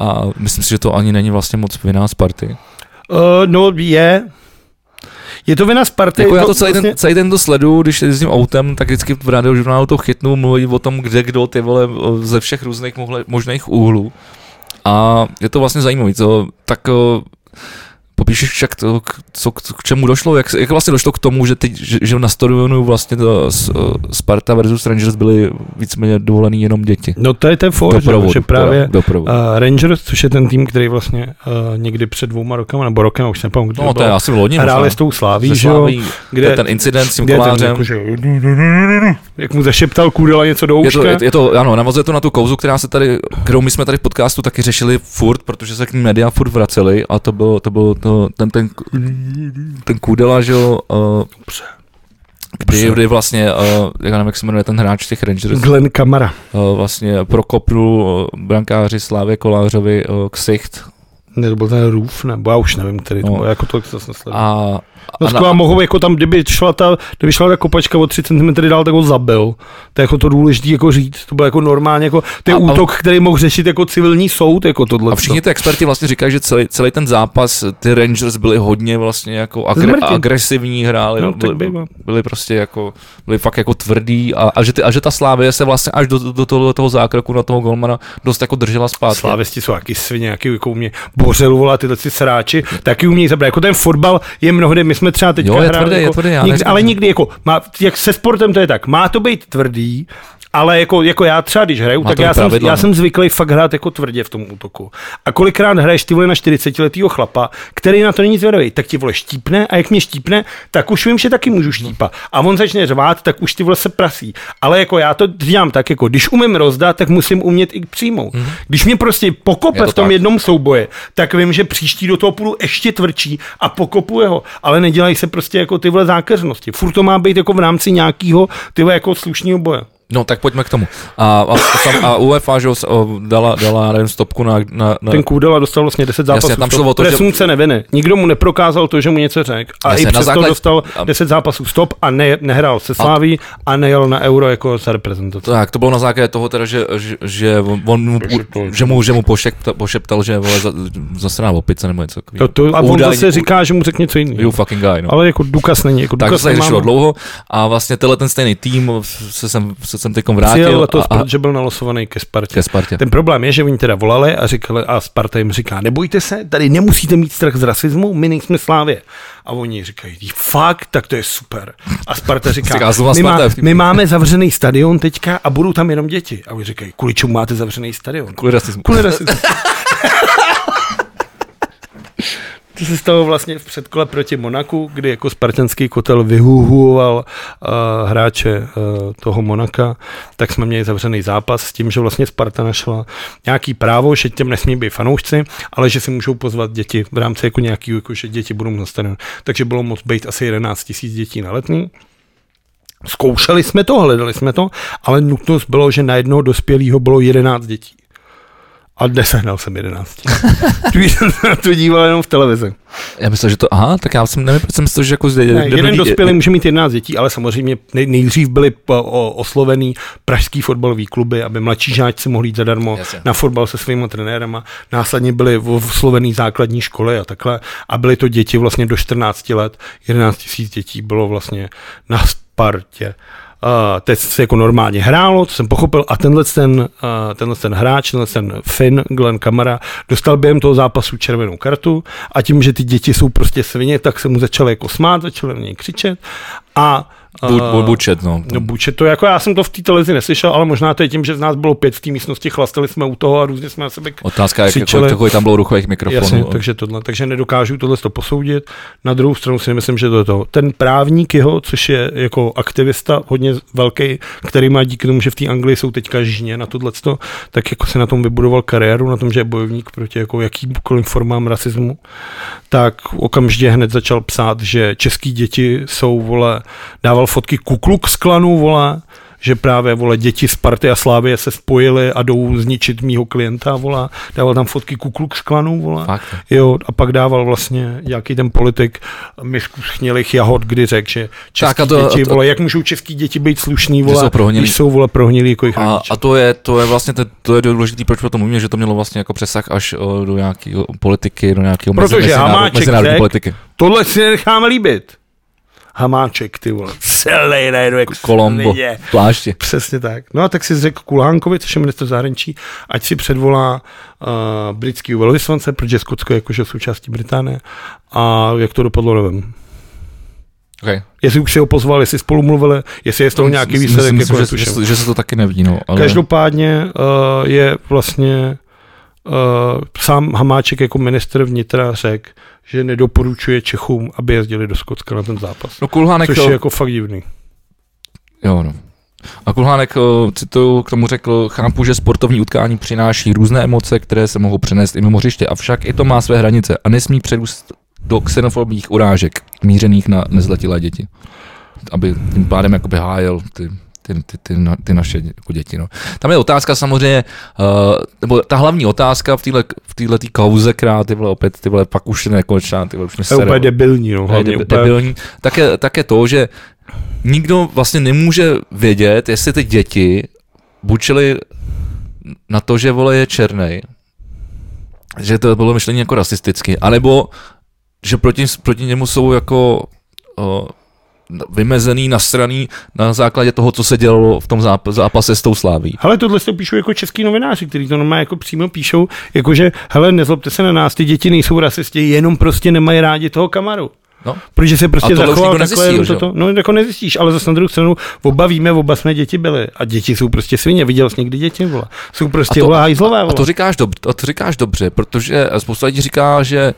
a myslím si, že to ani není vlastně moc vinná Sparty. Uh, no je... Je to vina Sparty. Jako já to celý, vlastně... ten, celý ten to sleduju, když jezdím autem, tak vždycky v radiožurnálu to chytnu, mluví o tom, kde kdo, ty vole, ze všech různých možných úhlů. A je to vlastně zajímavé. Co, tak uh, popíšeš však, to, co, k, k čemu došlo, jak, jak vlastně došlo k tomu, že, ty, že, že na stadionu vlastně to, uh, Sparta versus Rangers byly víceméně dovolený jenom děti. No to je ten for, že právě teda, uh, Rangers, což je ten tým, který vlastně uh, někdy před dvouma rokama, nebo rokem, už nepamatuji, kdy no, to je asi loni, hráli s tou Slaví, že jo, kde je ten incident s tím kolářem. Jak mu zašeptal Kudela něco do uška. Je to, je to, ano, navazuje to na tu kauzu, která se tady, kterou my jsme tady v podcastu taky řešili furt, protože se k ní média furt vraceli a to bylo, to bylo to, ten, ten, ten Kudela, že jo, kdy, kdy vlastně, uh, jak nevím, jak se jmenuje ten hráč těch Rangers. Glenn Kamara. Uh, vlastně prokopnul brankáři Slávě Kolářovi uh, ksicht. Ne, to byl ten Roof, nebo já už nevím, který to no. byl, jako tolik se nesleduji. A, no skvělá, mohou, jako tam, kdyby šla ta, kdyby šla ta kopačka o tři centimetry dál, tak ho zabil. To je jako to důležitý jako říct, to byl jako normálně, jako ten a, útok, a, který mohl řešit jako civilní soud, jako tohle. A všichni ty experti vlastně říkají, že celý, celý ten zápas, ty Rangers byli hodně vlastně jako agre, agresivní, hráli, no, byli, byli prostě jako, byli fakt jako tvrdý a, a, že, ty, a že ta Slávie se vlastně až do, do toho, toho zákroku na toho golmana dost jako držela zpátky. Slávisti jsou jaký svině, jaký jako umě. Bořelu, volá tyhle si sráči, taky umějí zabrat. Jako ten fotbal je mnohdy, my jsme třeba teďka jo, hráli, tvrdý, jako, tvrdý, nikdy, ale nikdy, jako, má, jak se sportem to je tak, má to být tvrdý, ale jako, jako já třeba, když hraju, má tak já jsem, já jsem zvyklý fakt hrát jako tvrdě v tom útoku. A kolikrát hraješ ty vole na čtyřicetiletýho chlapa, který na to není zvědavý, tak ti vole štípne a jak mě štípne, tak už vím, že taky můžu štípat. A on začne řvát, tak už ty vole se prasí. Ale jako já to dělám tak, jako když umím rozdat, tak musím umět i přijmout. Mm-hmm. Když mě prostě pokope to v tom tak. jednom souboji, tak vím, že příští do toho půjdu ještě tvrdší a pokopuje ho. Ale nedělají se prostě jako tyhle zákeřnosti. Furt to má být jako v rámci nějakého tyhle jako slušného boje. No, tak pojďme k tomu. A, a, a UEFA že, dala, dala nevím, stopku na, na, na... Ten Kůdela dostal vlastně deset zápasů. Jasně, tam šlo o to, presumce že... neviny. Nikdo mu neprokázal to, že mu něco řekl. A jasně, i přesto základ... dostal deset zápasů stop a ne, nehrál se Slaví a... a nejel na Euro jako za reprezentaci. Tak, to bylo na základě toho, teda, že, že, že, on mu, že mu, že mu pošeptal, pošeptal že za, zasraná opice nebo něco takového. A on Udání... zase říká, že mu řekl něco jiného. You fucking guy, no. Ale jako důkaz není. Jako důkaz tak se řešilo dlouho a vlastně tenhle ten stejný tým se sem jsem teďkom vrátil. To, a, a... že byl nalosovaný ke Spartě. ke Spartě. Ten problém je, že oni teda volali a říkali, a Sparta jim říká, nebojte se, tady nemusíte mít strach z rasismu, my nejsme Slávě. A oni říkají, fakt, tak to je super. A Sparta říká, my, má, my máme zavřený stadion teďka a budou tam jenom děti. A oni říkají, kvůli čemu máte zavřený stadion? Kvůli rasismu. Kvůli rasismu. To se stalo vlastně v předkole proti Monaku, kdy jako spartanský kotel vyhuhuoval uh, hráče uh, toho Monaka, tak jsme měli zavřený zápas s tím, že vlastně Sparta našla nějaký právo, že těm nesmí být fanoušci, ale že si můžou pozvat děti v rámci jako nějakého, jako, že děti budou na stadion. Takže bylo moc být asi jedenáct tisíc dětí na Letný. Zkoušeli jsme to, hledali jsme to, ale nutnost bylo, že na jednoho dospělého bylo jedenáct dětí. A nesehnal jsem jedenáct. Tu jsem na to díval jenom v televizi. Já myslel, že to, aha, tak já jsem nevím, proč jsem myslel, že jako... Ne, jeden dospělý může mít jedenáct dětí, ale samozřejmě nej, nejdřív byly oslovený pražský fotbalový kluby, aby mladší žáčci mohli jít zadarmo Jasně. na fotbal se svými trenérama. Následně byly oslovený základní školy a takhle. A byly to děti vlastně do čtrnácti let. jedenáct tisíc dětí bylo vlastně na Spartě. Uh, teď se jako normálně hrálo, to jsem pochopil, a tenhle ten, uh, tenhle ten hráč, tenhle ten Finn, Glenn Kamara, dostal během toho zápasu červenou kartu a tím, že ty děti jsou prostě svině, tak se mu začaly jako smát, začaly na něj křičet a Uh, bučet, no. no. Bučet, to jako já jsem to v té televizi neslyšel, ale možná to je tím, že z nás bylo pět v té místnosti, chlastali jsme u toho a různě jsme na sebe křičeli. Otázka, jak, jak, jak tam bylo ruchových mikrofonů. Jasně, takže, tohle, takže nedokážu tohle to posoudit. Na druhou stranu si nemyslím, že to je toho. Ten právník jeho, což je jako aktivista hodně velký, který má díky tomu, že v té Anglii jsou teďka žně na tohleto, tak jako se na tom vybudoval kariéru, na tom, že je bojovník proti jako jakýmkoliv formám rasismu, tak okamžitě hned začal psát, že český děti jsou, vole, dával fotky Ku Klux Klanu, volá, že právě, vole, děti Sparty a Slávie se spojily a jdou zničit mýho klienta, volá, dával tam fotky Ku Klux Klanu, volá, jo, a pak dával vlastně nějaký ten politik misku schnilých jahod, kdy řekl, že český to, děti, to, vole, jak můžou český děti být slušný, vole, když jsou, vole, prohnilí jako jich rodiče. A to je, to je vlastně, to, to je důležitý, proč pro to mluvím, že to mělo vlastně jako přesah až o, do nějaké politiky, do nějakého mezinárodní politiky. Tohle si necháme líbit. Hamáček, ty vole, celý najednou jako Kolombo, pláště. Přesně tak. No a tak si řekl Kulhánkovi, což je ministr zahraničí, ať si předvolá uh, britský velvyslance, protože Skotsko je jakože součástí Británie. A jak to dopadlo, nevím. Okay. Jestli už si ho pozval, jestli spolu mluvili, jestli je z toho nějaký výsledek. Myslím, jako že, že se to taky neví. No, ale... Každopádně uh, je vlastně uh, sám Hamáček jako ministr vnitra řekl, že nedoporučuje Čechům, aby jezdili do Skotska na ten zápas. No, Kulhánek, což je jako fakt divný. Jo, no. A Kulhánek, cituju, k tomu řekl, chápu, že sportovní utkání přináší různé emoce, které se mohou přenést i mimo hřiště, avšak i to má své hranice a nesmí přerůst do xenofobních urážek mířených na nezletilé děti. Aby tím pádem jakoby hájel ty... ty, ty, ty, na, ty naše jako děti. No. Tam je otázka samozřejmě, uh, nebo ta hlavní otázka v téhle v téhle kauze, která ty vole opět ty vole pak už nekonečná, ty vole už mě sere. Je úplně debilní, no, hlavně je úplně debilní. Tak je, tak je to, že nikdo vlastně nemůže vědět, jestli ty děti bučily na to, že vole je černej, že to bylo myšlení jako rasisticky, anebo že proti, proti němu jsou jako uh, vymezený, nasraný na základě toho, co se dělalo v tom zápase s tou Sláví. Hele, tohle se píšou jako český novináři, kteří to normálně jako přímo píšou, jakože hele, nezlobte se na nás, ty děti nejsou rasisti, jenom prostě nemají rádi toho Kamaru. No. Protože se prostě zachoval takhle toto. No jako nezjistíš, ale zase na druhou stranu oba víme, oba jsme děti byli. A děti jsou prostě svině, viděl jsi někdy děti, vole. Jsou prostě vole hajzlové, vole. A to říkáš dobře, a to říkáš dobře, protože spousta lidí říká, že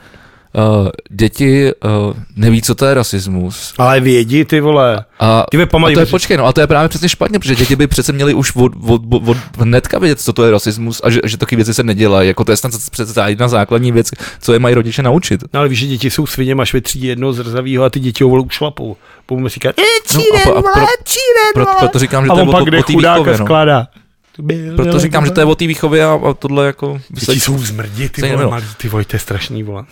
Uh, děti uh, neví, co to je rasismus. Ale vědí, ty vole. A, ty a to je, počkej, no, a to je právě přesně špatně, protože děti by přece měly už od, od, od, od hnedka vědět, co to je rasismus a že, že taky věci se nedělají. Jako to je snad přece jedna základní věc, co je mají rodiče naučit. No, ale víš, že děti jsou svině, máš ve třídě jednoho zrzavýho a ty děti ho vole ušlapou. Budeme říkat, číren, vole, číren, vole. Proto říkám, že to je o, o té výchově. No. Proto říkám, že to je o té výchově a, a tohle jako... Děti jsou zmrdí, ty vole, malí, ty vole, to je strašný, vole.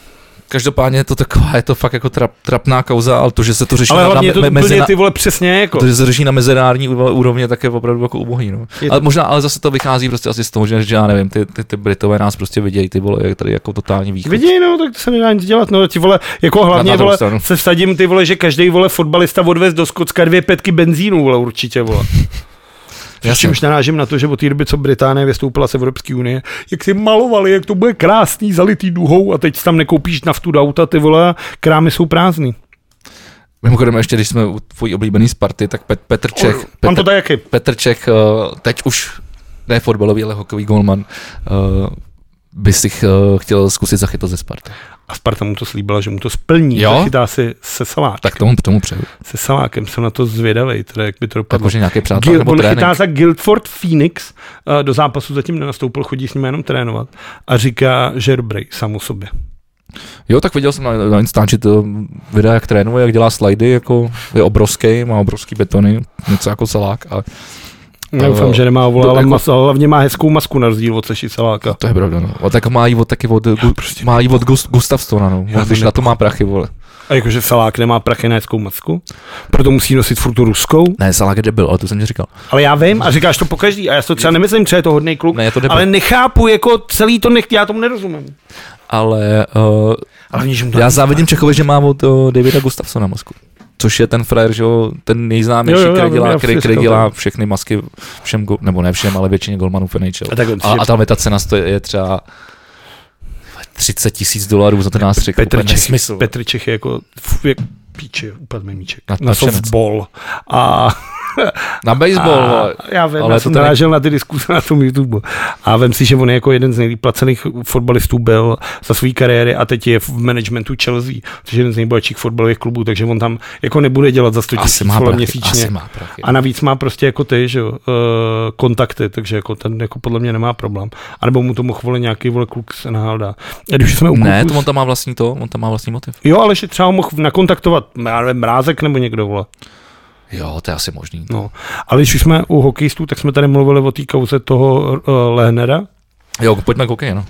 Každopádně je to taková, je to fakt jako trap, trapná kauza, ale to, že se to řeší na, na me, mezina, ty vole přesně jako. To, že se řeší na mezinárodní úrovně, tak je opravdu jako ubohý, no. Ale možná, ale zase to vychází prostě asi z toho, že já nevím, ty, ty, ty Britové nás prostě vidějí, ty vole, tady jako totální východ. Vidějí, no, tak to se nedá nic dělat, no, ty vole, jako hlavně vole, se vsadím, ty vole, že každý vole fotbalista odvez do Skotska dvě pětky benzínu, vole, určitě, vole. Čímž narážím na to, že od té doby, co Británie vystoupila z Evropské unie, jak si malovali, jak to bude krásný, zalitý duhou a teď tam nekoupíš naftu do auta, ty vole, krámy jsou prázdný. Mimochodem ještě, když jsme u tvojí oblíbený Sparty, tak Pet- Petr Čech, o, Petr, to jaký? Petr Čech, teď už ne fotbalový, ale hokejový golman, by si chtěl zkusit zachytat ze Sparty. A Sparta mu to slíbila, že mu to splní, jo? Zachytá si se Salákem. Tak tomu, tomu přeju. Se Salákem, jsem na to zvědavej, teda jak by to dopadlo. Takže nějaký přátel Gil, nebo on trénink. On chytá za Guildford Phoenix, do zápasu zatím nenastoupil, chodí s ním jenom trénovat a říká, že je dobrý, sám o sobě. Jo, tak viděl jsem na, na Instači videa, jak trénuje, jak dělá slidy, jako je obrovský, má obrovský betony, něco jako Salák, ale... Neufám, že nemá, vole, ale jako, hlavně má hezkou masku na rozdíl od Saši Saláka. To je pravda, no. A tak má jí od, taky od, gu, prostě má jí od Gust, Gustavstona, no. Já když na to má prachy, vole. A jakože Salák nemá prachy na hezkou masku? Proto musí nosit furt tu ruskou? Ne, Salák je debil, ale to jsem ti říkal. Ale já vím a říkáš to po každý a já to třeba nemyslím, že je to hodnej kluk, ne, to ale nechápu, jako celý to nech, já tomu nerozumím. Ale, uh, ale já závidím Čechovi, že má od uh, Davida Gustavsona masku. Což je ten frajer, že jo, ten nejznámější, jo, jo, který, dělá, který, který dělá všechny masky všem, nebo ne všem, ale většině golmanů N H L. A, a, a tam je ta cena stojí, je třeba třicet tisíc dolarů za ten nástřik. Petr Čech, Petr Čech je jako, jak píče, upadne míček. Na, na softball. A... Na baseball. Já vím, ale já jsem tady... narážel na ty diskuse na tom YouTube. A vem si, že on je jako jeden z nejlíp placených fotbalistů byl za své kariéry a teď je v managementu Chelsea, což je jeden z nejbohatších fotbalových klubů, takže on tam jako nebude dělat za sto tisíc měsíčně. A navíc má prostě jako ty, že jo, uh, kontakty, takže jako ten jako podle mě nemá problém. A nebo mu to mohl volit nějaký vole kluk z N H L dá. Když jsme u kluku, ne, to on tam má vlastní to, on tam má vlastní motiv. Jo, ale že třeba mohl nakontaktovat Mrázek nebo někdo, vole. Jo, to je asi možný. No. Ale když jsme u hokejistů, tak jsme tady mluvili o té kauze toho uh, Lehnera. Jo, pojďme k hokeji, no.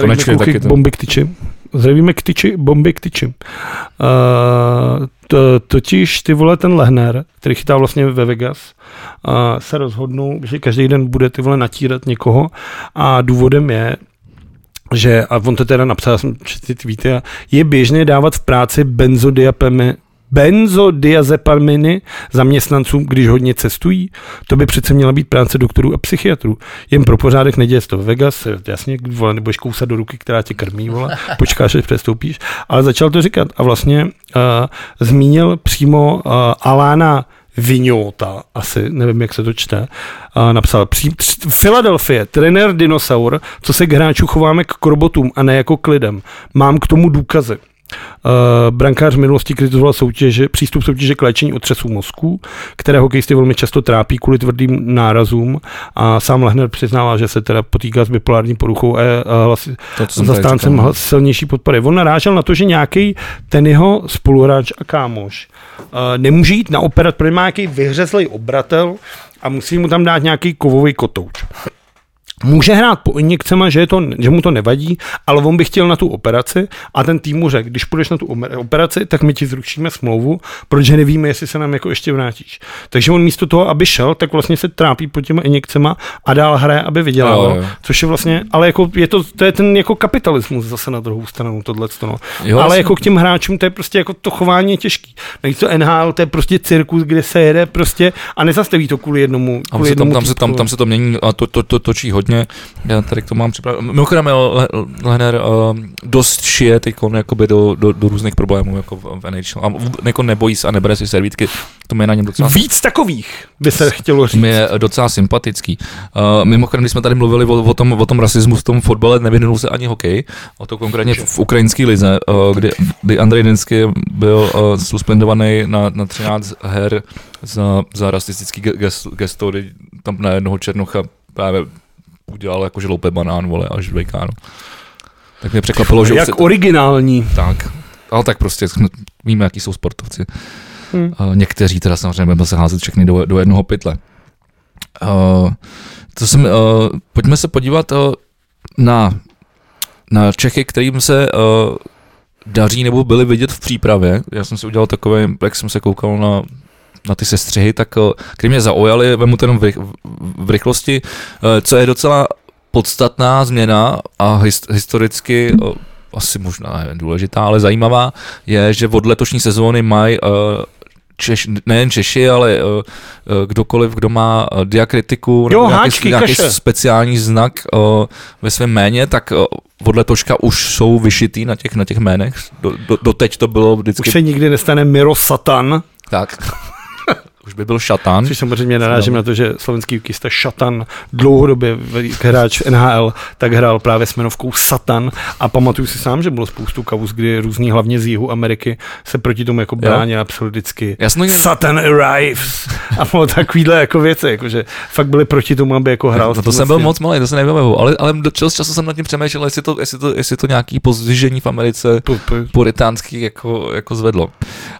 Konečně taky k bomby k tyči. Zdravíme k tyči, bomby k tyči. Uh, to, totiž ty vole ten Lehner, který chytá vlastně ve Vegas, uh, se rozhodnou, že každý den bude ty vole natírat někoho a důvodem je, že, a on to teda napsal, já jsem četl tweety, je běžné dávat v práci benzodiazepamy benzodiazepaminy zaměstnancům, když hodně cestují. To by přece měla být práce doktorů a psychiatrů. Jen pro pořádek neděje to v Vegas, jasně, vole, nebudeš kousat do ruky, která tě krmí, vole, počkáš, až přestoupíš. Ale začal to říkat a vlastně uh, zmínil přímo uh, Alana Vigneaulta, asi, nevím, jak se to čte, uh, napsal při, tři, Philadelphia, trenér dinosaur, co se k hráčů chováme k robotům a ne jako k lidem. Mám k tomu důkazy. Uh, brankář v minulosti kritizoval soutěže, přístup soutěže k léčení otřesů mozku, které hokejisty velmi často trápí kvůli tvrdým nárazům a sám Lehner přiznává, že se teda potýká s bipolární poruchou a je uh, zastáncem silnější podpory. On narážel na to, že nějaký ten jeho spoluhráč a kámoš uh, nemůže jít na operat, protože má nějaký vyhřezlej obratel a musí mu tam dát nějaký kovový kotouč. Může hrát po injekcema, že, je to, že mu to nevadí, ale on by chtěl na tu operaci a ten tým mu řekl, když půjdeš na tu operaci, tak my ti zrušíme smlouvu, protože nevíme, jestli se nám jako ještě vrátíš. Takže on místo toho, aby šel, tak vlastně se trápí pod těma injekcema a dál hraje, aby vydělával, no, což je vlastně, ale jako je to, to je ten jako kapitalismus zase na druhou stranu tohleto. No. Jo, ale jako k těm hráčům to je prostě jako to chování je těžký. Nejde to N H L, to je prostě cirkus, kde se jede prostě a nezastaví to kvůli jednomu. Kvůli tam, se, jednomu tam, se, tam, tam se to mění a to, to, to, točí hodně. Já tady k tomu mám připravený. Mimochodem, Lehner dost šije jakoby do, do, do různých problémů jako v N H L. A jako nebojí se a nebere si servítky. To mě na něm docela... Víc takových by se chtělo říct. Mě je docela sympatický. Uh, mimochodem, když jsme tady mluvili o, o, tom, o tom rasismu v tom fotbale, nevyhnul se ani hokej. O to konkrétně v, v ukrajinské lize, uh, kdy, kdy Andrej Densky byl uh, suspendovaný na, na třináct her za, za rasistický gesto, gesto, kdy tam na jednoho černocha právě udělal jako žloupé banán, vole, až dvejkáno. Tak mě překvapilo, že... Jak se... originální. Tak, ale tak prostě víme, jaký jsou sportovci. Hmm. Uh, někteří teda samozřejmě budeme se házet všechny do, do jednoho pytle. Uh, to jsem, uh, pojďme se podívat uh, na, na Čechy, kterým se uh, daří nebo byli vidět v přípravě. Já jsem si udělal takové, jak jsem se koukal na... na ty sestřihy, tak který mě zaujali, vemu to jenom v, rych, v rychlosti, co je docela podstatná změna a hist, historicky asi možná nevím, důležitá, ale zajímavá, je, že od letošní sezóny mají Češ, nejen Češi, ale kdokoliv, kdo má diakritiku nebo jo, nějaký, háčky, nějaký speciální znak ve svém jméně, tak od letoška už jsou vyšitý na těch, na těch jménech. Do, do, doteď to bylo vždycky... Už se nikdy nestane Miro Satan. Tak. Už by byl Šatan. Což samozřejmě narážím na to, že slovenský hokejista Šatan dlouhodobě hráč N H L, tak hrál právě s jmenovkou Satan a pamatuju si sám, že bylo spoustu kauz, kdy různí hlavně z jihu Ameriky se proti tomu jako bránili absoluticky. Jasný. Satan arrives. A bylo takovýhle jako věci, jakože fakt byli proti tomu, aby jako hrál. No to jsem byl moc malý, to se nevybavuju, ale ale do čas času jsem nad tím přemýšlel, jestli to jestli to jestli to nějaký pozdvižení v Americe puritánský jako jako zvedlo.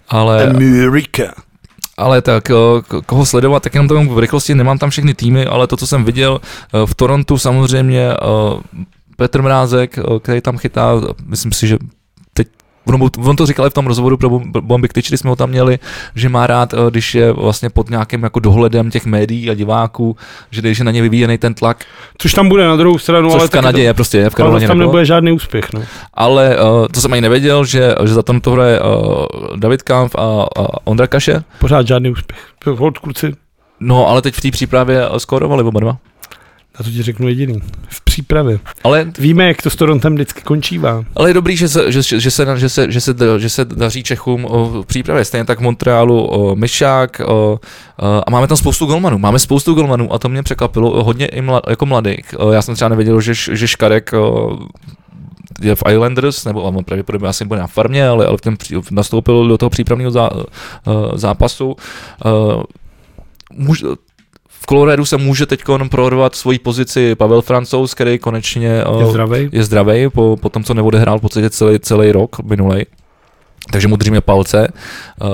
Ale Amerika. Ale tak, koho sledovat, tak jenom tomu v rychlosti, nemám tam všechny týmy, ale to, co jsem viděl v Torontu samozřejmě Petr Mrázek, který tam chytá, myslím si, že teď, on to říkal v tom rozhovoru pro Bomby Ktyč, jsme ho tam měli, že má rád, když je vlastně pod nějakým jako dohledem těch médií a diváků, že když je na ně vyvíjený ten tlak. Což tam bude na druhou stranu, což ale v Kanadě to, je prostě, je v Kanadě tam nebude žádný úspěch. Ne? Ale to jsem ani nevěděl, že, že za tam to hraje David Kampf a, a Ondra Kaše. Pořád žádný úspěch. Hold kluci. No, ale teď v té přípravě skórovali oba dva. A to ti řeknu jediný. V přípravě. Ale víme, jak to s Torontem vždycky končívá. Ale je dobrý, že se, že, že se, že se, že se, že se daří Čechům v přípravě. Stejně tak v Montrealu Myšák a máme tam spoustu golmanů. Máme spoustu golmanů a to mě překvapilo. Hodně i mla, jako mladých. Já jsem třeba nevěděl, že, že Škarek je v Islanders, nebo on pravděpodobně asi bude na farmě, ale, ale ten nastoupil do toho přípravného zá, zápasu. Může... V Coloradu se může teď prorvat svoji pozici Pavel Francouz, který konečně je zdravej, je zdravej po, po tom, co neodehrál v podstatě celý, celý rok minulej. Takže mu držíme palce. Uh,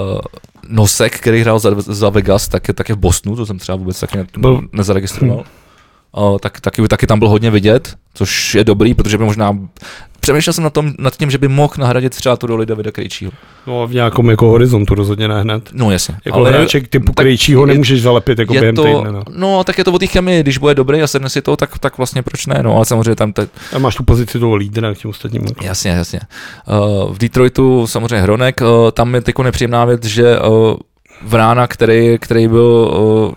Nosek, který hrál za, za Vegas, tak je, tak je v Bostonu, to jsem třeba vůbec taky ne, nezaregistroval. Hmm. Uh, tak, taky, taky tam byl hodně vidět, což je dobrý, protože by možná... Přemýšlel jsem na tom, nad tím, že by mohl nahradit třeba tu roli Davida Krejčího. No v nějakom jako horizontu rozhodně nahned. No jasně. Jako ale hráček typu Krejčího nemůžeš zalepit jako během to, týdne. No. no tak je to o té chemii, když bude dobrý a sedne si to, tak, tak vlastně proč ne, no ale samozřejmě tam... Te... A máš tu pozici toho lídra k těm ostatním. Jasně, jasně. Uh, v Detroitu samozřejmě Hronek, uh, tam je jako nepříjemná věc, že uh, Vrána, který, který byl, uh,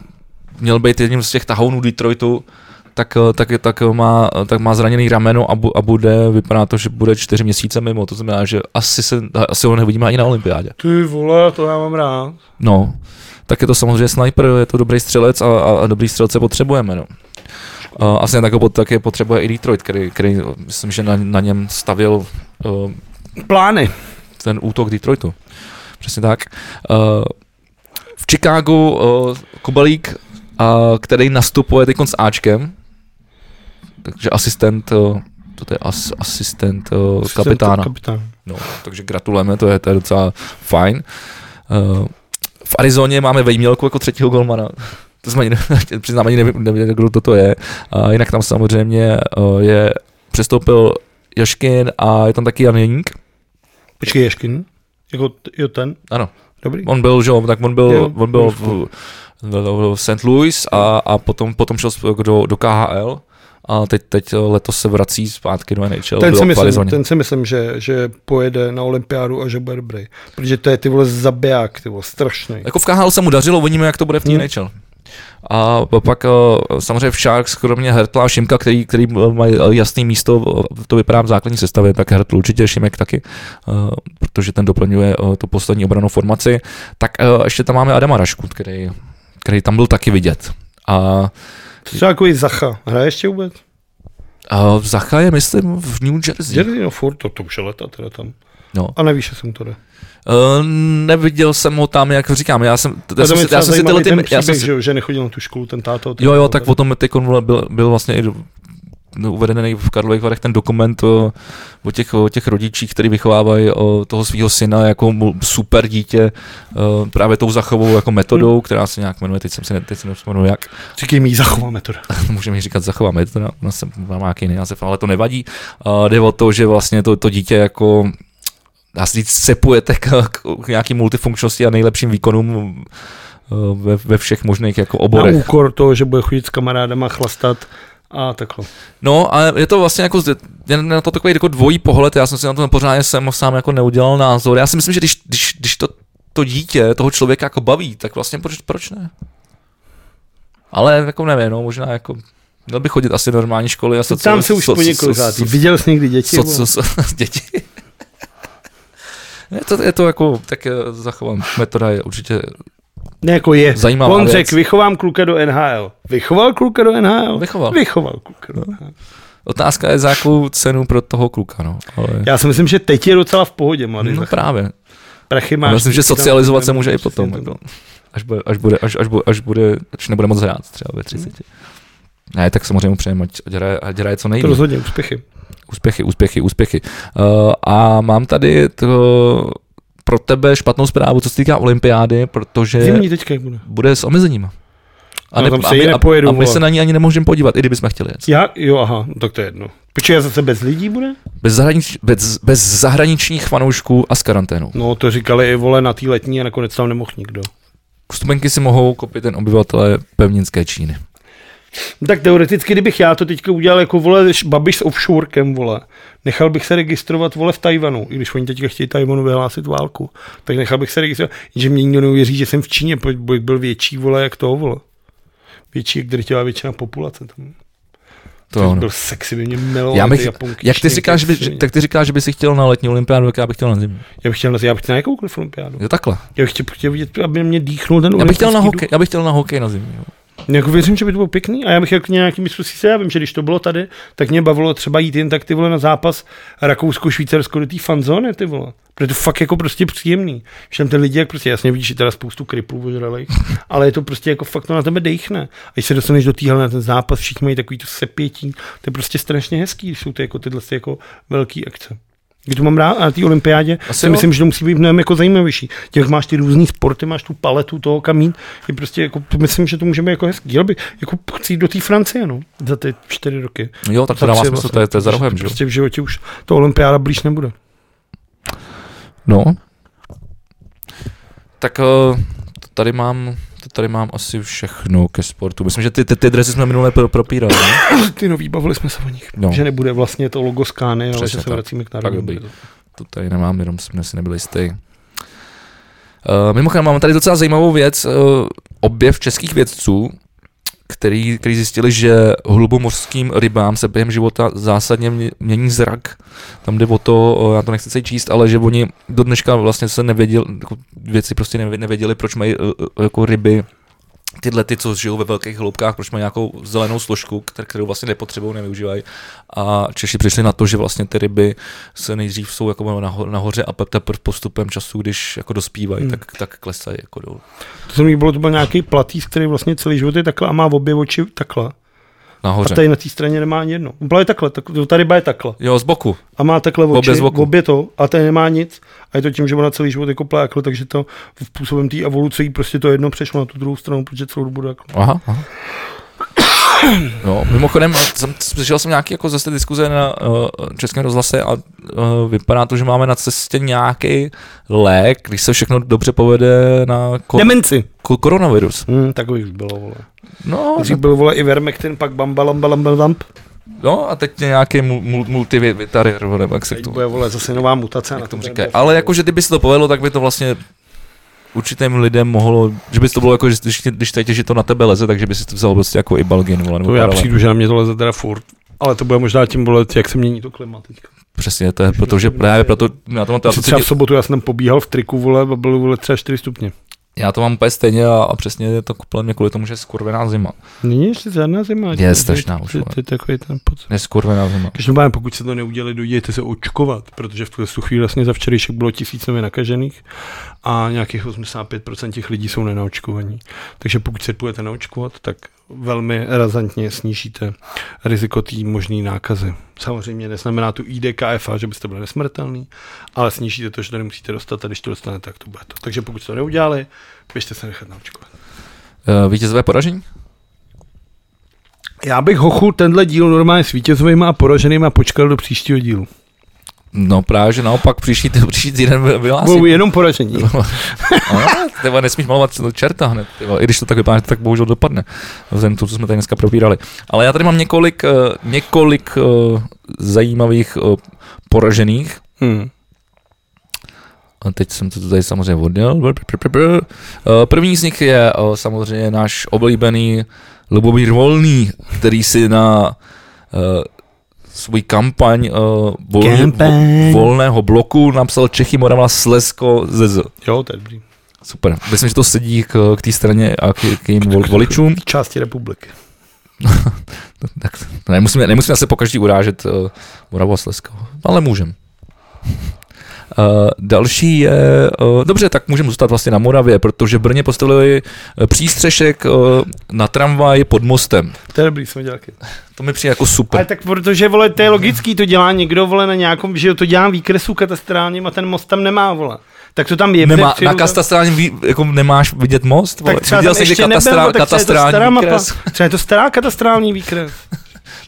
měl být jedním z těch tahounů Detroitu, Tak, tak, tak, má, tak má zraněný rameno a, bu, a bude, vypadá to, že bude čtyři měsíce mimo, to znamená, že asi, se, asi ho neuvidíme ani na olympiádě. Ty vole, to já mám rád. No, tak je to samozřejmě sniper, je to dobrý střelec a, a dobrý střelce potřebujeme, no. A asi tak je potřebuje i Detroit, který, který myslím, že na, na něm stavil uh, plány. Ten útok Detroitu. Přesně tak. Uh, v Chicagu uh, Kobalík, uh, který nastupuje teď s Ačkem. Takže asistent, to je as, asistent, asistent kapitána. Kapitán. No, takže gratulujeme, to je, to je docela fajn. V Arizoně máme Vejmělku jako třetího golmana. To jsem ani, přiznám, ani nevím, nevím, kdo toto je. A jinak tam samozřejmě je, přestoupil Jaškin a je tam taky Jan Jeník. Počkej, Jaškin? Jako jo, ten? Ano. Dobrý. On byl, že tak on byl, jo, on byl v, v Saint Louis a, a potom, potom šel do, do K H L a teď, teď letos se vrací zpátky do N H L. Ten si myslím, ten si myslím že, že pojede na olympiádu a že bude dobrý. Protože to je ty vole zabiják, ty vole, strašný. Jako v K H L se mu dařilo, vidíme, jak to bude v té hmm. N H L. A pak samozřejmě v Sharks, kromě Hertla a Šimka, který, který mají jasné místo, to vypadá v základní sestavě, tak Hertl určitě, Šimek taky, protože ten doplňuje tu poslední obranou formaci. Tak ještě tam máme Adama Rašku, který, který tam byl taky vidět. A třeba jako i Zacha. Hraje ještě vůbec? A Zacha je, myslím, v New Jersey. Jersey, no furt, to, to už je leta teda tam. No. A nevíš, že jsem to jde. Uh, neviděl jsem ho tam, jak říkám, já jsem, já jsem, si, já jsem si tyhle... Ty, ten příběh, já jsem si, že, že nechodil na tu školu, ten táto... Ten jo, jo, tak potom byl, byl vlastně i no, uvedený v Karlových Varech ten dokument o, o, těch, o těch rodičích, který vychovávají o, toho svého syna jako super dítě, o, právě tou Zachovou jako metodou, hmm. která se nějak jmenuje, teď jsem si ne, teď nevzpomenu jak. Říkej mi Zachova metoda. Můžeme jí říkat Zachova metoda, ona se má nějaký jiný název, ale to nevadí. A jde o to, že vlastně to, to dítě jako... dá se říct, sepujete k, k nějaký multifunkčnosti a nejlepším výkonům ve, ve všech možných jako oborech. Na úkor toho, že bude chodit s kamarádama chlastat a takhle. No a je to vlastně jako, je na to takový jako dvojí pohled, já jsem si na to pořádně jsem sám jako neudělal názor. Já si myslím, že když, když, když to, to dítě toho člověka jako baví, tak vlastně proč, proč ne? Ale jako nevím, no, možná jako... Měl by chodit asi normální školy a soci... Tam se už so, poněkoliv so, so, viděl jsi někdy děti? So, so, so, děti? Je to, je to jako, tak Zachovám metoda je určitě jako je. Zajímavá on věc. On řekl, vychovám kluka do N H L. Vychoval kluka do N H L? Vychoval. Vychoval kluka do N H L. Otázka je za jakou cenu pro toho kluka, no. Ale... Já si myslím, že teď je docela v pohodě, mladý. No Zachovám. Právě. Prachy máš. Já myslím, že socializovat se může i potom. Jako. Až, bude, až, bude, až, až, bude, až bude, až nebude moc hrát třeba ve třiceti. Hmm. Ne, tak samozřejmě přejeme, ať hraje, ať hraje co nejvíc. To rozhodně úspěchy. Úspěchy, úspěchy, úspěchy. Uh, a mám tady to pro tebe špatnou zprávu, co se týká olympiády, protože zimní teďka jak bude. Bude s omezením. A, ne, no, a, my, nepojedu, a, a my se na ní ani nemůžeme podívat, i kdybychom chtěli jet. Já? Jo, aha, no, tak to je jedno. Počkej, zase bez lidí bude? Bez, zahranič, bez, bez zahraničních fanoušků a s karanténou. No to říkali i vole na té letní a nakonec tam nemohl nikdo. Vstupenky si mohou koupit jen obyvatelé pevninské Číny. Tak teoreticky, kdybych já to teďka udělal jako vole Babiš s offshorkem, vole, nechal bych se registrovat vole v Tajvanu, i když oni teďka chtějí Tajvanu vyhlásit válku, tak nechal bych se registrovat, že mě nikdo neuvěří, že jsem v Číně, protože byl větší vole jak toho vole. Větší, jak drtivá většina populace tam. To, to byl sexy, by mě miloval ty Japonky. Jak ty říkáš, by, tak ty říkáš, že by si chtěl na letní olympiádu, jak já bych chtěl na zimní. Já bych chtěl na, já bych chtěl na jakoukoliv olympiádu. Jo takhle. Já bych chtěl, chtěl vidět, aby mě dýchnul ten. Já bych chtěl na hokej, já bych chtěl na hokej na zimní. Jako věřím, že by to bylo pěkný a já bych jako nějakým diskusí, já vím, že když to bylo tady, tak mě bavilo třeba jít jen tak ty vole na zápas Rakousko-Švýcarsko do té fanzóny, ty vole. Protože to fakt jako prostě příjemný. Všem ty lidi, jak prostě jasně vidíš, že teda spoustu kriplů ožralejch, ale je to prostě jako fakt to na tebe dejchne. A když se dostaneš do týhle na ten zápas, všichni mají takový to sepětí, to je prostě strašně hezký, když jsou ty jako tyhle jako velký akce. Když to mám rád na té olympiádě, si myslím, že to musí být mnohem jako zajímavější. Těch máš ty různý sporty, máš tu paletu toho kamín. Je prostě jako, myslím, že to můžeme jako hezký. Děl by, jako jít do té Francie, no, za ty čtyři roky. Jo, tak to dává smysl, to je, to je za rohem. Prostě v životě už to olympiáda blíž nebude. No. Tak tady mám, tady mám asi všechno ke sportu. Myslím, že ty, ty, ty dresy jsme minule pro, propírali. Ty nový, bavili jsme se o nich. No. Že nebude vlastně to logo Skány, ale že se vracíme k národnímu. To tady nemám, jenom jsme si nebyli jistý. Uh, mimochodem, mám tady docela zajímavou věc. Uh, objev českých vědců, který, který zjistili, že hlubomořským rybám se během života zásadně mění zrak. Tam jde o to, já to nechci se číst, ale že oni do dneška vlastně se nevěděli, jako věci prostě nevěděli, proč mají jako ryby tyhle ty, co žijou ve velkých hloubkách, proč mají nějakou zelenou složku, kterou vlastně nepotřebují, nevyužívají. A Češi přišli na to, že vlastně ty ryby se nejdřív jsou jako nahoře a teprve postupem času, když jako dospívají, hmm. tak, tak klesají jako dolů. To se mi bylo, to byl nějaký platýs, který vlastně celý život je takhle a má obě oči takhle. nahoře. A tady na té straně nemá ani jedno. Byla je takhle, tak, ta ryba je takhle. Jo, z boku. A má takhle oči, obě to, a tady nemá nic. A je to tím, že ona celý život jako plákla, takže to způsobem té evoluce jí prostě to jedno přešlo na tu druhou stranu, protože celou dobu takhle. Aha, aha. No, mimochodem, jsem, slyšel jsem nějaký jako zase diskuze na uh, Českém rozhlase a uh, vypadá to, že máme na cestě nějaký lék, když se všechno dobře povede na ko- demenci. Ko- koronavirus. Hmm, takových bylo, vole. No, tak... byl, vole, i vermektin, pak bambalambambamp. No a teď nějaký multivitarir, nebo jak se k tomu... Teď bude, vole, zase nová mutace. Jak tomu říkají. Ale jakože kdyby se to povedlo, tak by to vlastně... určitým lidem mohlo, že by to bylo jako, že když teď, že to na tebe leze, takže by si to vzal prostě jako i balgin. Vole, nebo to já přijdu, že na mě to leze teda furt, ale to bude možná tím bolet, jak se mění to klima teďka. Přesně, to je, protože právě proto... Já to mám třeba, třeba v sobotu já jsem pobíhal v triku, vole, a bylo, vole, třeba čtyři stupně. Já to mám úplně stejně a, a přesně je to kolem mě kvůli tomu, že je skurvená zima. Není ještě žádná zima. Je strašná už. To je takový ten pocit. Je skurvená zima. Každopádně, pokud se to neudělali, dojdějte se očkovat, protože v tuhle chvíli vlastně za včerejšek bylo tisíc nově nakažených a nějakých osmdesát pět procent těch lidí jsou nenaočkovaní. Takže pokud se půjdete naočkovat, tak velmi razantně snížíte riziko té možné nákazy. Samozřejmě neznamená tu I D K F A, že byste byli nesmrtelný, ale snížíte to, že to nemusíte dostat, a když to dostanete, tak to bude to. Takže pokud to neudělali, běžte se nechat naočkovat. Uh, vítězové poražení? Já bych, hochu, tenhle díl normálně s vítězovými a poraženými a počkal do příštího dílu. No právě, že naopak příští, příští týden vyhlásím. Budou jenom poražení. Teba nesmíš malovat čerta hned, tyba. I když to tak vypadá, to tak bohužel dopadne. Vzhledem k tomu, co jsme tady dneska probírali. Ale já tady mám několik, několik zajímavých poražených. Hmm. A teď jsem to tady samozřejmě odjel. První z nich je samozřejmě náš oblíbený Lubomír Volný, který si na... svůj kampaň uh, volný, vo, volného bloku napsal Čechy, Morava, Slezsko, Z Z. Jo, to je dobrý. Super. Myslím, že to sedí k, k té straně a k, k jejím voličům. K části republiky. Tak, nemusíme, nemusíme se po každý urážet uh, Moravu a Slezsko, ale můžeme. Uh, další je, uh, dobře, tak můžeme zůstat vlastně na Moravě, protože v Brně postavili přístřešek uh, na tramvaj pod mostem. To je dobrý, jsme dělali. To mi přijde jako super. Ale tak protože, vole, to je logický, to dělá někdo, vole, na nějakom, že to dělám výkresu katastrálním a ten most tam nemá, vole. Tak to tam je. Nemá, na katastrálním jako nemáš vidět most? Vole. Tak třeba viděl tam ještě katastra- nebyl, tak katastrální třeba je to stará výkres. Mapa. Třeba je to stará katastrální výkres.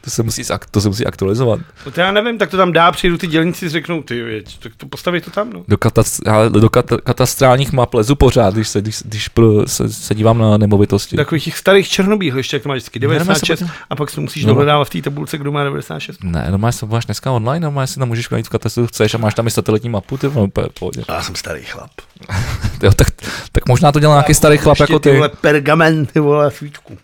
To se musí, to se musí aktualizovat. No to já nevím, tak to tam dá, přijdu ty dělníci, řeknou, ty věc, tak to postaví to tam, no. Do, katas- do kat- katastrálních map lezu pořád, když se, když, když pr- se, se dívám na nemovitosti. Takových těch starých černobílých, ještě jak to má vždycky devadesát šest, a pak se musíš no. dohledávat v té tabulce, kdo má devadesát šest. Ne, no máš, máš dneska online, no máš si tam můžeš najít v katastru, chceš a máš tam i satelitní mapu, ty no, pohodě. Já jsem starý chlap. Jo, tak, tak možná to dělá nějaký starý chlap jako ty. Tyhle pergamenty, vole, svíčku.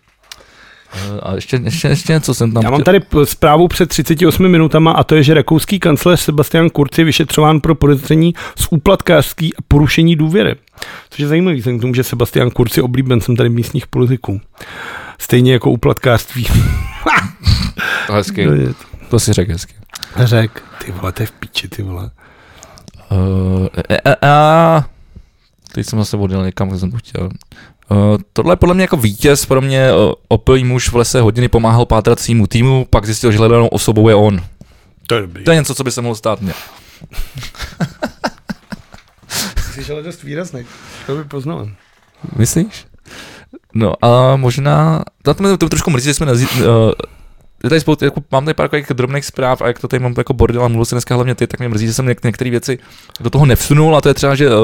A ještě, ještě, ještě něco jsem tam... Já mám tady zprávu před třiceti osmi minutama a to je, že rakouský kancléř Sebastian Kurz je vyšetřován pro podezření z úplatkářství a porušení důvěry. Což je zajímavý, jsem k tomu, že Sebastian Kurz je oblíben, jsem tady místních politiků. Stejně jako úplatkářství. To hezky. To si řek hezky. Řek. Ty vole, to je v píči, ty vole. Uh, a, a, teď jsem zase odjel někam, kde jsem to chtěl... Uh, tohle je podle mě jako vítěz, pro mě uh, opilý muž v lese hodiny pomáhal pátrat svýmu týmu, pak zjistil, že hledanou osobou je on. To je dobrý. To je něco, co by se mohlo stát mě. Jsi ale dost výrazný, to by poznal. Myslíš? No a možná, to mě to trošku mrzí, že jsme nezí... Uh, tady spolu, jako, mám tady pár drobných zpráv a jak to tady mám to jako bordel a mluvil se dneska hlavně ty, tak mě mrzí, že jsem něk- některé věci do toho nevsunul a to je třeba, že uh,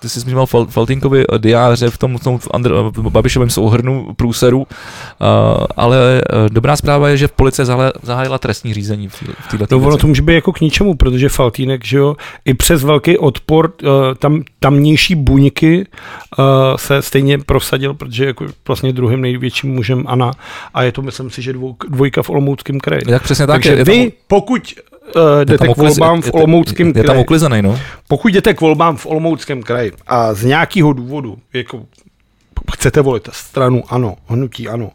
ty jsi zmiňoval Fal- Faltýnkovi diáře v tom, v tom Andr- v Babišovém souhrnu průseru, uh, ale uh, dobrá zpráva je, že policie zahle- zahájila trestní řízení v této věci. No, to může být jako k ničemu, protože Faltýnek, že jo, i přes velký odpor uh, tam, tamnější buňky uh, se stejně prosadil, protože jako vlastně druhým největším mužem A N A a je to, myslím si, že dvou, dvojka v Olomouckém kraji. Tak přesně tak. Takže je, je vy, tam, pokud uh, jdete okliz, k volbám v Olomouckém je, je, je kraji, tam oklizený, no? Pokud jdete k volbám v Olomouckém kraji a z nějakého důvodu jako chcete volit stranu ANO, hnutí ANO,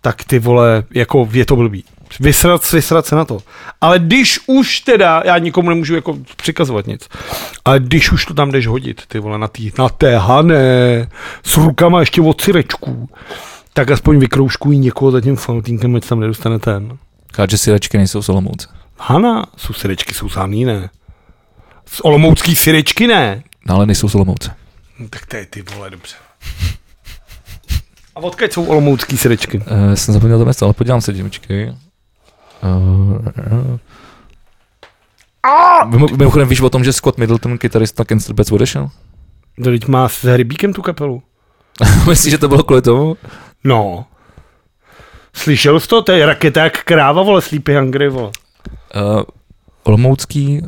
tak ty vole, jako je to blbý. Vysrat, vysrat se na to. Ale když už teda, já nikomu nemůžu jako přikazovat nic, ale když už to tam jdeš hodit, ty vole, na té na té hané, s rukama ještě od cirečků, tak aspoň vykroužkují někoho za tím flautínkem, ať tam nedostane ten. Káč, že syrečky nejsou z Olomouce. Hana, jsou syrečky, jsou samý, ne. Z olomoucký syrečky, ne. No, ale nejsou z Olomouce. No, tak to je ty vole, dobře. A odkud jsou olomoucký syrečky? Uh, jsem zapomněl to město, ale podívám se, děmičky. Uh, Mimochodem víš o tom, že Scott Middleton, kytarista Cancerbec, odešel? Teď má s Hrybíkem tu kapelu. Myslíš, že to bylo kvůli tomu? No. Slyšel jsi to? To je raketa jak kráva, vole, Sleepy Hungry, vole. Uh, olomoucký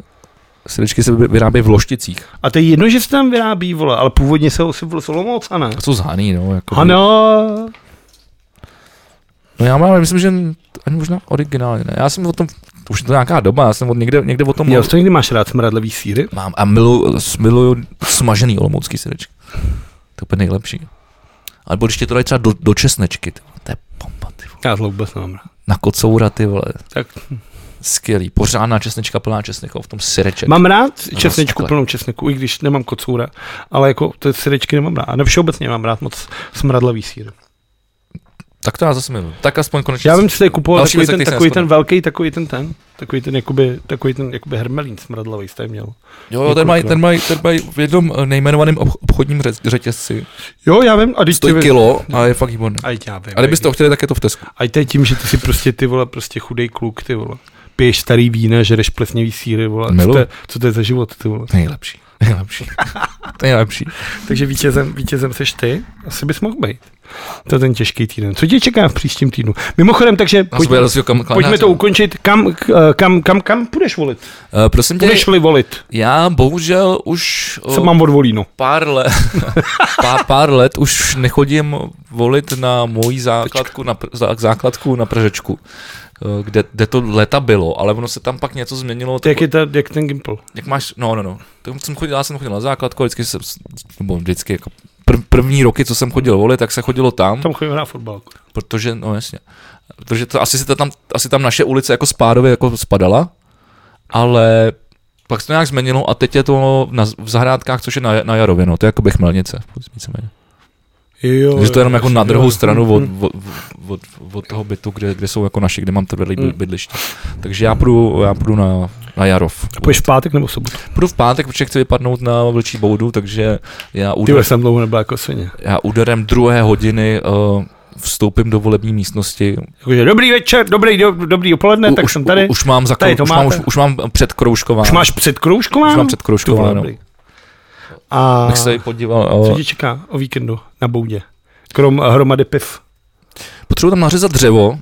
srdečky se vyrábějí v Lošticích. A to je jedno, že se tam vyrábí, vole, ale původně se osi byl z Olomouc, a ne? To jsou zháný, no. Jako ano. No já mám, myslím, že ani možná originálně, ne? Já jsem o tom, už je to nějaká doba, já jsem od někde, někde o tom... Já to někdy máš rád smradlivý sýry? Mám a miluju, miluju smažený olomoucký syrečky. To je úplně nejlepší. A nebo když tě to dají třeba do, do česnečky, ty, to je bomba, ty vole. Já to vůbec nemám rád. Na kocoura, ty vole. Tak. Skvělý, pořádná česnečka plná česneku, v tom syreček. Mám rád česnečku plnou česneku, i když nemám kocoura, ale jako ty syrečky nemám rád. Ne, všeobecně mám rád moc smradlavý sýr. Tak to já zase miluji. Tak aspoň konečně. Já vím, že tady kupoval takový, ten, takový ten velký, takový ten ten, takový ten jakoby, takový ten jakoby hermelín smradlavý jste měl. Jo, jo, ten mají ten mají ten mají v jednom nejmenovaném obchodním řetězci. Jo, já vím, a když stojí kilo a je fakt výborný. A já vím. A kdybyste to chtěli, tak je to v Tesku. A je tím, že ty si prostě ty vole prostě chudej kluk, ty vole. Piješ starý vína, žereš plesnivý sýry, vole. Co to, je, co to je za život, ty vole? Nejlepší. Nejlepší. To je nejlepší. Takže vítězem, vítězem seš ty, asi bys mohl být. To je ten těžký týden. Co tě čeká v příštím týdnu? Mimochodem, takže pojď, kam, pojďme to ukončit. Kam, kam, kam, kam půjdeš volit? Uh, prosím tě, půjdeš-li volit? Já bohužel už... Co mám od volínu? Pár let, pár, pár let už nechodím volit na moji základku na, základku na Pržečku. Kde, kde to leta bylo, ale ono se tam pak něco změnilo. Jak je ta, jak ten Gimple? Jak máš, no, no, no. Tak jsem chodil, já jsem chodil na základku, vždycky jsem, nebo vždycky jako prv, první roky, co jsem chodil volit, tak se chodilo tam. Tam chodil na fotbalku. Protože, no jasně, protože to, asi, se to tam, asi tam naše ulice jako spádově jako spadala, ale pak se to nějak změnilo a teď je to na, v zahrádkách, což je na, na Jarově, no, to je jako by Chmelnice, víceméně. Jo, takže to je jenom jako na druhou jo, stranu jo, od, od, od, od toho bytu, kde, kde jsou jako naši, kde mám trvalý bydliště. Takže já půjdu, já půjdu na, na Jarov. A půjdeš v pátek nebo v sobotu? Půjdu v pátek, protože chci vypadnout na Vlčí boudu, takže já úderem, jsem dlouho nebyl jako svině. Já úderem druhé hodiny uh, vstoupím do volební místnosti. Jakože dobrý večer, dobrý, do, dobrý opoledne, u, tak už, jsem tady. U, už mám, zakrou, tady už, mám už, už mám předkroužkován. Už máš předkroužkován? Už mám předkroužkován. A se podíval, co tě čeká o víkendu na boudě? Krom hromady piv. Potřebuji tam nařezat dřevo.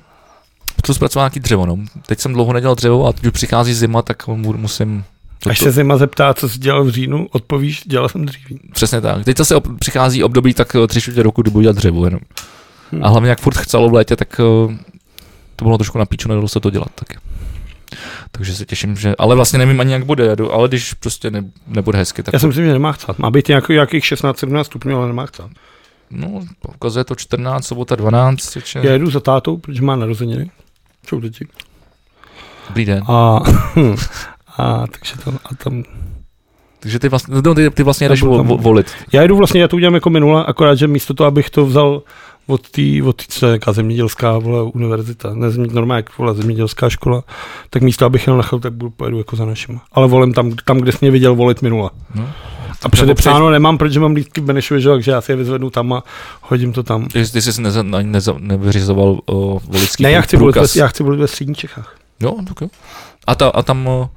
Potřebuji zpracovat nějaký dřevo. No. Teď jsem dlouho nedělal dřevo a když přichází zima, tak musím... Až se zima zeptá, co jsi dělal v říjnu, odpovíš, dělal jsem dříví. Přesně tak. Teď zase ob- přichází období tak tři čtvrtě roku, kdy budu dělat dřevo jenom. Hmm. A hlavně jak furt chcelo v létě, tak to bylo trošku na píču, nedalo se to dělat taky. Takže se těším, že... Ale vlastně nevím ani, jak bude, ale když prostě ne, nebude hezky, tak... Já si myslím, že nemá chcát. Má být nějakých šestnáct sedmnáct stupňů, ale nemá chcát. No, ukazuje to čtrnáct, sobota dvanáct. Těče. Já jedu za tátou, protože má narozeniny. Čau, děti. Dobrý den. A, a, takže tam, a tam... Takže ty vlastně, no, ty, ty vlastně jdeš vo, vo, volit. Já jedu vlastně, já to udělám jako minule, akorát, že místo toho, abych to vzal... Od té, od tý, co je nějaká zemědělská vole, univerzita, ne normálně vole, zemědělská škola, tak místo, abych jel na chod, tak budu pojedu jako za našima. Ale volím tam, tam kde jsi mě viděl volit minula. No, a předepsáno před... nemám, protože mám lístky v Benešově, takže já si je vyzvednu tam a hodím to tam. Ty, ty jsi neza, ne, neza, nevyřizoval o, volický ne, já chci průkaz? Ne, já chci volit ve střední Čechách. Jo, tak jo. A, ta, a tam... O...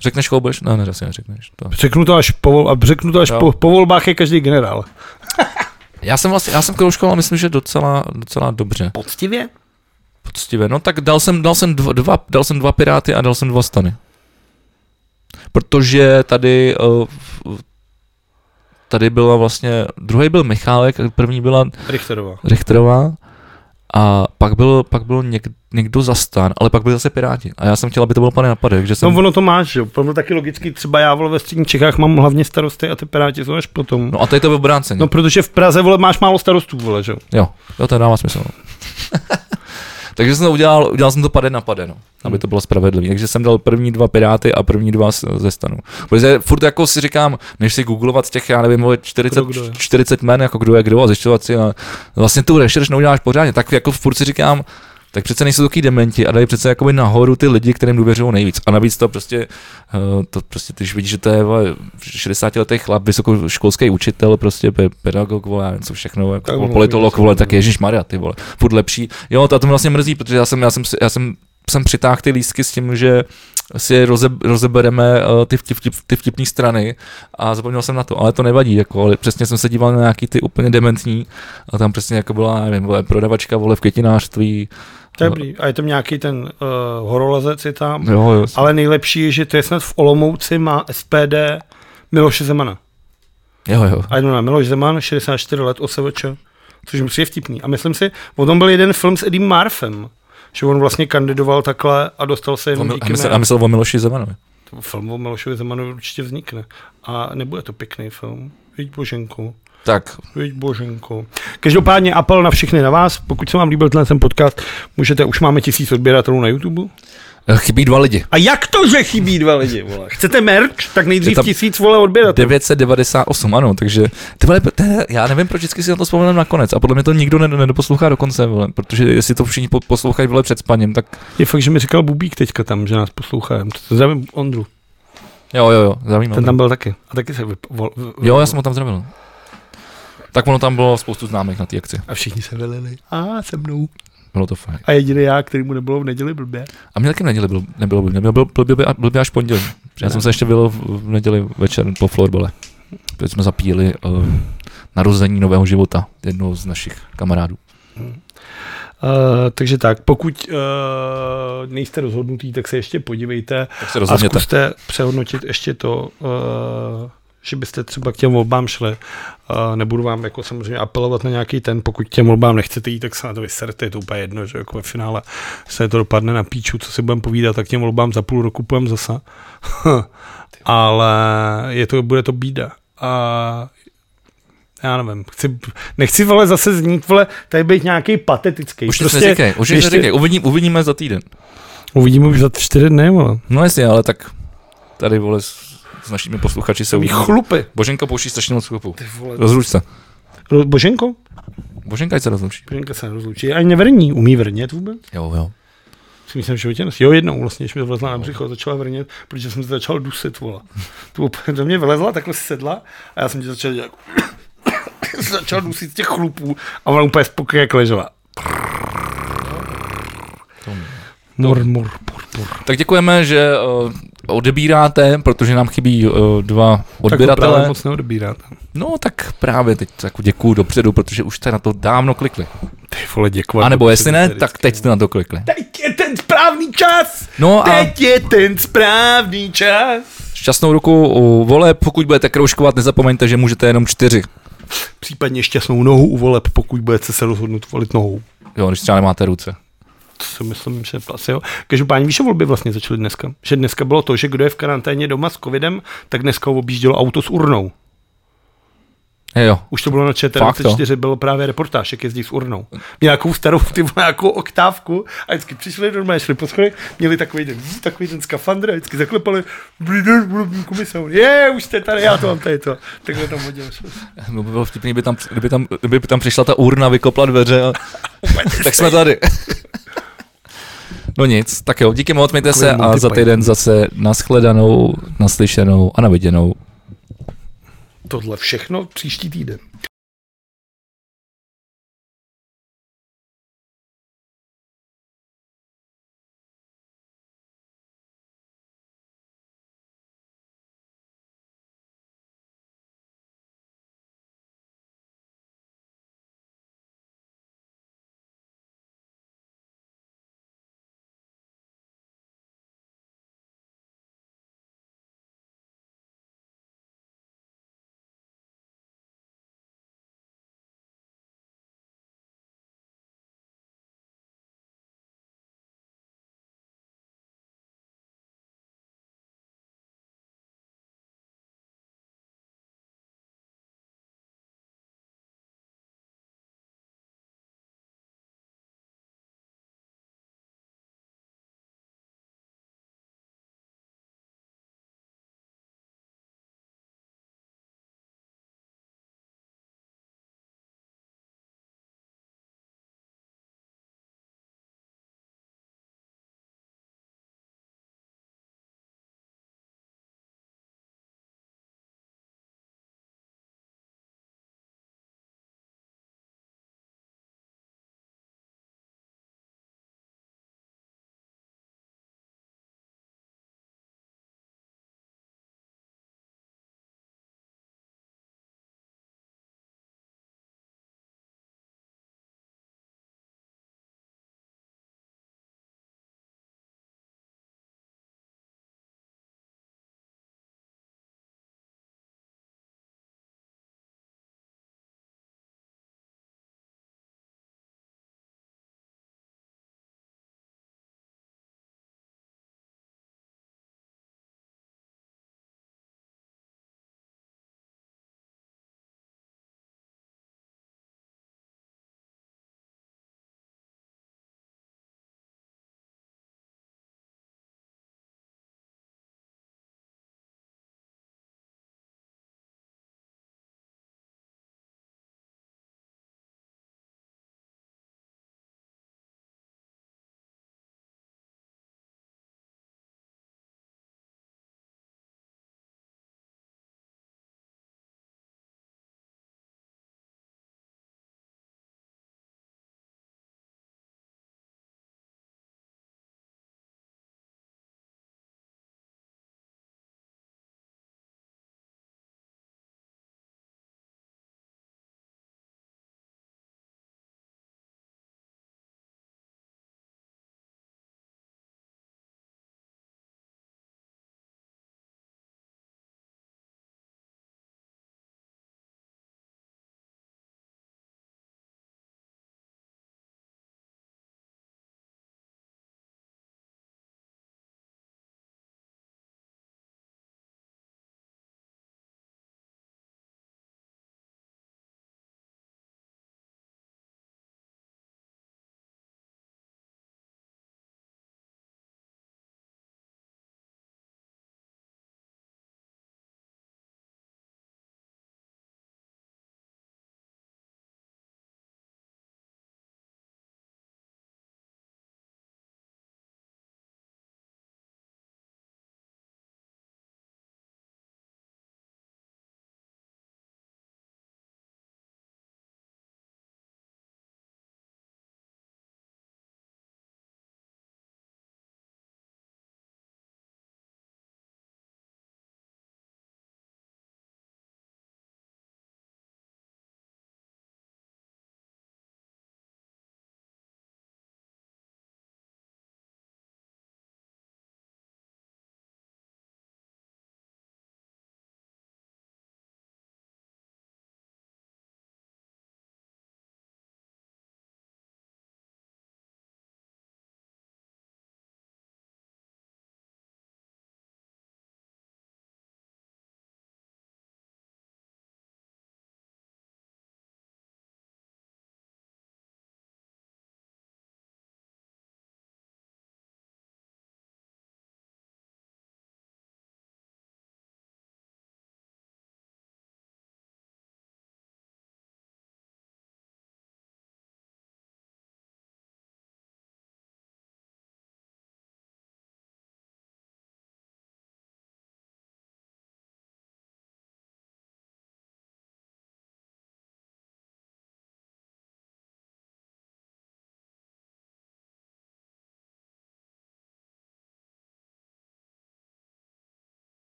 Řekneš, koho budeš? Ne, ne, asi neřekneš. To... Řeknu to až, po, řeknu to až po, po volbách je každý generál. Já jsem vlastně, já jsem kroužkoval, myslím, že docela, docela dobře. Poctivě? Poctivě, no tak dal jsem, dal jsem dva, dva, dal jsem dva Piráty a dal jsem dva Stany. Protože tady, tady byla vlastně, druhý byl Michálek a první byla Richterová. Richterová. A pak byl, pak byl něk, někdo za Stan, ale pak byl zase Piráti. A já jsem chtěl, aby to bylo pane napadek. Že jsem... No ono to máš, jo. To byl taky logický, třeba já vole ve středních Čechách mám hlavně starosty a ty Piráti jsou až potom. No a tady to byl obráceně. No protože v Praze vole máš málo starostů vole, že jo. Jo, to dává smysl. Takže jsem to udělal, udělal jsem to pade na pade, no, aby to bylo spravedlivý. Takže jsem dal první dva Piráty a první dva ze Stanu. Protože furt jako si říkám, než si googlovat těch, já nevím, čtyřicet, čtyřicet men, jako kdo je kdo a zjišťovat si, a vlastně tu rešerš neuděláš pořádně, tak jako furt si říkám, tak přece nejsou takový dementi a dají přece jakoby nahoru ty lidi, kterým důvěřují nejvíc. A navíc to prostě, to prostě když vidíš, že to je šedesátiletý chlap, vysokoškolský učitel, prostě pedagog, vole, něco všechno, jako politolog, vole, tak ježišmarja, ty vole, furt lepší. Jo, to a to mě vlastně mrzí, protože já jsem, já jsem, já jsem, jsem přitáhl ty lístky s tím, že si roze, rozebereme ty, vtip, vtip, ty vtipné strany a zapomněl jsem na to, ale to nevadí, jako, ale přesně jsem se díval na nějaký ty úplně dementní a tam přesně jako byla, nevím, vole, prodavačka, vole, v květinářství. Dobrý, a je tam nějaký ten uh, horolezec je tam, jo, jo, ale nejlepší je, že to je snad v Olomouci má S P D Miloše Zemana. Jo, jo. A jdu na Miloš Zeman, šedesát čtyři let, O S V Č, což mi přijde vtipný. A myslím si, o tom byl jeden film s Eddie Murphem, že on vlastně kandidoval takhle a dostal se jenom díky. A myslel o Miloši Zemanovi. Film o Milošovi Zemanovi určitě vznikne. A nebude to pěkný film. Víď Boženku. Tak. Víď Boženku. Každopádně apel na všechny na vás. Pokud se vám líbil tenhle ten podcast, můžete, už máme tisíc odběratelů na YouTube. Chybí dva lidi. A jak to, že chybí dva lidi, vole? Chcete merch? Tak nejdřív tisíc, vole, odběratelů. devět set devadesát osm, ano, takže ty vole, já nevím, proč vždycky si na to vzpomínám nakonec a podle mě to nikdo nedoposlouchá do konce, vole, protože jestli to všichni poslouchají, vole, před spaním, tak... Je fakt, že mi říkal Bubík teďka tam, že nás poslouchá, to zdravím Ondru. Jo, jo, jo, zdravím. Ten tam byl taky. A taky se vypol... Jo, já jsem ho tam zdravil. Tak ono tam bylo spoustu známých na té akci. A všichni se velili. A se mnou. Bylo to fajn. A jediný já, který mu nebylo v neděli blbě. A mě taky v neděli byl, nebylo blbě, nebylo blbě, blbě až pondělí. Já jsem se ještě byl v neděli večer po florbale. Teď jsme zapíjeli uh, narození nového života jednoho z našich kamarádů. Hmm. Uh, takže tak, pokud uh, nejste rozhodnutí, tak se ještě podívejte se a zkuste přehodnotit ještě to... Uh, že byste třeba k těm volbám šli. Uh, nebudu vám jako samozřejmě apelovat na nějaký ten, pokud těm volbám nechcete jít, tak se na to vyserte, je to úplně jedno, že jako ve finále se to dopadne na píču, co si budeme povídat, tak těm volbám za půl roku půjdeme zasa. Ale je to, bude to bída. A já nevím, chci, nechci vole zase znít, vole, tady být nějaký patetický. Už prostě, to neříkej, už než neříkej, uvidím, uvidíme za týden. Uvidíme už za čtyři dny, vole. No jasně, ale tak tady vole... S našimi posluchači se uvidí. Chlupy. Boženka pouští strašně moc chlupů. Rozluč se. Ro- Boženko? Boženka se rozlučí. Boženka se rozlučí. Ani nevrní. Umí vrnět vůbec? Jo, jo. Si myslím, že vytěnes. Jo, jednou vlastně, když mi vlezla na břicho, začala vrnět, protože jsem se začal dusit, vole. To do mě vylezla, takhle si sedla a já jsem tě začal dělat. začal dusit těch chlupů a ona úplně spokojně jak ležela. Mor, mor, mor, mor. Tak děkujeme, že uh, odebíráte, protože nám chybí uh, dva odběratele. Tak to moc neodebíráte. No tak právě teď jako děkuju dopředu, protože už jste na to dávno klikli. Ty vole, děkuji. A nebo jestli ne, tak teď jste na to klikli. Teď je ten správný čas! No a... Teď je ten správný čas! Šťastnou ruku u voleb, pokud budete kroužkovat, nezapomeňte, že můžete jenom čtyři. Případně šťastnou nohu u voleb, pokud budete se rozhodnout volit nohou. Jo, když třeba nemáte ruce. To si myslím, že asi jo. Každopádně víš, že volby vlastně začaly dneska. Že dneska bylo to, že kdo je v karanténě doma s covidem, tak dneska objíždělo auto s urnou. Jo. Už to bylo na Č T čtyři, bylo právě reportáž, jak jezdí s urnou. Měl nějakou starou, ty vole, nějakou oktávku a vždycky přišli normálně, šli po schodech, měli takový ten, takový ten skafandr a vždycky zaklepali, je, už jste tady, já to mám tady to. Takhle tam hodil. No by bylo vtipný, kdyby tam, kdyby tam, kdyby tam přišla ta urna, vykopla dveře a tak jsme tady. No nic, tak jo, díky moc, mějte se a za týden zase nashledanou, naslyšenou a naviděnou. Tohle všechno příští týden.